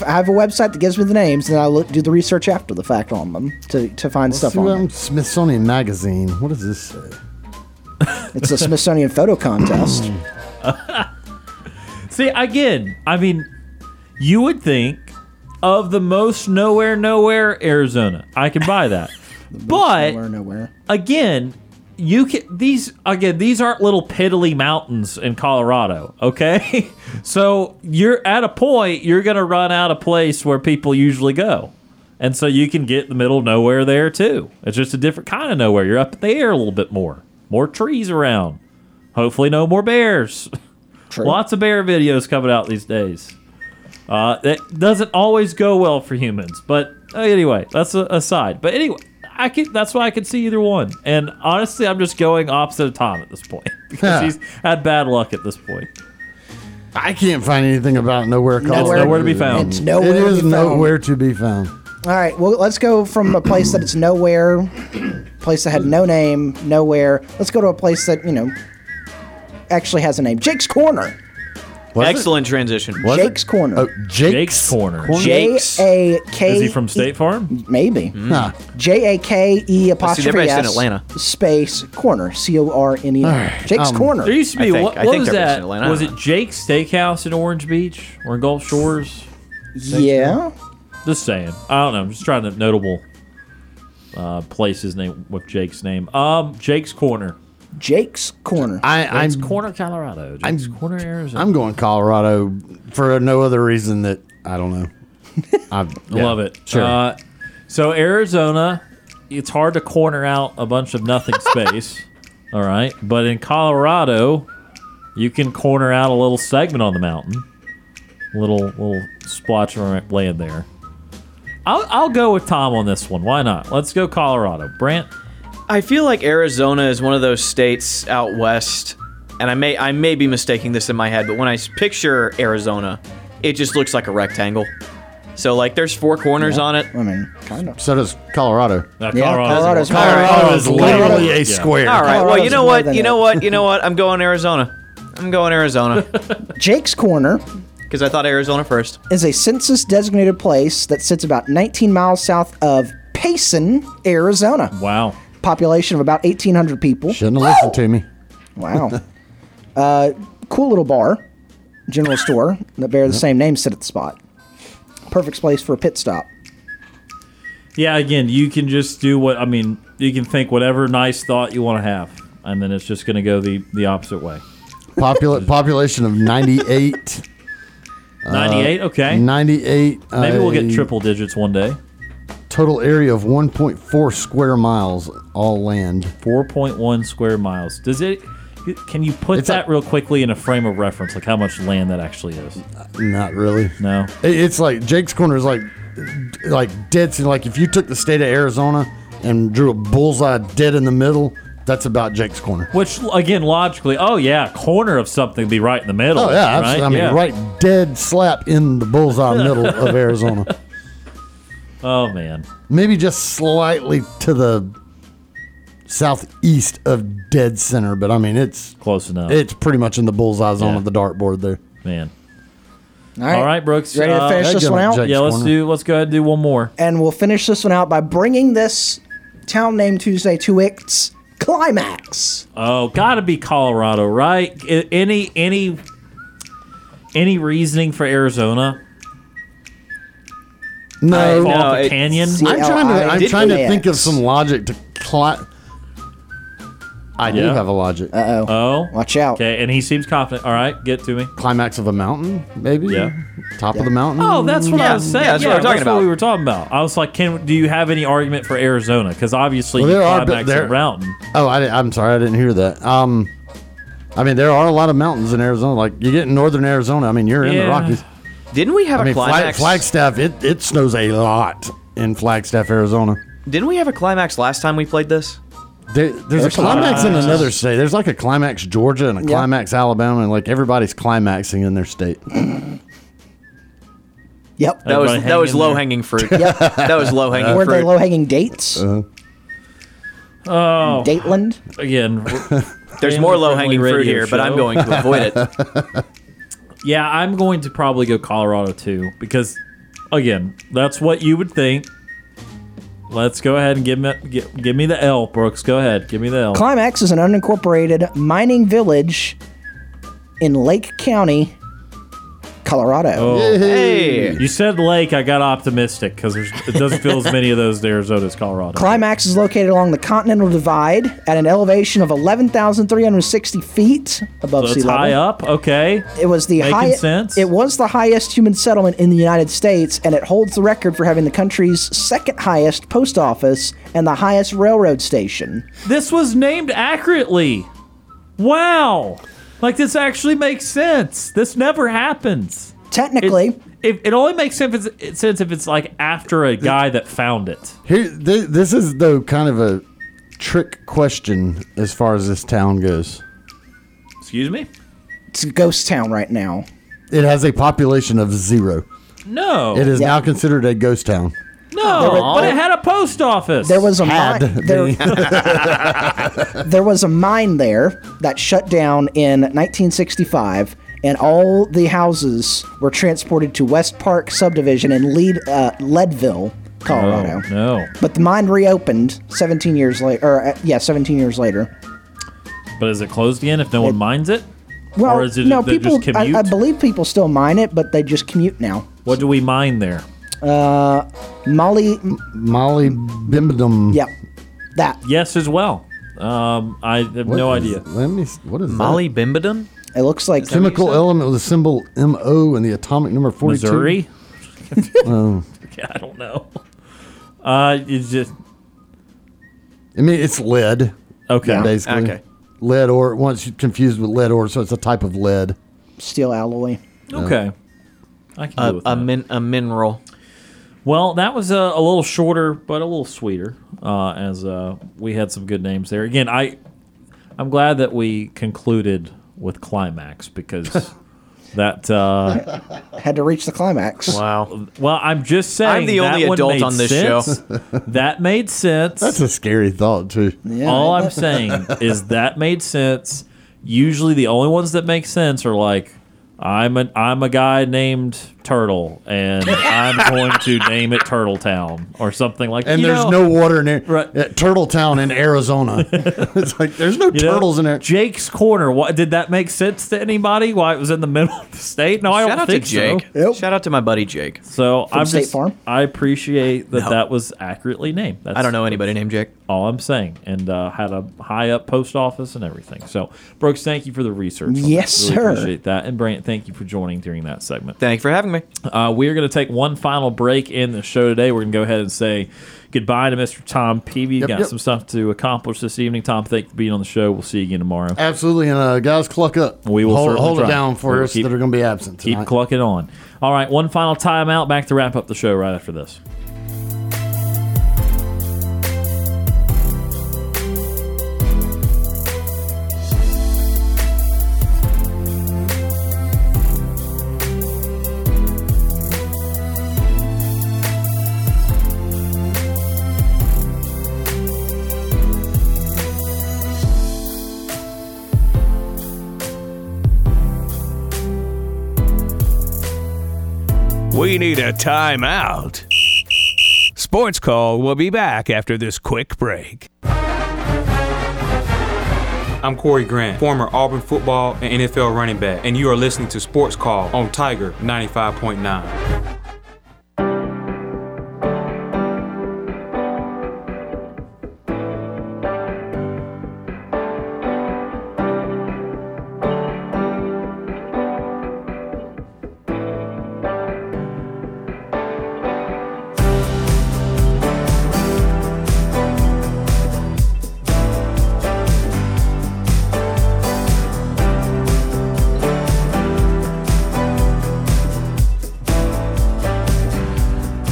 have a website that gives me the names, and I do the research after the fact on them to find stuff on them. Smithsonian Magazine. What does this say? It's a Smithsonian photo contest. See, again, I mean, you would think of the most nowhere Arizona. I can buy that. But nowhere. Again, you can these aren't little piddly mountains in Colorado, okay? So you're at a point you're gonna run out of place where people usually go. And so you can get the middle of nowhere there too. It's just a different kind of nowhere. You're up there a little bit more. More trees around. Hopefully no more bears. True. Lots of bear videos coming out these days. It doesn't always go well for humans. But anyway, that's aside. But anyway, that's why I could see either one. And honestly, I'm just going opposite of Tom at this point. Because he's had bad luck at this point. I can't find anything about nowhere. It's nowhere to be found. It's nowhere to be found. It is nowhere to be found. All right, well, let's go from a place that it's nowhere, place that had no name, nowhere. Let's go to a place that, actually has a name. Jake's Corner. Excellent transition. Jake's Corner. Oh, Jake's Corner. J-A-K. Is he from State Farm? Maybe. J-A-K-E' in Atlanta. Space Corner. C-O-R-N-E. Jake's Corner. There used to be, what was that? Was it Jake's Steakhouse in Orange Beach or in Gulf Shores? Yeah. Just saying. I don't know. I'm just trying to notable places name with Jake's name. Jake's Corner. Jake's Corner. Jake's Corner, Colorado. Jake's Corner, Arizona. I'm going Colorado for no other reason that I don't know. I love it. Sure. So Arizona, it's hard to corner out a bunch of nothing space. All right. But in Colorado, you can corner out a little segment on the mountain. Little splotch of land there. I'll go with Tom on this one. Why not? Let's go Colorado. Brant? I feel like Arizona is one of those states out west, and I may be mistaking this in my head, but when I picture Arizona, it just looks like a rectangle. So, there's four corners on it. I mean, kind of. So does Colorado. Colorado is literally a square. All right. Well, you know what? I'm going Arizona. Jake's Corner. Because I thought Arizona first. Is a census-designated place that sits about 19 miles south of Payson, Arizona. Wow. Population of about 1,800 people. Shouldn't have listened to me. Wow. Cool little bar, general store, that bear the same name sit at the spot. Perfect place for a pit stop. Yeah, again, you can just do you can think whatever nice thought you want to have, and then it's just going to go the opposite way. Population of 98... 98, okay. 98. Maybe we'll get triple digits one day. Total area of 1.4 square miles, all land. 4.1 square miles. Does it? Can you put that real quickly in a frame of reference, like how much land that actually is? Not really. No. It's like Jake's Corner is like dead. Like if you took the state of Arizona and drew a bullseye dead in the middle. That's about Jake's Corner. Which, again, logically, corner of something would be right in the middle. Oh, yeah, right? Absolutely. Right dead slap in the bullseye middle of Arizona. Oh, man. Maybe just slightly to the southeast of dead center, but, it's... Close enough. It's pretty much in the bullseye zone of the dartboard there. Man. All right, Brooks. Ready to finish this one out? Jake's Corner. Let's go ahead and do one more. And we'll finish this one out by bringing this Town Name Tuesday to its... climax. Oh, gotta be Colorado, right? Any reasoning for Arizona? No, Canyon. I'm trying to think of some logic to climb. I do have a logic. Oh, watch out. Okay, and he seems confident. All right, get to me. Climax of a mountain, maybe. Yeah, top of the mountain. Oh, that's what I was saying. Yeah, that's what we were talking about. I was like, do you have any argument for Arizona? Because obviously, climax of a mountain. Oh, I'm sorry, I didn't hear that. There are a lot of mountains in Arizona. Like you get in northern Arizona, you're in the Rockies. Didn't we have a climax? Flagstaff, it snows a lot in Flagstaff, Arizona. Didn't we have a climax last time we played this? There's a climax in another state. There's a climax Georgia and a climax Alabama, and everybody's climaxing in their state. Yep. That was low-hanging fruit. Yep. That was low-hanging fruit. Weren't they low-hanging dates? Oh. Dateland? Again. There's more low-hanging fruit here, but I'm going to avoid it. Yeah, I'm going to probably go Colorado, too, because, again, that's what you would think. Let's go ahead and give me the L, Brooks. Go ahead. Give me the L. Climax is an unincorporated mining village in Lake County, Colorado. Oh. Hey. You said lake. I got optimistic because it doesn't feel as many of those to Arizona as Colorado. Climax is located along the Continental Divide at an elevation of 11,360 feet above sea level. So it's high up? Okay. It was the highest human settlement in the United States, and it holds the record for having the country's second highest post office and the highest railroad station. This was named accurately. Wow. Like, this actually makes sense. This never happens. Technically. It only makes sense if it's, like, after a guy that found it. This is, though, kind of a trick question as far as this town goes. Excuse me? It's a ghost town right now. It has a population of zero. No. It is now considered a ghost town. No, but it had a post office. There was a mine there that shut down in 1965, and all the houses were transported to West Park Subdivision in Leadville, Colorado. No. But the mine reopened 17 years later. But is it closed again if no one mines it? Well, or is it, no, people. Just I believe people still mine it, but they just commute now. What do we mine there? Molybdenum. Yep. That. Yes, as well. I have no idea. What is molybdenum? It looks like chemical element with the symbol MO and the atomic number 42. Missouri. Yeah, I don't know. It's just. I mean, it's lead. Okay. Yeah, basically. Okay. Lead ore. Once you're confused with lead ore, so it's a type of lead. Steel alloy. Okay. I can deal with that. A mineral. Well, that was a little shorter, but a little sweeter, as we had some good names there. Again, I'm glad that we concluded with climax because that... had to reach the climax. Wow. Well, I'm just saying I'm the only adult on this show. That made sense. That's a scary thought, too. Yeah, all I'm saying is that made sense. Usually the only ones that make sense are like, I'm a guy named Turtle, and I'm going to name it Turtle Town or something like that. And there's no water in it. Right. Turtle Town in Arizona. It's like there's no turtles in there. Jake's Corner. What, did that make sense to anybody? Why it was in the middle of the state? No, I don't think so. Shout out to Jake. Yep. Shout out to my buddy Jake. So from State Farm. I appreciate that was accurately named. I don't know anybody named Jake. All I'm saying, and had a high up post office and everything. So Brooks, thank you for the research. Yes, really sir. Appreciate that, and Brant, thank you for joining during that segment. Thank you for having me. We're going to take one final break in the show today. We're going to go ahead and say goodbye to Mr. Tom Peavy. Got some stuff to accomplish this evening. Tom, thank you for being on the show. We'll see you again tomorrow. Absolutely. And guys, cluck up. We will hold it down for us that are going to be absent tonight. Keep clucking on. All right, one final timeout. Back to wrap up the show right after this. We need a timeout. Sports Call will be back after this quick break. I'm Corey Grant, former Auburn football and NFL running back, and you are listening to Sports Call on Tiger 95.9.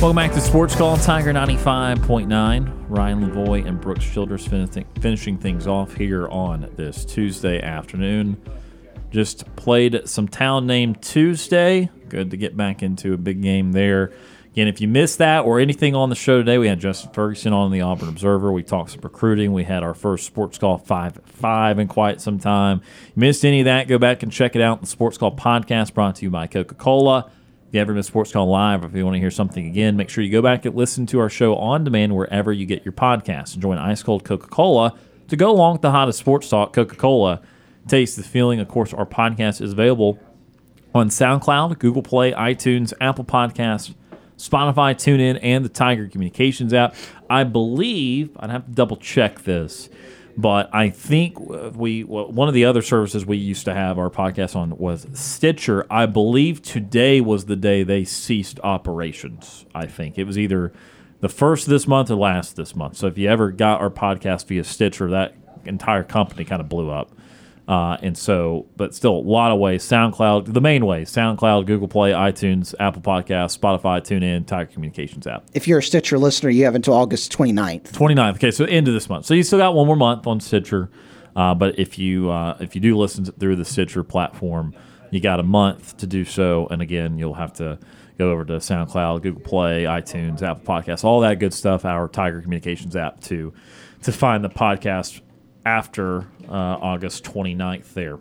Welcome back to Sports Call, Tiger 95.9. Ryan Lavoie and Brooks Childress finishing things off here on this Tuesday afternoon. Just played some Town Name Tuesday. Good to get back into a big game there. Again, if you missed that or anything on the show today, we had Justin Ferguson on the Auburn Observer. We talked some recruiting. We had our first Sports Call 5 in quite some time. If you missed any of that, go back and check it out. The Sports Call podcast brought to you by Coca-Cola. If you ever miss Sports Call Live, or if you want to hear something again, make sure you go back and listen to our show on demand wherever you get your podcasts. Enjoy an ice-cold Coca-Cola to go along with the hottest sports talk, Coca-Cola. Taste the feeling. Of course, our podcast is available on SoundCloud, Google Play, iTunes, Apple Podcasts, Spotify, TuneIn, and the Tiger Communications app. I believe, I'd have to double check this, but I think one of the other services we used to have our podcast on was Stitcher. I believe today was the day they ceased operations, I think. It was either the first this month or last this month. So if you ever got our podcast via Stitcher, that entire company kind of blew up. But still a lot of ways. SoundCloud, the main way, SoundCloud, Google Play, iTunes, Apple Podcasts, Spotify, TuneIn, Tiger Communications app. If you're a Stitcher listener, you have until August 29th. 29th, okay, so end of this month. So you still got one more month on Stitcher, but if you do listen through the Stitcher platform, you got a month to do so, and again, you'll have to go over to SoundCloud, Google Play, iTunes, Apple Podcasts, all that good stuff, our Tiger Communications app to find the podcast after August 29th there.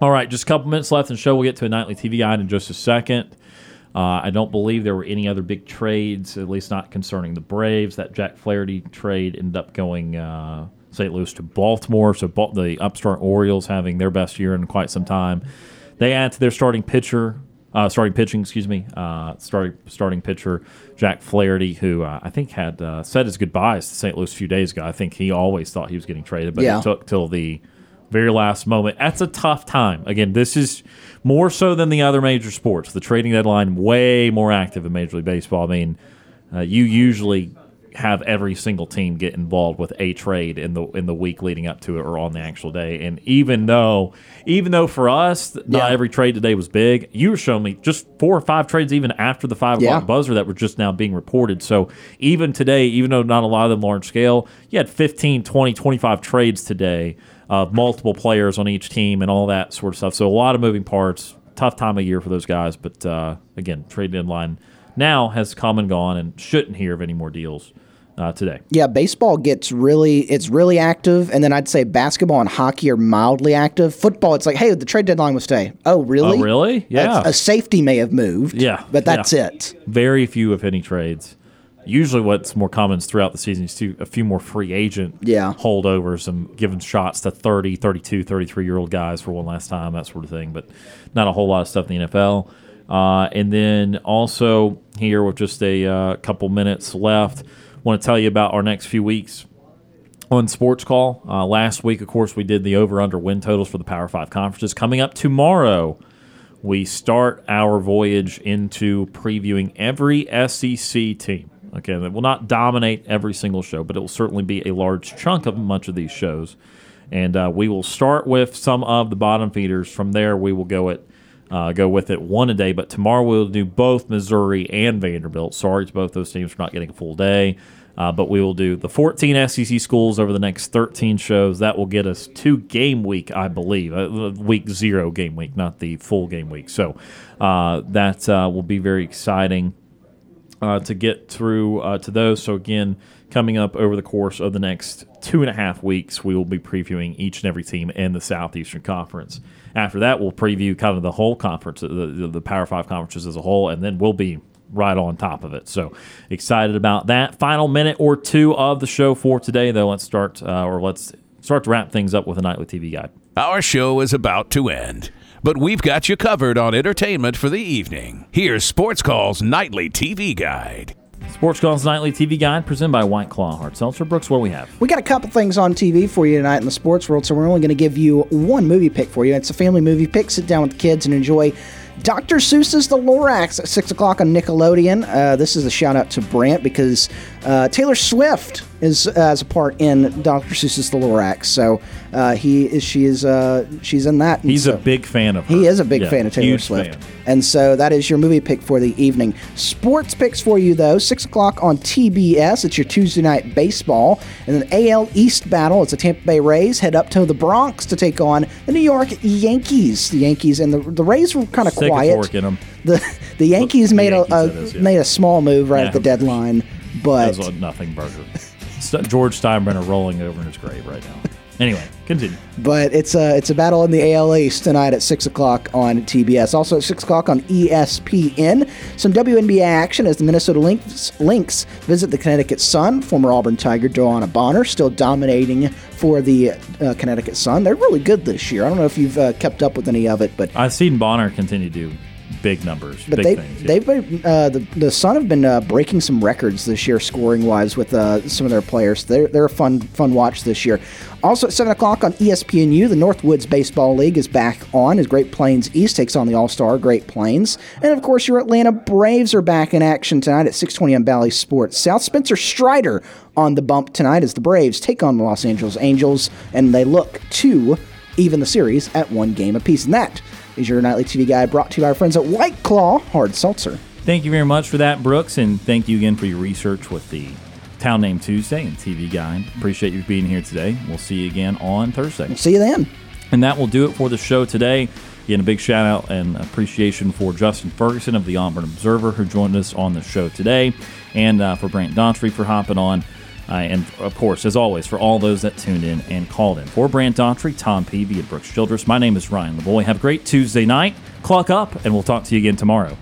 All right, just a couple minutes left in the show. We'll get to a nightly TV guide in just a second. I don't believe there were any other big trades, at least not concerning the Braves. That Jack Flaherty trade ended up going St. Louis to Baltimore, so the upstart Orioles having their best year in quite some time. They add to their starting pitcher Jack Flaherty, who I think had said his goodbyes to St. Louis a few days ago. I think he always thought he was getting traded, but it took till the very last moment. That's a tough time. Again, this is more so than the other major sports. The trading deadline way more active in Major League Baseball. I mean, you usually have every single team get involved with a trade in the week leading up to it or on the actual day. And even though for us, not every trade today was big, you were showing me just 4 or 5 trades even after the 5 o'clock buzzer that were just now being reported. So even today, even though not a lot of them large scale, you had 15, 20, 25 trades today of multiple players on each team and all that sort of stuff. So a lot of moving parts, tough time of year for those guys. But again, trade deadline now has come and gone and shouldn't hear of any more deals today. Yeah, baseball it's really active, and then I'd say basketball and hockey are mildly active. Football, it's like, hey, the trade deadline was today. Oh, really? Oh, really? Yeah. That's, a safety may have moved. Yeah. But that's it. Very few, if any, trades. Usually what's more common is throughout the season is a few more free agent holdovers and giving shots to 30, 32, 33-year-old guys for one last time, that sort of thing, but not a whole lot of stuff in the NFL. And then also here with just a couple minutes left, want to tell you about our next few weeks on Sports Call. Last week, of course, we did the over-under win totals for the Power 5 conferences. Coming up tomorrow, we start our voyage into previewing every SEC team. Okay, that will not dominate every single show, but it will certainly be a large chunk of much of these shows. And we will start with some of the bottom feeders. From there, we will go with it one a day, but tomorrow we'll do both Missouri and Vanderbilt. Sorry to both those teams for not getting a full day, but we will do the 14 SEC schools over the next 13 shows. That will get us to game week, I believe, week 0 game week, not the full game week. So that will be very exciting to get through to those. So again, coming up over the course of the next 2.5 weeks, we will be previewing each and every team in the Southeastern Conference. After that, we'll preview kind of the whole conference, the Power 5 conferences as a whole, and then we'll be right on top of it. So excited about that. Final minute or two of the show for today, though. Let's start to wrap things up with a nightly TV guide. Our show is about to end, but we've got you covered on entertainment for the evening. Here's Sports Call's nightly TV guide. Sports Call's Nightly TV Guide, presented by White Claw Hard Seltzer. Brooks, what do we have? We got a couple things on TV for you tonight in the sports world, so we're only going to give you one movie pick for you. It's a family movie pick. Sit down with the kids and enjoy Dr. Seuss's The Lorax at 6 o'clock on Nickelodeon. This is a shout-out to Brant because Taylor Swift is a part in Dr. Seuss's The Lorax, so she's in that. He's a big fan of her. He is a big fan of Taylor Swift. Fan. And so that is your movie pick for the evening. Sports picks for you, though, 6 o'clock on TBS. It's your Tuesday night baseball. And then AL East battle. It's the Tampa Bay Rays head up to the Bronx to take on the New York Yankees. The Yankees and the Rays were kind of quiet. The Yankees made a small move right at the deadline. But that was a nothing burger. George Steinbrenner rolling over in his grave right now. Anyway, continue. But it's a battle in the AL East tonight at 6 o'clock on TBS. Also at 6 o'clock on ESPN. Some WNBA action as the Minnesota Lynx visit the Connecticut Sun. Former Auburn Tiger Joanna Bonner still dominating for the Connecticut Sun. They're really good this year. I don't know if you've kept up with any of it, but I've seen Bonner continue to do big numbers, but big things. Yeah. They've been the Sun have been breaking some records this year, scoring wise, with some of their players. They're a fun watch this year. Also at 7 o'clock on ESPNU, the Northwoods Baseball League is back on as Great Plains East takes on the All-Star Great Plains, and of course your Atlanta Braves are back in action tonight at 6:20 on Bally Sports South. Spencer Strider on the bump tonight as the Braves take on the Los Angeles Angels, and they look to even the series at one game apiece. And that is your Nightly TV Guide, brought to you by our friends at White Claw Hard Seltzer. Thank you very much for that, Brooks, and thank you again for your research with the Town Name Tuesday and TV Guide. Appreciate you being here today. We'll see you again on Thursday. See you then. And that will do it for the show today. Again, a big shout-out and appreciation for Justin Ferguson of the Auburn Observer, who joined us on the show today, and for Brant Daughtry for hopping on. And, of course, as always, for all those that tuned in and called in. For Brant Daughtry, Tom Peavy, and Brooks Childress, my name is Ryan LeBoy. Have a great Tuesday night. Clock up, and we'll talk to you again tomorrow.